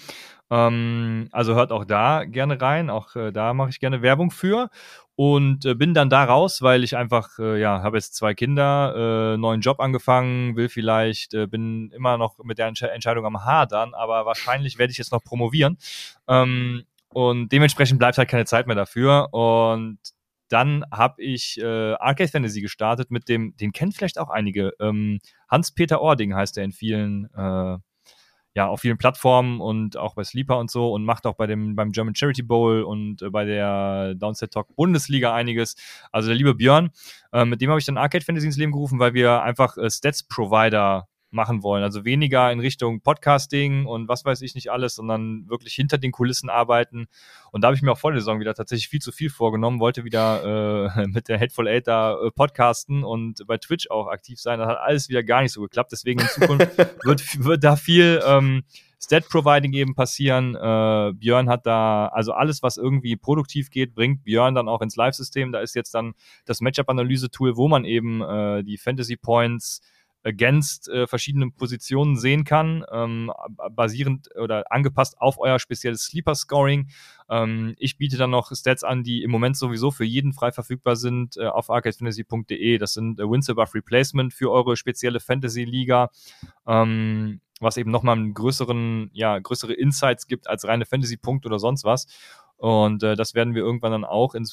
Also hört auch da gerne rein, auch da mache ich gerne Werbung für und bin dann da raus, weil ich einfach, habe jetzt 2 Kinder, neuen Job angefangen, will vielleicht, bin immer noch mit der Entscheidung am Hadern, aber wahrscheinlich werde ich jetzt noch promovieren und dementsprechend bleibt halt keine Zeit mehr dafür und dann habe ich Arcade Fantasy gestartet mit dem, den kennen vielleicht auch einige, Hans-Peter Ording heißt er in vielen auf vielen Plattformen und auch bei Sleeper und so und macht auch beim German Charity Bowl und bei der Downset Talk Bundesliga einiges. Also der liebe Björn, mit dem habe ich dann Arcade Fantasy ins Leben gerufen, weil wir einfach Stats-Provider machen wollen. Also weniger in Richtung Podcasting und was weiß ich nicht alles, sondern wirklich hinter den Kulissen arbeiten. Und da habe ich mir auch vor der Saison wieder tatsächlich viel zu viel vorgenommen, wollte wieder mit der Headful Eight da podcasten und bei Twitch auch aktiv sein. Das hat alles wieder gar nicht so geklappt. Deswegen in Zukunft wird da viel Stat-Providing eben passieren. Björn hat da, also alles, was irgendwie produktiv geht, bringt Björn dann auch ins Live-System. Da ist jetzt dann das Matchup-Analyse-Tool, wo man eben die Fantasy-Points ergänzt verschiedene Positionen sehen kann, basierend oder angepasst auf euer spezielles Sleeper-Scoring. Ich biete dann noch Stats an, die im Moment sowieso für jeden frei verfügbar sind auf arcadefantasy.de. Das sind Wins Above Replacement für eure spezielle Fantasy-Liga, was eben nochmal einen größere Insights gibt als reine Fantasy-Punkte oder sonst was. Und das werden wir irgendwann dann auch in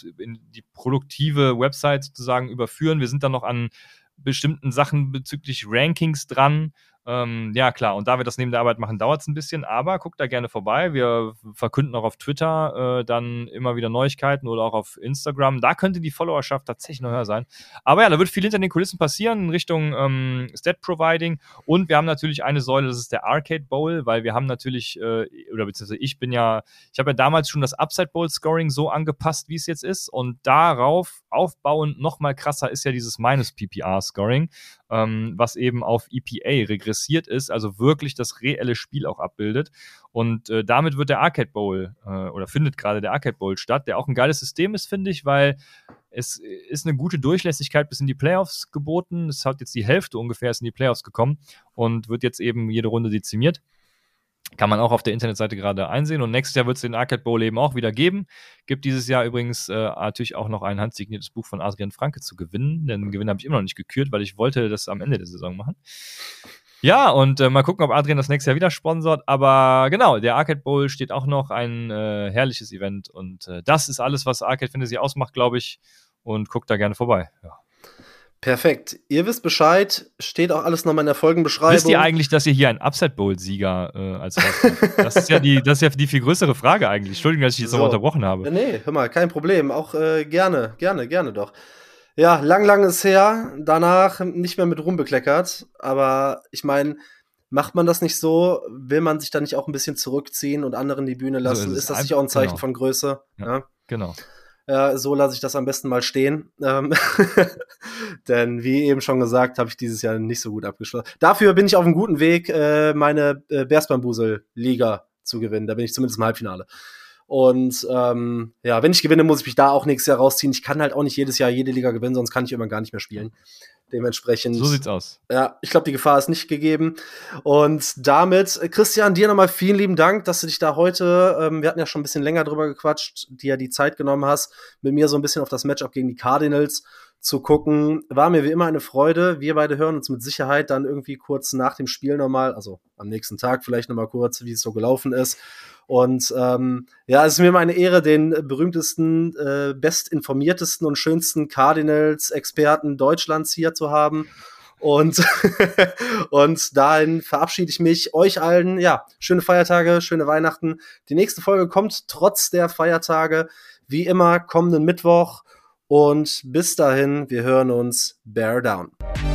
die produktive Website sozusagen überführen. Wir sind dann noch an bestimmten Sachen bezüglich Rankings dran. Und da wir das neben der Arbeit machen, dauert es ein bisschen, aber guckt da gerne vorbei. Wir verkünden auch auf Twitter dann immer wieder Neuigkeiten oder auch auf Instagram. Da könnte die Followerschaft tatsächlich noch höher sein. Aber ja, da wird viel hinter den Kulissen passieren in Richtung Stat-Providing. Und wir haben natürlich eine Säule, das ist der Arcade Bowl, weil wir haben natürlich, ich habe ja damals schon das Upside Bowl Scoring so angepasst, wie es jetzt ist. Und darauf aufbauend nochmal krasser ist ja dieses Minus-PPR-Scoring, was eben auf EPA regressiert ist, also wirklich das reelle Spiel auch abbildet. Und damit wird der Arcade Bowl, oder findet gerade der Arcade Bowl statt, der auch ein geiles System ist, finde ich, weil es ist eine gute Durchlässigkeit bis in die Playoffs geboten. Es hat jetzt die Hälfte ungefähr in die Playoffs gekommen und wird jetzt eben jede Runde dezimiert. Kann man auch auf der Internetseite gerade einsehen. Und nächstes Jahr wird es den Arcade Bowl eben auch wieder geben. Gibt dieses Jahr übrigens natürlich auch noch ein handsigniertes Buch von Adrian Franke zu gewinnen. Den Gewinn habe ich immer noch nicht gekürt, weil ich wollte das am Ende der Saison machen. Ja, und mal gucken, ob Adrian das nächste Jahr wieder sponsort. Aber genau, der Arcade Bowl steht auch noch, ein herrliches Event. Und das ist alles, was Arcade Fantasy ausmacht, glaube ich. Und guckt da gerne vorbei. Ja. Perfekt. Ihr wisst Bescheid, steht auch alles nochmal in der Folgenbeschreibung. Wisst ihr eigentlich, dass ihr hier einen Upset-Bowl-Sieger als habt? Das ist ja die viel größere Frage eigentlich. Entschuldigung, dass ich jetzt nochmal unterbrochen habe. Nee, hör mal, kein Problem. Auch gerne doch. Ja, lang ist her. Danach nicht mehr mit Ruhm bekleckert. Aber ich meine, macht man das nicht so, will man sich da nicht auch ein bisschen zurückziehen und anderen die Bühne lassen? So ist das nicht auch ein Zeichen von Größe? Ja. Genau. So lasse ich das am besten mal stehen. Denn wie eben schon gesagt, habe ich dieses Jahr nicht so gut abgeschlossen. Dafür bin ich auf einem guten Weg, meine Bears Bamboozle Liga zu gewinnen. Da bin ich zumindest im Halbfinale. Und wenn ich gewinne, muss ich mich da auch nächstes Jahr rausziehen. Ich kann halt auch nicht jedes Jahr jede Liga gewinnen, sonst kann ich irgendwann gar nicht mehr spielen. Dementsprechend. So sieht's aus. Ja, ich glaube, die Gefahr ist nicht gegeben. Und damit, Christian, dir nochmal vielen lieben Dank, dass du dich da heute, wir hatten ja schon ein bisschen länger drüber gequatscht, dir die Zeit genommen hast, mit mir so ein bisschen auf das Matchup gegen die Cardinals zu gucken. War mir wie immer eine Freude. Wir beide hören uns mit Sicherheit dann irgendwie kurz nach dem Spiel nochmal, also am nächsten Tag vielleicht nochmal kurz, wie es so gelaufen ist. Und ja, es ist mir mal eine Ehre, den berühmtesten, bestinformiertesten und schönsten Cardinals-Experten Deutschlands hier zu haben. Und, und dahin verabschiede ich mich. Euch allen, ja, schöne Feiertage, schöne Weihnachten. Die nächste Folge kommt trotz der Feiertage, wie immer, kommenden Mittwoch. Und bis dahin, wir hören uns. Bear down.